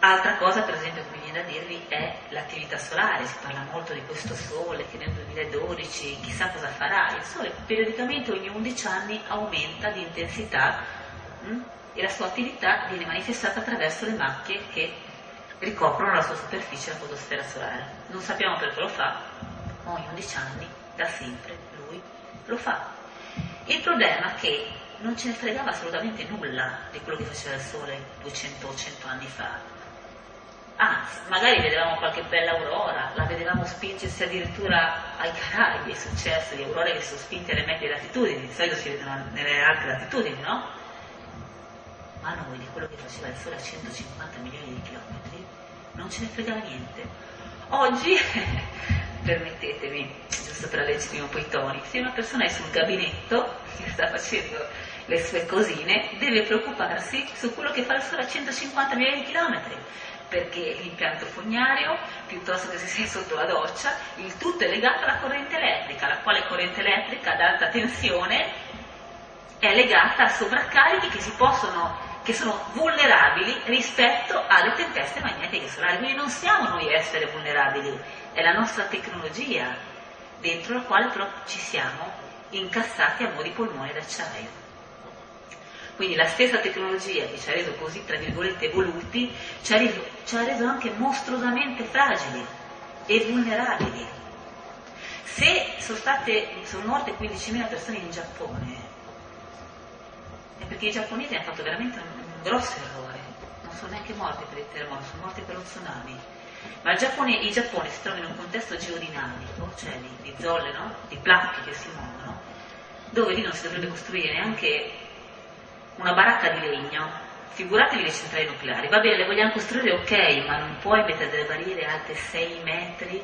Altra cosa, per esempio, che mi viene da dirvi è l'attività solare. Si parla molto di questo sole che nel 2012 chissà cosa farà. Il sole periodicamente ogni 11 anni aumenta di intensità e la sua attività viene manifestata attraverso le macchie che ricoprono la sua superficie, la fotosfera solare. Non sappiamo perché lo fa, ogni 11 anni, da sempre, lui lo fa. Il problema è che non ce ne fregava assolutamente nulla di quello che faceva il sole 200 o 100 anni fa. Anzi, magari vedevamo qualche bella aurora, la vedevamo spingersi addirittura ai Caraibi, è successo di aurore che sono spinte alle medie latitudini, di solito si vedono nelle alte latitudini, no? Ma noi di quello che faceva il sole a 150 milioni di chilometri non ce ne frega niente. Oggi, permettetemi, giusto per alleggerire un po' i toni, se una persona è sul gabinetto che sta facendo le sue cosine, deve preoccuparsi su quello che fa il sole a 150 milioni di chilometri, perché l'impianto fognario, piuttosto che se sei sotto la doccia, il tutto è legato alla corrente elettrica, la quale corrente elettrica ad alta tensione è legata a sovraccarichi che sono vulnerabili rispetto alle tempeste magnetiche solari. Quindi non siamo noi a essere vulnerabili, è la nostra tecnologia, dentro la quale però ci siamo incassati a mo' di polmone d'acciaio. Quindi la stessa tecnologia che ci ha reso così, tra virgolette, evoluti, ci ha reso anche mostruosamente fragili e vulnerabili. Se sono morte 15.000 persone in Giappone, è perché i giapponesi hanno fatto veramente un grosso errore. Non sono neanche morti per il terremoto, sono morti per lo tsunami. Ma il Giappone si trova in un contesto geodinamico, cioè di zolle, no? Di placche che si muovono, dove lì non si dovrebbe costruire neanche una baracca di legno, figuratevi le centrali nucleari. Va bene, le vogliamo costruire, ok, ma non puoi mettere delle barriere alte 6 metri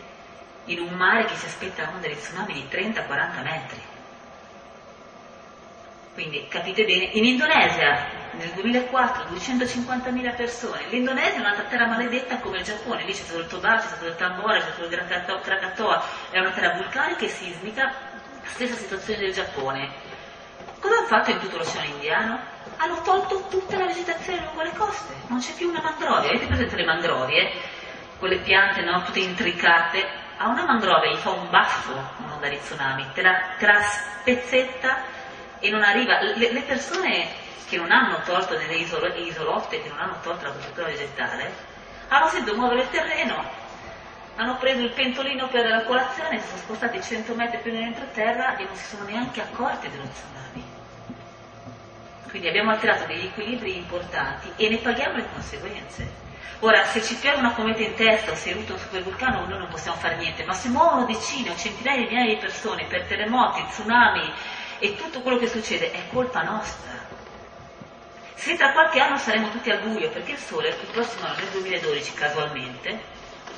in un mare che si aspetta onda di tsunami di 30-40 metri. Quindi capite bene, in Indonesia nel 2004 250.000 persone. L'Indonesia è un'altra terra maledetta come il Giappone, lì c'è stato il Toba, c'è stato il Tambora, c'è stato il Krakatoa, è una terra vulcanica e sismica, stessa situazione del Giappone. Cosa hanno fatto in tutto l'Oceano Indiano? Hanno tolto tutta la vegetazione lungo le coste, non c'è più una mangrovia. Avete presente le mangrovie? Quelle piante, no? Tutte intricate. A una mangrovia gli fa un baffo un'onda di tsunami, te la spezzetta e non arriva. Le persone che non hanno tolto delle isolotte, che non hanno tolto la copertura vegetale, hanno sentito muovere il terreno, hanno preso il pentolino per la colazione, si sono spostati 100 metri più nell'entroterra e non si sono neanche accorti dello tsunami. Quindi abbiamo alterato degli equilibri importanti e ne paghiamo le conseguenze. Ora, se ci piove una cometa in testa o se eruta un supervulcano, noi non possiamo fare niente, ma se muovono decine o centinaia di migliaia di persone per terremoti, tsunami e tutto quello che succede, è colpa nostra. Se tra qualche anno saremo tutti al buio, perché il Sole il prossimo anno, nel 2012, casualmente,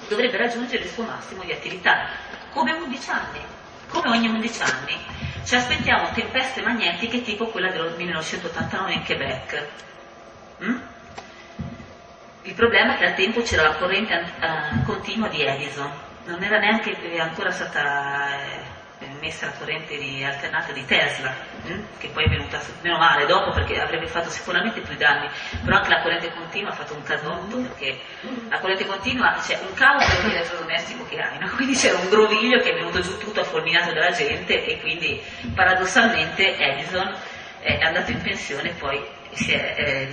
dovrebbe raggiungere il suo massimo di attività, come ogni 11 anni ci aspettiamo tempeste magnetiche tipo quella del 1989 in Quebec, Il problema è che al tempo c'era la corrente continua di Edison, non era neanche ancora stata messa la corrente alternata di Tesla, che poi è venuta, meno male, dopo, perché avrebbe fatto sicuramente più danni. Però anche la corrente continua ha fatto un casotto, perché la corrente continua, c'è un cavo per ogni elettrodomestico che hai, no? Quindi c'era un groviglio che è venuto giù tutto affolminato dalla gente, e quindi paradossalmente Edison è andato in pensione, poi si è,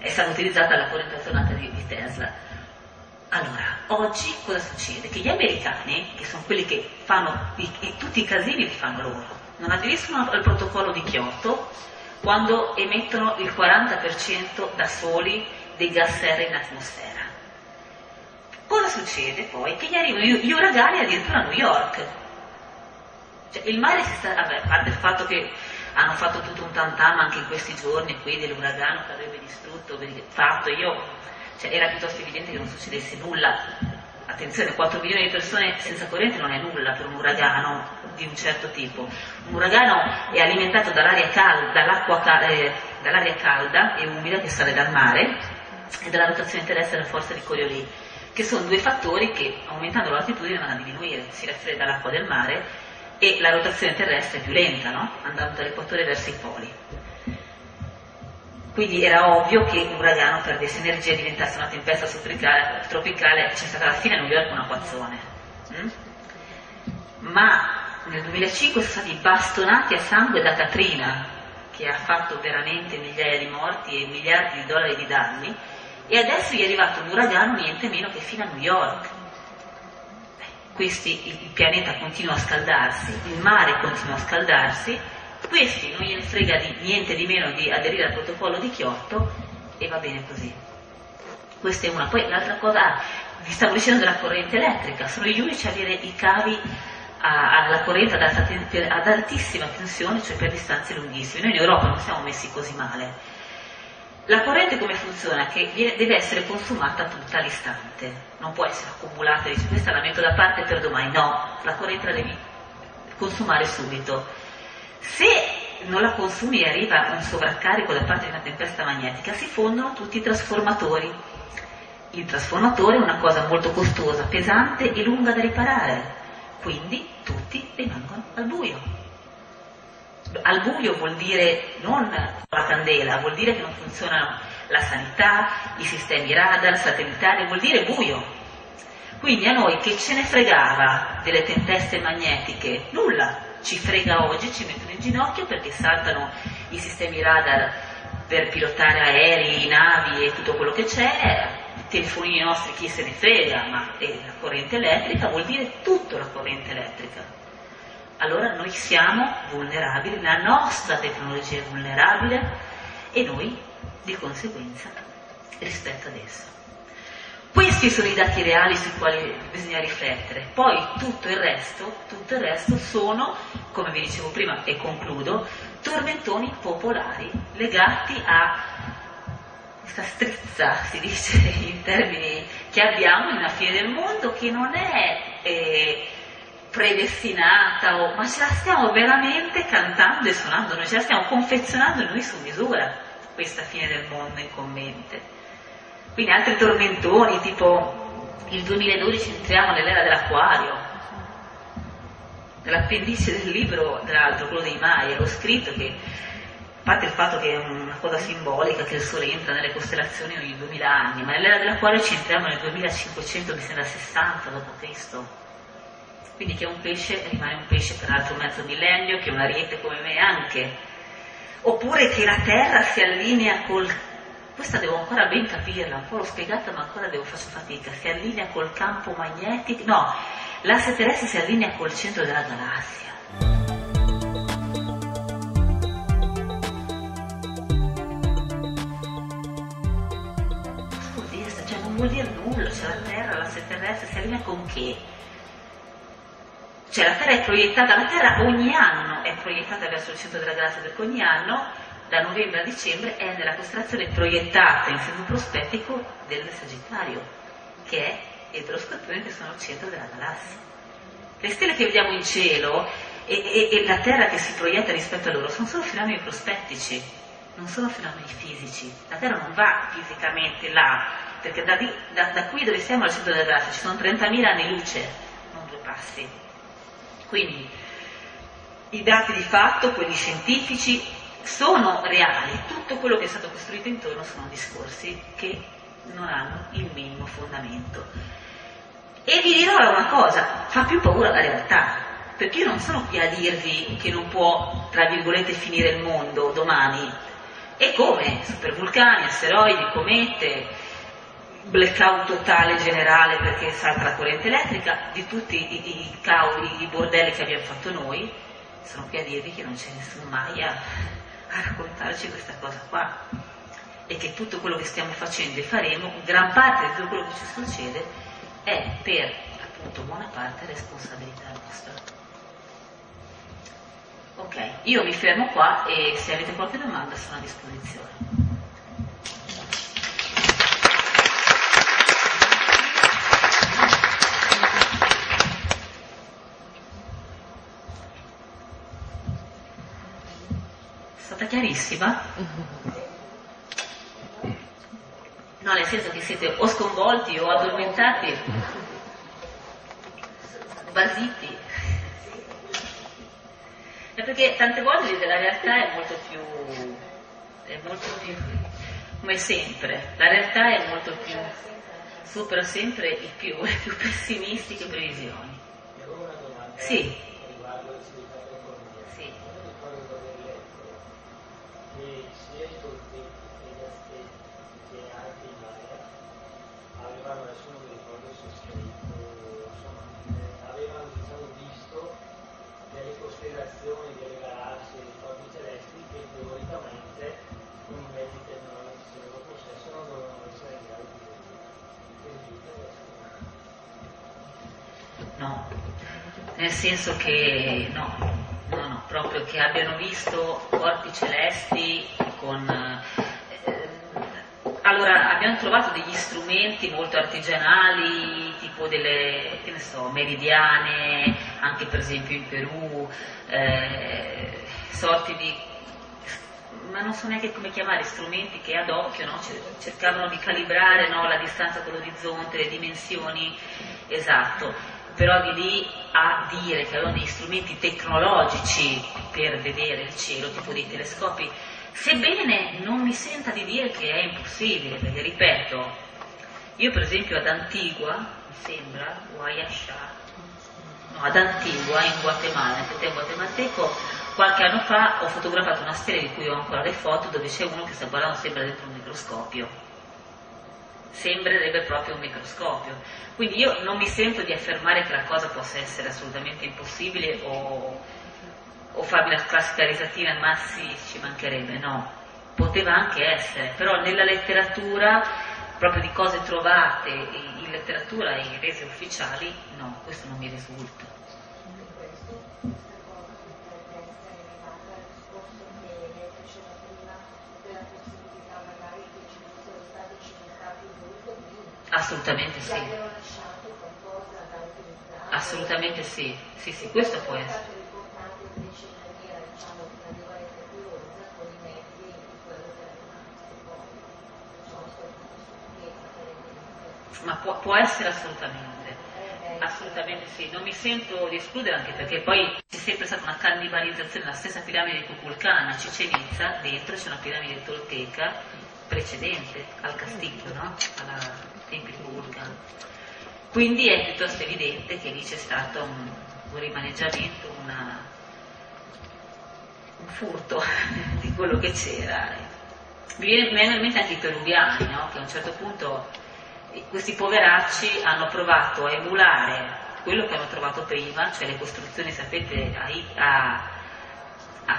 è stata utilizzata la corrente alternata di Tesla. Allora, oggi cosa succede? Che gli americani, che sono quelli che fanno tutti i casini, li fanno loro, non aderiscono al protocollo di Kyoto quando emettono il 40% da soli dei gas serra in atmosfera. Cosa succede poi? Che gli arrivano gli uragani addirittura a New York. Cioè, il mare si sta... Vabbè, a parte il fatto che hanno fatto tutto un tantama anche in questi giorni qui dell'uragano che avrebbe distrutto, Cioè, era piuttosto evidente che non succedesse nulla. Attenzione, 4 milioni di persone senza corrente non è nulla per un uragano di un certo tipo. Un uragano è alimentato dall'aria calda, dall'aria calda e umida che sale dal mare e dalla rotazione terrestre della forza di Coriolis, che sono due fattori che aumentando l'altitudine vanno a diminuire. Si raffredda l'acqua del mare e la rotazione terrestre è più lenta, no? Andando dall'equatore verso i poli. Quindi era ovvio che un uragano perdesse energia e diventasse una tempesta subtropicale, c'è stata alla fine a New York un acquazzone. Ma nel 2005 sono stati bastonati a sangue da Katrina, che ha fatto veramente migliaia di morti e miliardi di dollari di danni, e adesso gli è arrivato un uragano niente meno che fino a New York. Il pianeta continua a scaldarsi, il mare continua a scaldarsi. Questi non gliene frega di niente di meno di aderire al protocollo di Kyoto, e va bene così. Questa è una. Poi l'altra cosa, vi stavo dicendo della corrente elettrica, sono gli unici a avere i cavi alla corrente ad altissima tensione, cioè per distanze lunghissime. Noi in Europa non siamo messi così male. La corrente come funziona? Che deve essere consumata tutta all'istante, non può essere accumulata e dice questa la metto da parte per domani. No, la corrente la devi consumare subito. Se non la consumi e arriva un sovraccarico da parte di una tempesta magnetica, si fondono tutti i trasformatori. Il trasformatore è una cosa molto costosa, pesante e lunga da riparare, quindi tutti rimangono al buio. Al buio vuol dire non la candela, vuol dire che non funzionano la sanità, i sistemi radar, satellitari, vuol dire buio. Quindi a noi che ce ne fregava delle tempeste magnetiche, nulla. Ci frega oggi, ci mettono in ginocchio perché saltano i sistemi radar per pilotare aerei, navi e tutto quello che c'è, i telefonini nostri chi se ne frega, ma la corrente elettrica vuol dire tutto, la corrente elettrica. Allora noi siamo vulnerabili, la nostra tecnologia è vulnerabile e noi di conseguenza rispetto ad essa. Questi sono i dati reali sui quali bisogna riflettere, poi tutto il resto sono, come vi dicevo prima e concludo, tormentoni popolari legati a questa strizza, si dice in termini, che abbiamo in una fine del mondo che non è predestinata, ma ce la stiamo veramente cantando e suonando, noi ce la stiamo confezionando noi su misura, questa fine del mondo incommente. Quindi altri tormentoni, tipo il 2012 entriamo nell'era dell'acquario, nell'appendice del libro, tra l'altro quello dei Maya, ho scritto che, a parte il fatto che è una cosa simbolica che il Sole entra nelle costellazioni ogni 2000 anni, ma nell'era dell'acquario ci entriamo nel 2500, mi sembra 60 d.C., quindi che è un pesce, rimane un pesce per l'altro mezzo millennio, che è un ariete come me anche, oppure che la Terra si allinea col... Questa devo ancora ben capirla, un po' l'ho spiegata ma ancora faccio fatica, si allinea col campo magnetico, no, l'asse terrestre si allinea col centro della galassia. Cosa vuol dire? Cioè non vuol dire nulla, c'è la Terra, l'asse terrestre si allinea con che? Cioè la Terra è proiettata, la Terra ogni anno è proiettata verso il centro della galassia, perché ogni anno da novembre a dicembre è nella costellazione proiettata in senso prospettico del Sagittario, che è il Scorpione, che sono al centro della galassia. Le stelle che vediamo in cielo e la Terra che si proietta rispetto a loro sono solo fenomeni prospettici, non sono fenomeni fisici, la Terra non va fisicamente là, perché da qui dove siamo al centro della galassia ci sono 30.000 anni luce, non due passi. Quindi i dati di fatto, quelli scientifici, sono reali, tutto quello che è stato costruito intorno sono discorsi che non hanno il minimo fondamento. E vi dirò una cosa, fa più paura la realtà, perché io non sono qui a dirvi che non può, tra virgolette, finire il mondo domani. E come? Supervulcani, asteroidi, comete, blackout totale generale perché salta la corrente elettrica, di tutti i bordelli che abbiamo fatto noi, sono qui a dirvi che non c'è nessun mai a raccontarci questa cosa qua, e che tutto quello che stiamo facendo e faremo, gran parte di tutto quello che ci succede, è per, appunto, buona parte responsabilità nostra. Ok, io mi fermo qua e se avete qualche domanda sono a disposizione. È stata chiarissima? No, nel senso che siete o sconvolti o addormentati, basiti. Perché tante volte la realtà è molto più, come sempre, la realtà è molto più, supera sempre le più pessimistiche previsioni. Sì. Sì. Delle galassie, dei corpi celesti che teoricamente con i mezzi tecnologici che lo possessono dovevano essere in grado di vedere. No, nel senso che no, proprio che abbiano visto corpi celesti con... Allora, abbiamo trovato degli strumenti molto artigianali, tipo delle, che ne so, meridiane, anche per esempio in Perù, sorti di, ma non so neanche come chiamare, strumenti che ad occhio cercavano di calibrare la distanza con l'orizzonte, le dimensioni, esatto, però di lì a dire che avevano degli strumenti tecnologici per vedere il cielo, tipo dei telescopi, sebbene non mi senta di dire che è impossibile, perché ripeto, io per esempio ad Antigua, mi sembra, ad Antigua in Guatemala, nel Teatro guatemalteco, qualche anno fa ho fotografato una stella di cui ho ancora le foto, dove c'è uno che sta guardando sempre dentro un microscopio, sembrerebbe proprio un microscopio, quindi io non mi sento di affermare che la cosa possa essere assolutamente impossibile o farmi la classica risatina, ma sì, ci mancherebbe, no, poteva anche essere, però nella letteratura, proprio di cose trovate in letteratura e rese ufficiali, no, questo non mi risulta. Assolutamente sì. Assolutamente sì, sì, sì, questo può essere. Ma può essere assolutamente sì, non mi sento di escludere, anche perché poi c'è sempre stata una cannibalizzazione, la stessa piramide di Kukulkan a Chichen Itza, dentro c'è una piramide tolteca precedente al castiglio, no? Al tempio di Kukulkan, quindi è piuttosto evidente che lì c'è stato un rimaneggiamento, un furto di quello che c'era. Mi viene in mente anche i peruviani, no? Che a un certo punto questi poveracci hanno provato a emulare quello che hanno trovato prima, cioè le costruzioni, sapete, a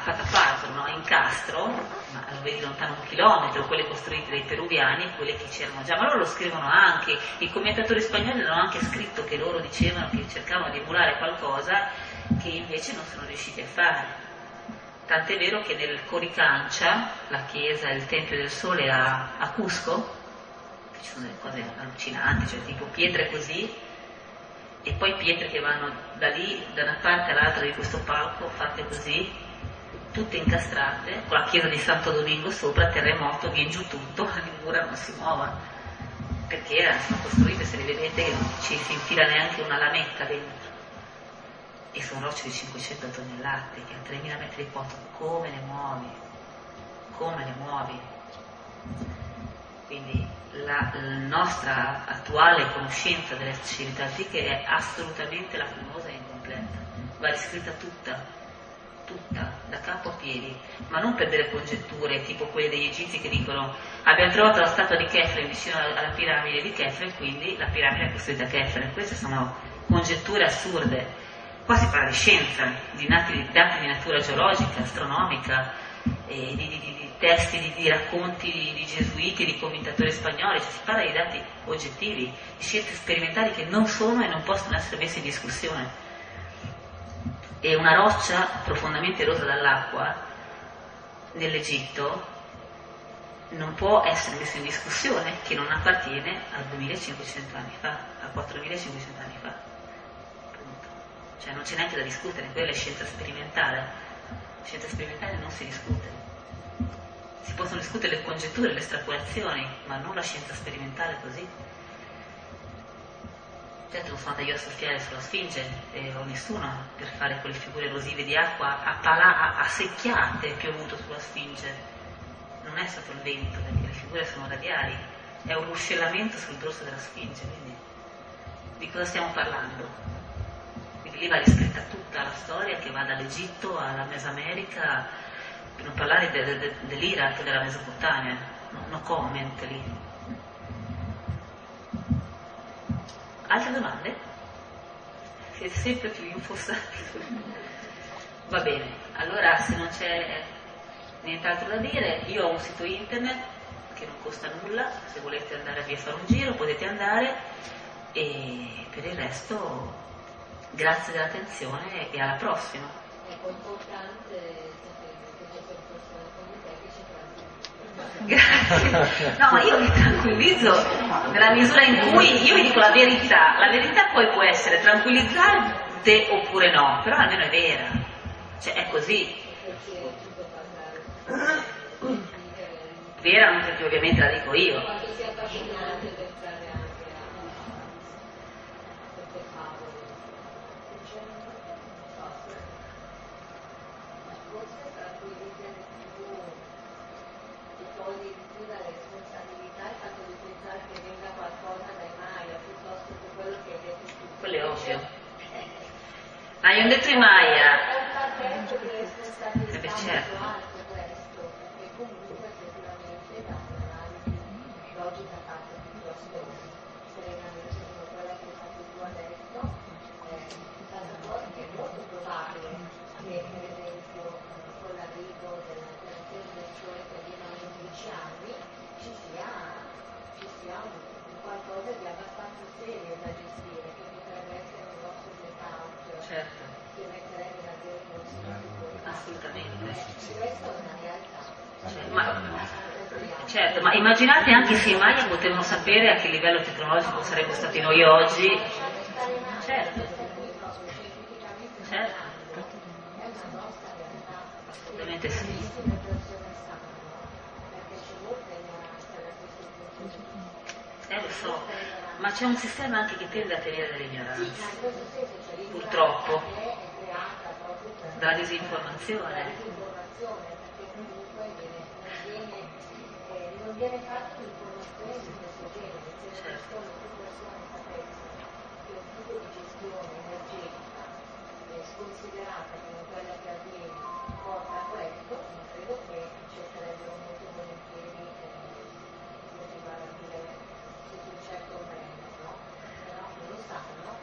catapalto, no? A incastro, ma lo vedi lontano 1 chilometro, quelle costruite dai peruviani e quelle che c'erano già, ma loro lo scrivono anche, i commentatori spagnoli hanno anche scritto che loro dicevano che cercavano di emulare qualcosa che invece non sono riusciti a fare. Tant'è vero che nel Coricancia, la chiesa, il Tempio del Sole a Cusco, ci sono delle cose allucinanti, cioè tipo pietre così e poi pietre che vanno da lì, da una parte all'altra di questo palco, fatte così, tutte incastrate, con la chiesa di Santo Domingo sopra, terremoto, viene giù tutto, le mura non si muovono, perché erano costruite, se le vedete, non ci si infila neanche una lametta dentro. E sono rocce di 500 tonnellate, che a 3.000 metri di porto, come le muovi? Come le muovi? Quindi la nostra attuale conoscenza delle civiltà antiche è assolutamente lacunosa e incompleta, va riscritta tutta, da capo a piedi, ma non per delle congetture tipo quelle degli egizi che dicono abbiamo trovato la statua di Kefren vicino alla piramide di Kefren, quindi la piramide è costruita a Kefren. Queste sono congetture assurde. Qua si parla di scienza, di dati di natura geologica, astronomica, di testi, di racconti di gesuiti, di commentatori spagnoli, cioè si parla di dati oggettivi, di scienze sperimentali che non sono e non possono essere messe in discussione. E una roccia profondamente erosa dall'acqua nell'Egitto non può essere messa in discussione, che non appartiene a 2500 anni fa, a 4500 anni fa. Punto. Cioè non c'è neanche da discutere, quella è scienza sperimentale. La scienza sperimentale non si discute. Si possono discutere le congetture, le estrapolazioni, ma non la scienza sperimentale così. Certo, non sono andata io a soffiare sulla Sfinge, o nessuno, per fare quelle figure erosive di acqua a secchiate piovuto sulla Sfinge. Non è stato il vento, perché le figure sono radiali, è un ruscellamento sul dorso della Sfinge. Quindi di cosa stiamo parlando? Quindi lì va riscritta tutta la storia che va dall'Egitto alla Mesoamerica, per non parlare dell'Iraq, della Mesopotamia, no comment lì. Altre domande? Siete sempre più infossati. Va bene, allora se non c'è nient'altro da dire, io ho un sito internet che non costa nulla, se volete andare a fare un giro potete andare, e per il resto grazie dell'attenzione e alla prossima. È importante sapere che c'è. Grazie. No, io mi tranquillizzo nella misura in cui io vi dico la verità poi può essere tranquillizzante oppure no, però almeno è vera, cioè è così. Vera non perché ovviamente la dico io. Ma io ho detto i Maya. Beh, certo. Certo, ma immaginate anche se i Maya potevano sapere a che livello tecnologico saremmo stati noi oggi. Certo, certo, assolutamente sì. Lo so, ma c'è un sistema anche che tende a tenere dell'ignoranza, purtroppo, dalla disinformazione. Non viene fatto l'informazione di questo genere, cioè ci sono più persone sapenti che un tipo di gestione energetica sconsiderata come quella che avviene porta a questo, credo che cercherebbero molto volentieri di motivare a vivere sotto un certo brand, no? Però non lo sanno, no?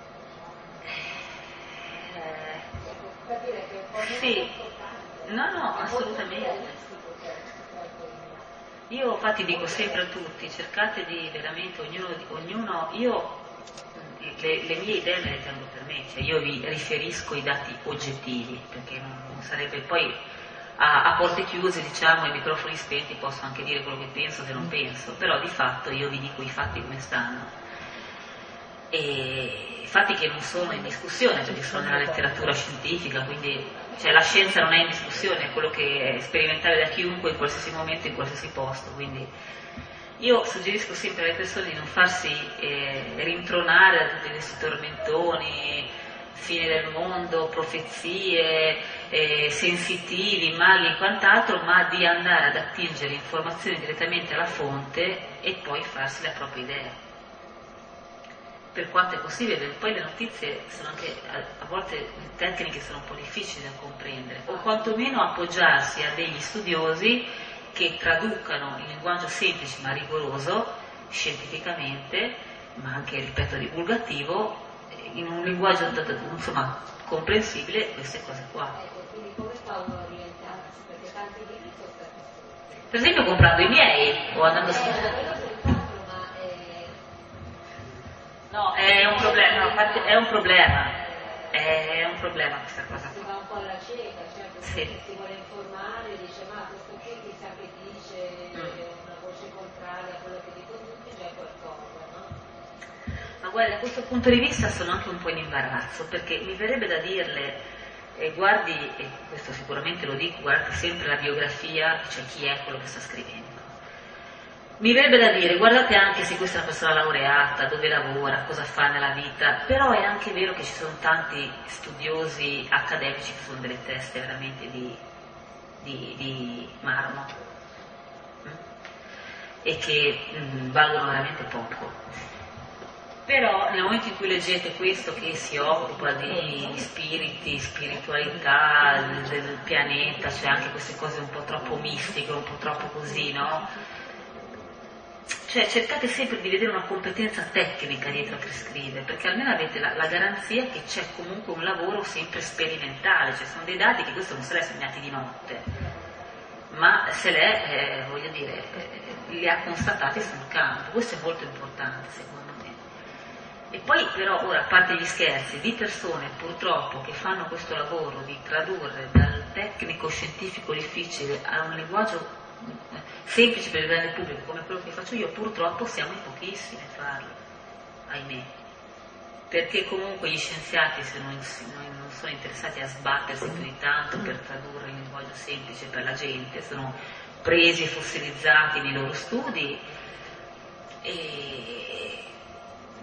Ecco, per dire che è un po' importante. No, assolutamente. Io infatti dico sempre a tutti, cercate di veramente, ognuno io le mie idee me le tengo per me, cioè io vi riferisco i dati oggettivi, perché non sarebbe poi a porte chiuse, diciamo, ai microfoni spenti posso anche dire quello che penso, se non penso, però di fatto io vi dico i fatti come stanno, e fatti che non sono in discussione, perché sono nella letteratura scientifica, quindi cioè la scienza non è in discussione, è quello che è sperimentale da chiunque in qualsiasi momento, in qualsiasi posto. Quindi io suggerisco sempre alle persone di non farsi rintronare da tutti questi tormentoni, fine del mondo, profezie, sensitivi, maghi e quant'altro, ma di andare ad attingere informazioni direttamente alla fonte e poi farsi la propria idea. Per quanto è possibile, poi le notizie sono anche a volte le tecniche sono un po' difficili da comprendere, o quantomeno appoggiarsi a degli studiosi che traducano in linguaggio semplice ma rigoroso, scientificamente, ma anche, ripeto, divulgativo, in un linguaggio insomma comprensibile, queste cose qua. Quindi come Paolo orientarsi? Perché tanti libri sono stati scritti. Per esempio comprando i miei o andando a scrivere. No, è un problema, infatti è un problema questa cosa. Si va un po' alla cieca, certo, sì. Si vuole informare, dice ma questo qui chissà che dice una voce contraria a quello che dicono tutti, c'è qualcosa, no? Ma guarda, da questo punto di vista sono anche un po' in imbarazzo, perché mi verrebbe da dirle, guardi, e questo sicuramente lo dico, guardi sempre la biografia, cioè chi è quello che sta scrivendo. Mi verrebbe da dire, guardate anche se questa è una persona laureata, dove lavora, cosa fa nella vita, però è anche vero che ci sono tanti studiosi accademici che sono delle teste veramente di marmo e che valgono veramente poco. Però nel momento in cui leggete questo che si occupa di spiriti, spiritualità, del pianeta, cioè anche queste cose un po' troppo mistiche, un po' troppo così, no? Cioè cercate sempre di vedere una competenza tecnica dietro a chi scrive, perché almeno avete la garanzia che c'è comunque un lavoro sempre sperimentale, cioè sono dei dati che questo non se l'è segnati di notte, ma se l'è, voglio dire, li ha constatati sul campo, questo è molto importante secondo me. E poi però ora, a parte gli scherzi, di persone purtroppo che fanno questo lavoro di tradurre dal tecnico scientifico difficile a un linguaggio semplice per il grande pubblico come quello che faccio io, purtroppo siamo in pochissimi a farlo, ahimè, perché comunque gli scienziati se non sono interessati a sbattersi più di tanto per tradurre in linguaggio semplice per la gente, sono presi e fossilizzati nei loro studi e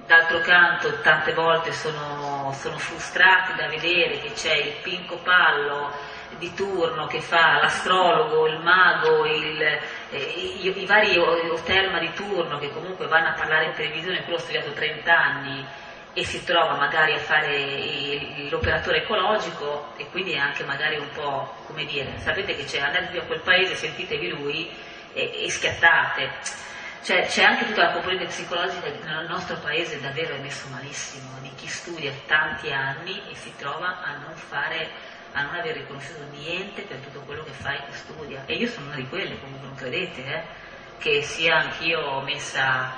d'altro canto tante volte sono frustrati da vedere che c'è il pinco pallo di turno che fa l'astrologo, il mago, i vari otelma di turno che comunque vanno a parlare in televisione, quello ho studiato 30 anni e si trova magari a fare l'operatore ecologico e quindi anche magari un po', come dire, sapete che c'è, andate a quel paese, sentitevi lui e schiattate. Cioè c'è anche tutta la componente psicologica che nel nostro paese davvero è messo malissimo, di chi studia tanti anni e si trova a non aver riconosciuto niente per tutto quello che fai e studia. E io sono una di quelle, comunque non credete, che sia anch'io messa,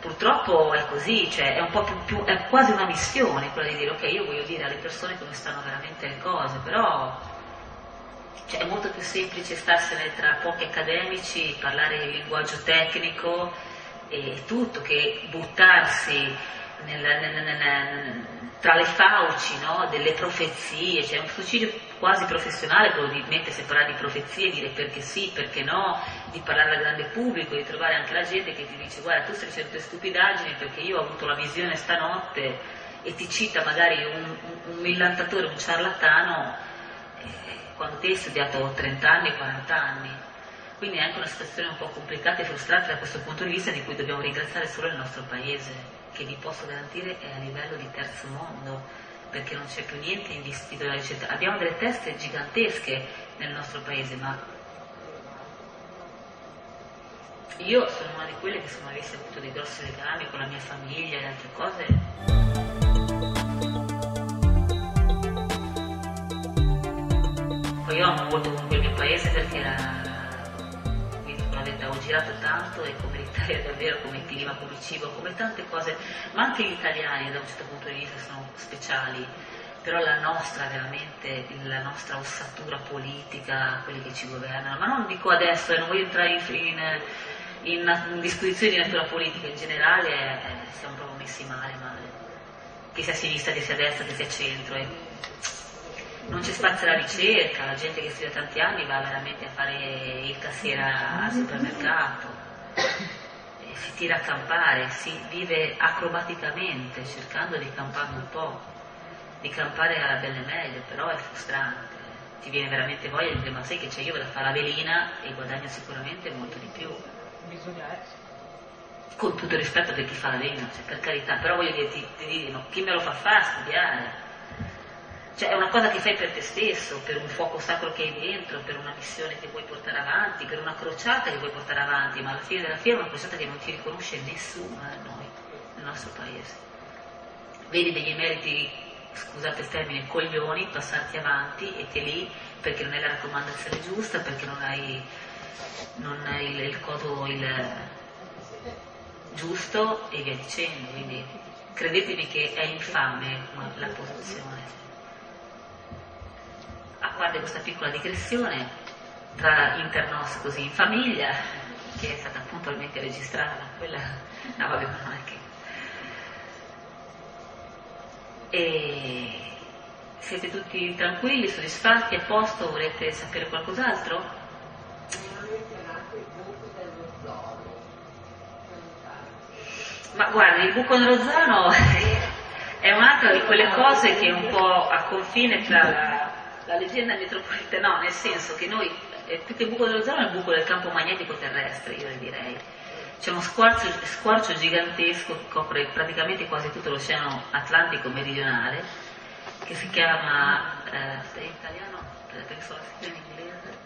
purtroppo è così, cioè è un po' più è quasi una missione quella di dire ok, io voglio dire alle persone come stanno veramente le cose, però cioè, è molto più semplice starsene tra pochi accademici, parlare il linguaggio tecnico e tutto, che buttarsi tra le fauci, no? Delle profezie, cioè un suicidio quasi professionale quello di mettersi a parlare di profezie, dire perché sì, perché no, di parlare al grande pubblico, di trovare anche la gente che ti dice guarda tu stai dicendo stupidaggini perché io ho avuto la visione stanotte e ti cita magari un millantatore, un ciarlatano, quando te hai studiato 30 anni, 40 anni. Quindi è anche una situazione un po' complicata e frustrante da questo punto di vista, di cui dobbiamo ringraziare solo il nostro paese, che vi posso garantire è a livello di terzo mondo, perché non c'è più niente investito nella ricerca. Abbiamo delle teste gigantesche nel nostro paese, ma io sono una di quelle che se non avessi avuto dei grossi legami con la mia famiglia e altre cose. Poi io amo molto comunque il mio paese perché era, ho girato tanto e come l'Italia davvero, come clima, come cibo, come tante cose, ma anche gli italiani da un certo punto di vista sono speciali, però la nostra veramente, la nostra ossatura politica, quelli che ci governano, ma non dico adesso, non voglio entrare in disposizioni di natura politica, in generale siamo proprio messi male, che sia sinistra, che sia destra, che sia centro. non c'è spazio alla ricerca, la gente che studia tanti anni va veramente a fare il cassiera al supermercato, si tira a campare, si vive acrobaticamente cercando di campare un po', di campare alla belle meglio, però è frustrante, ti viene veramente voglia di dire ma sai che c'è, io vado a fare la velina e guadagno sicuramente molto di più. Bisogna essere. Con tutto il rispetto per chi fa la velina, cioè, per carità, però voglio dirti, no, chi me lo fa fare, studiare? Cioè è una cosa che fai per te stesso, per un fuoco sacro che hai dentro, per una missione che vuoi portare avanti, per una crociata che vuoi portare avanti, ma alla fine della fiera è una crociata che non ti riconosce nessuno a noi, nel nostro paese. Vedi degli emeriti, scusate il termine, coglioni, passarti avanti e te lì perché non hai la raccomandazione giusta, perché non hai il codo giusto e via dicendo. Quindi credetemi che è infame la posizione. A parte questa piccola digressione tra internos così in famiglia, che è stata puntualmente registrata, quella no, vabbè, ma non è che. E siete tutti tranquilli, soddisfatti, a posto? Volete sapere qualcos'altro? Ma guarda, il buco nello ozono è un'altra di quelle cose che è un po' a confine tra la leggenda metropolitana, no, nel senso che noi, più che il buco dello ozono è il buco del campo magnetico terrestre, io le direi. C'è uno squarcio gigantesco che copre praticamente quasi tutto l'oceano Atlantico meridionale, che si chiama, in italiano, penso la scrivo in inglese,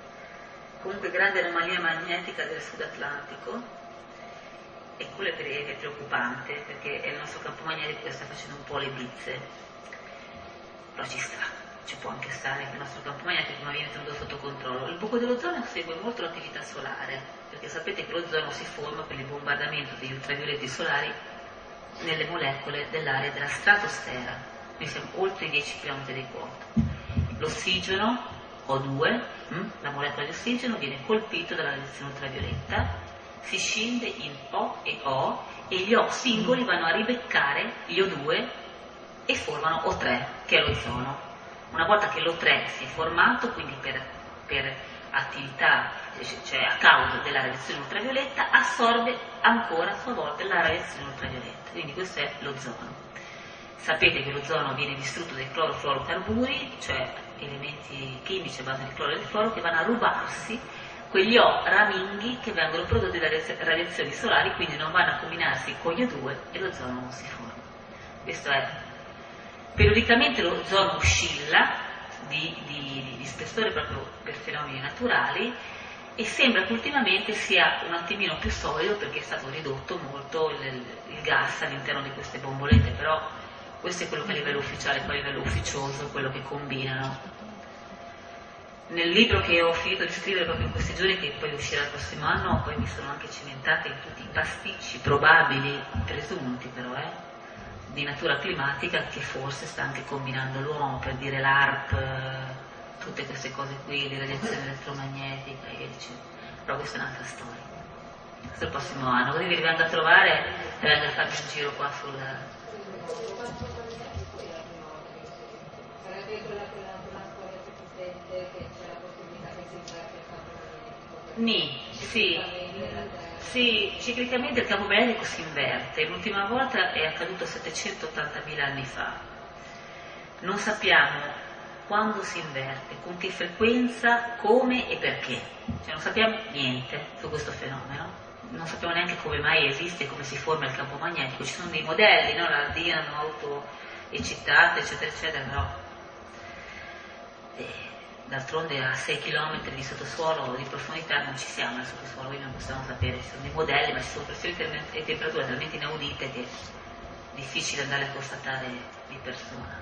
comunque grande anomalia magnetica del Sud Atlantico. E quello è preoccupante, perché è il nostro campo magnetico che sta facendo un po' le bizze, però ci sta. Ci può anche stare che il nostro campo magnetico ma viene tenuto sotto controllo. Il buco dell'ozono segue molto l'attività solare, perché sapete che l'ozono si forma per il bombardamento degli ultravioletti solari nelle molecole dell'area della stratosfera. Noi siamo oltre i 10 km di quota. L'ossigeno, O2, la molecola di ossigeno, viene colpito dalla radiazione ultravioletta, si scinde in O e O e gli O singoli vanno a ribeccare gli O2 e formano O3, che è l'ozono. Una volta che l'O3 si è formato, quindi per attività, cioè a causa della radiazione ultravioletta, assorbe ancora a sua volta la radiazione ultravioletta, quindi questo è l'ozono. Sapete che l'ozono viene distrutto dai clorofluorocarburi, cioè elementi chimici a base di cloro e di fluoro, che vanno a rubarsi quegli O raminghi che vengono prodotti dalle radiazioni solari, quindi non vanno a combinarsi con gli O2 e l'ozono non si forma. Questo è. Periodicamente l'ozono oscilla di spessore proprio per fenomeni naturali e sembra che ultimamente sia un attimino più solido perché è stato ridotto molto il gas all'interno di queste bombolette, però questo è quello che a livello ufficiale, poi a livello ufficioso, quello che combinano. Nel libro che ho finito di scrivere proprio in questi giorni, che poi uscirà il prossimo anno, poi mi sono anche cimentata in tutti i pasticci probabili, presunti però, di natura climatica che forse sta anche combinando l'uomo, per dire l'ARP, tutte queste cose qui, di radiazione elettromagnetica e eccetera. Però questa è un'altra storia. Questo è il prossimo anno, così vi vengo a trovare e vengo a fare un giro qua sul. Sì, ciclicamente il campo magnetico si inverte, l'ultima volta è accaduto 780.000 anni fa. Non sappiamo quando si inverte, con che frequenza, come e perché. Cioè non sappiamo niente su questo fenomeno, non sappiamo neanche come mai esiste, come si forma il campo magnetico. Ci sono dei modelli, no? La Dian auto eccitata, eccetera, eccetera, però d'altronde a 6 km di sottosuolo di profondità non ci siamo nel sottosuolo, quindi non possiamo sapere, ci sono dei modelli ma ci sono pressioni e temperature talmente inaudite che è difficile andare a constatare di persona.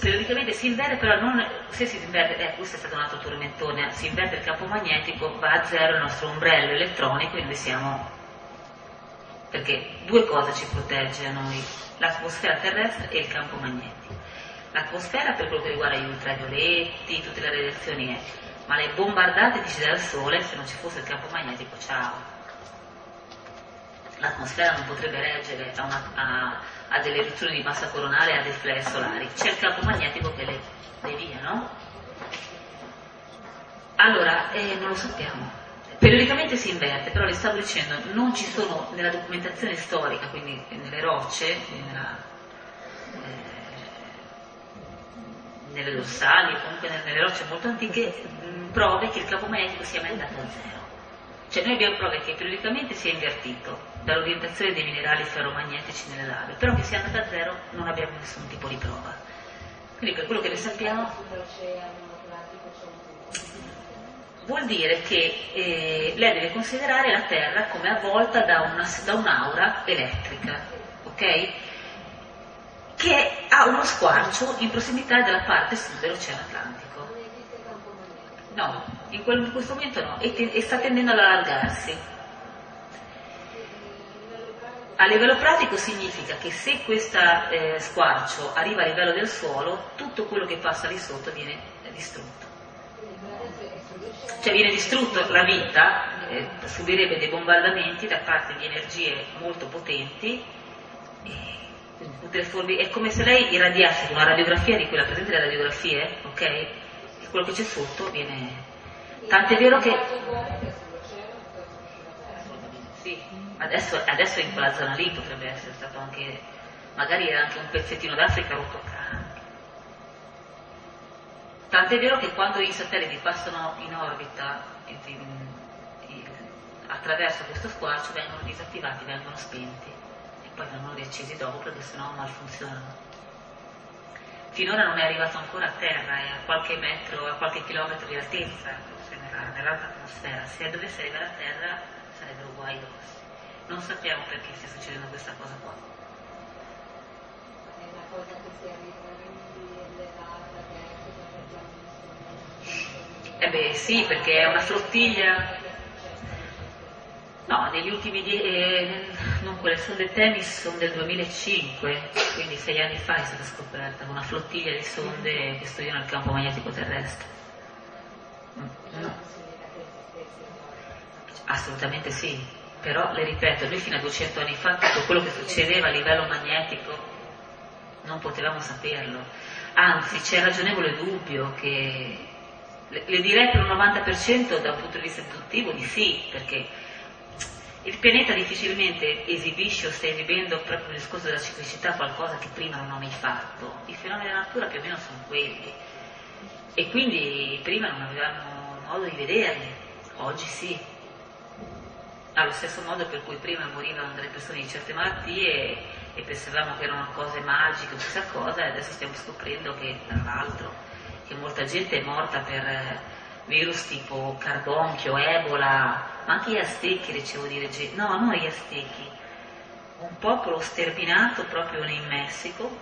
Periodicamente si inverte, però non, se si inverte, questo è stato un altro tormentone, si inverte il campo magnetico, va a zero il nostro ombrello elettronico e noi siamo, perché due cose ci protegge a noi, l'atmosfera terrestre e il campo magnetico. L'atmosfera per quello che riguarda gli ultravioletti, tutte le radiazioni, ma le bombardate che ci dà il sole, se non ci fosse il campo magnetico, ciao. l'atmosfera non potrebbe reggere a delle eruzioni di massa coronale e a dei flare solari. C'è il campo magnetico che le devia, no? Allora, non lo sappiamo. Periodicamente si inverte, però le stavo dicendo, non ci sono nella documentazione storica, quindi nelle rocce, quindi nelle dorsali, comunque nelle rocce molto antiche, prove che il campo magnetico sia mai andato a zero. Cioè noi abbiamo prove che periodicamente si è invertito dall'orientazione dei minerali ferromagnetici nelle lave, però che sia andata a zero non abbiamo nessun tipo di prova. Quindi per quello che ne sappiamo vuol dire che lei deve considerare la Terra come avvolta da un'aura elettrica, ok? Che ha uno squarcio in prossimità della parte sud dell'Oceano Atlantico. No, in questo momento no, e sta tendendo ad allargarsi. A livello pratico significa che se questo squarcio arriva a livello del suolo, tutto quello che passa lì sotto viene distrutto. Cioè viene distrutta la vita, subirebbe dei bombardamenti da parte di energie molto potenti, è come se lei irradiasse una radiografia di quella presente le radiografie, ok? Quello che c'è sotto viene... Tant'è vero che... Sì, adesso in quella zona lì potrebbe essere stato anche... magari era anche un pezzettino d'Africa rotto a cane. Tant'è vero che quando i satelliti passano in orbita attraverso questo squarcio vengono disattivati, vengono spenti e poi vengono riaccesi dopo perché sennò malfunzionano. Finora non è arrivato ancora a terra, è a qualche metro, a qualche chilometro di altezza, nell'alta atmosfera. Se dovesse arrivare a terra sarebbero guai grossi. Non sappiamo perché stia succedendo questa cosa qua. È una cosa che si arriva elevata. Sì, perché è una flottiglia. No, negli ultimi non quelle sonde Themis sono del 2005, quindi 6 anni fa è stata scoperta una flottiglia di sonde che studiano il campo magnetico terrestre. No. Assolutamente sì, però le ripeto, noi fino a 200 anni fa tutto quello che succedeva a livello magnetico non potevamo saperlo, anzi c'è ragionevole dubbio che le direi per un 90% da un punto di vista deduttivo di sì, perché il pianeta difficilmente esibisce o sta esibendo proprio nel discorso della ciclicità qualcosa che prima non ho mai fatto. I fenomeni della natura più o meno sono quelli e quindi prima non avevamo modo di vederli, oggi sì. Allo stesso modo per cui prima morivano delle persone di certe malattie e pensavamo che erano cose magiche o chissà cosa, e adesso stiamo scoprendo che tra l'altro che molta gente è morta per virus tipo carbonchio, ebola, ma anche gli aztechi, ricevo di leggere, no, non gli aztechi, un popolo sterminato proprio lì in Messico,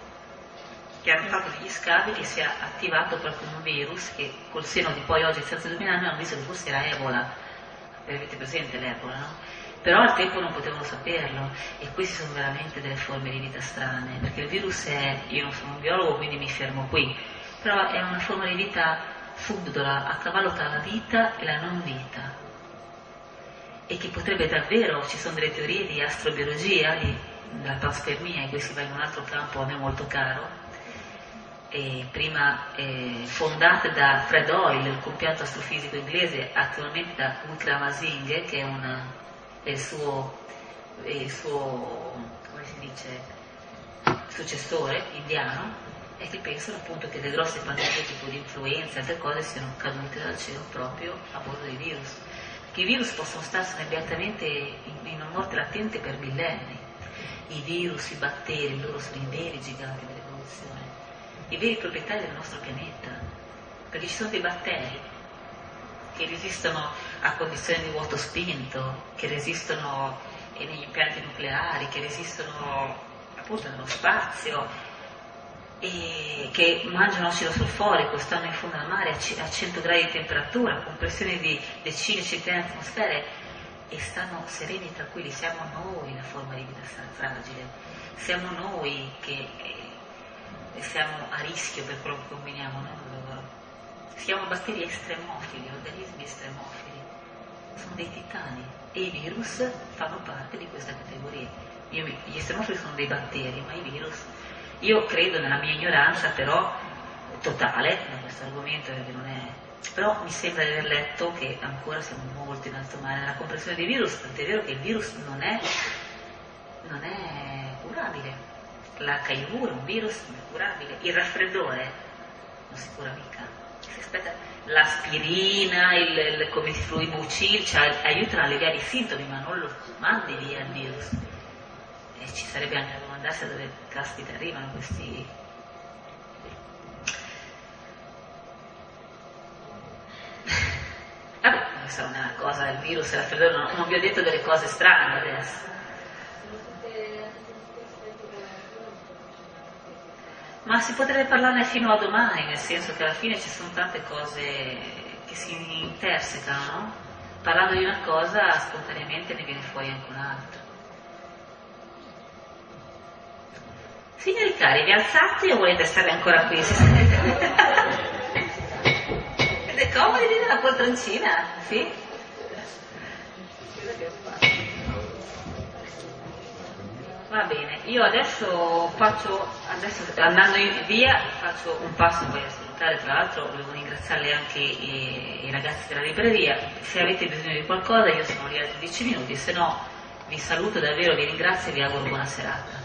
che hanno fatto degli scavi e si è attivato proprio un virus che col seno di poi oggi, senza 2000 anni, hanno visto che forse era Ebola, avete presente l'Ebola, no? Però al tempo non potevano saperlo e queste sono veramente delle forme di vita strane, perché il virus è, io non sono un biologo quindi mi fermo qui, però è una forma di vita subdola, a cavallo tra la vita e la non vita. E che potrebbe davvero, ci sono delle teorie di astrobiologia, della panspermia, e questo va in un altro campo a me molto caro, e prima fondate da Fred Hoyle, il compianto astrofisico inglese, attualmente da Ultra Masinghe, che è il suo come si dice, successore indiano, e che pensano appunto che le grosse pandemie tipo di influenza e altre cose siano cadute dal cielo proprio a bordo dei virus. I virus possono starsene beatamente in una morte latente per millenni. I virus, i batteri, loro sono i veri giganti dell'evoluzione, i veri proprietari del nostro pianeta, perché ci sono dei batteri che resistono a condizioni di vuoto spinto, che resistono negli impianti nucleari, che resistono appunto nello spazio, e che mangiano acido solforico, stanno in fondo al mare a 100 gradi di temperatura, con pressioni di decine, centinaia di atmosfere, e stanno sereni e tranquilli. Siamo noi la forma di vita fragile, siamo noi che siamo a rischio per quello che combiniamo noi. Siamo batteri estremofili, organismi estremofili, sono dei titani e i virus fanno parte di questa categoria. Gli estremofili sono dei batteri, ma i virus, io credo nella mia ignoranza però totale da questo argomento, perché non è... Però mi sembra di aver letto che ancora siamo molto in alto mare nella comprensione dei virus, tant'è vero che il virus non è curabile. L'HIV è un virus curabile, il raffreddore non si cura mica. Si aspetta. L'aspirina, il come si fluibucil, cioè, aiutano a alleviare i sintomi, ma non lo mandi via il virus. E ci sarebbe anche da domandarsi da dove caspita arrivano questi. Vabbè, questa è una cosa, il virus e raffreddore, non vi ho detto delle cose strane adesso. Ma si potrebbe parlarne fino a domani, nel senso che alla fine ci sono tante cose che si intersecano, no? Parlando di una cosa, spontaneamente ne viene fuori anche un'altra. Signori cari, vi alzate o volete stare ancora qui? Siete comodi nella poltroncina, sì? Va bene, io adesso faccio, andando via, faccio un passo, voglio salutare, tra l'altro volevo ringraziarle anche i ragazzi della libreria, se avete bisogno di qualcosa io sono lì altri 10 minuti, se no vi saluto davvero, vi ringrazio e vi auguro buona serata.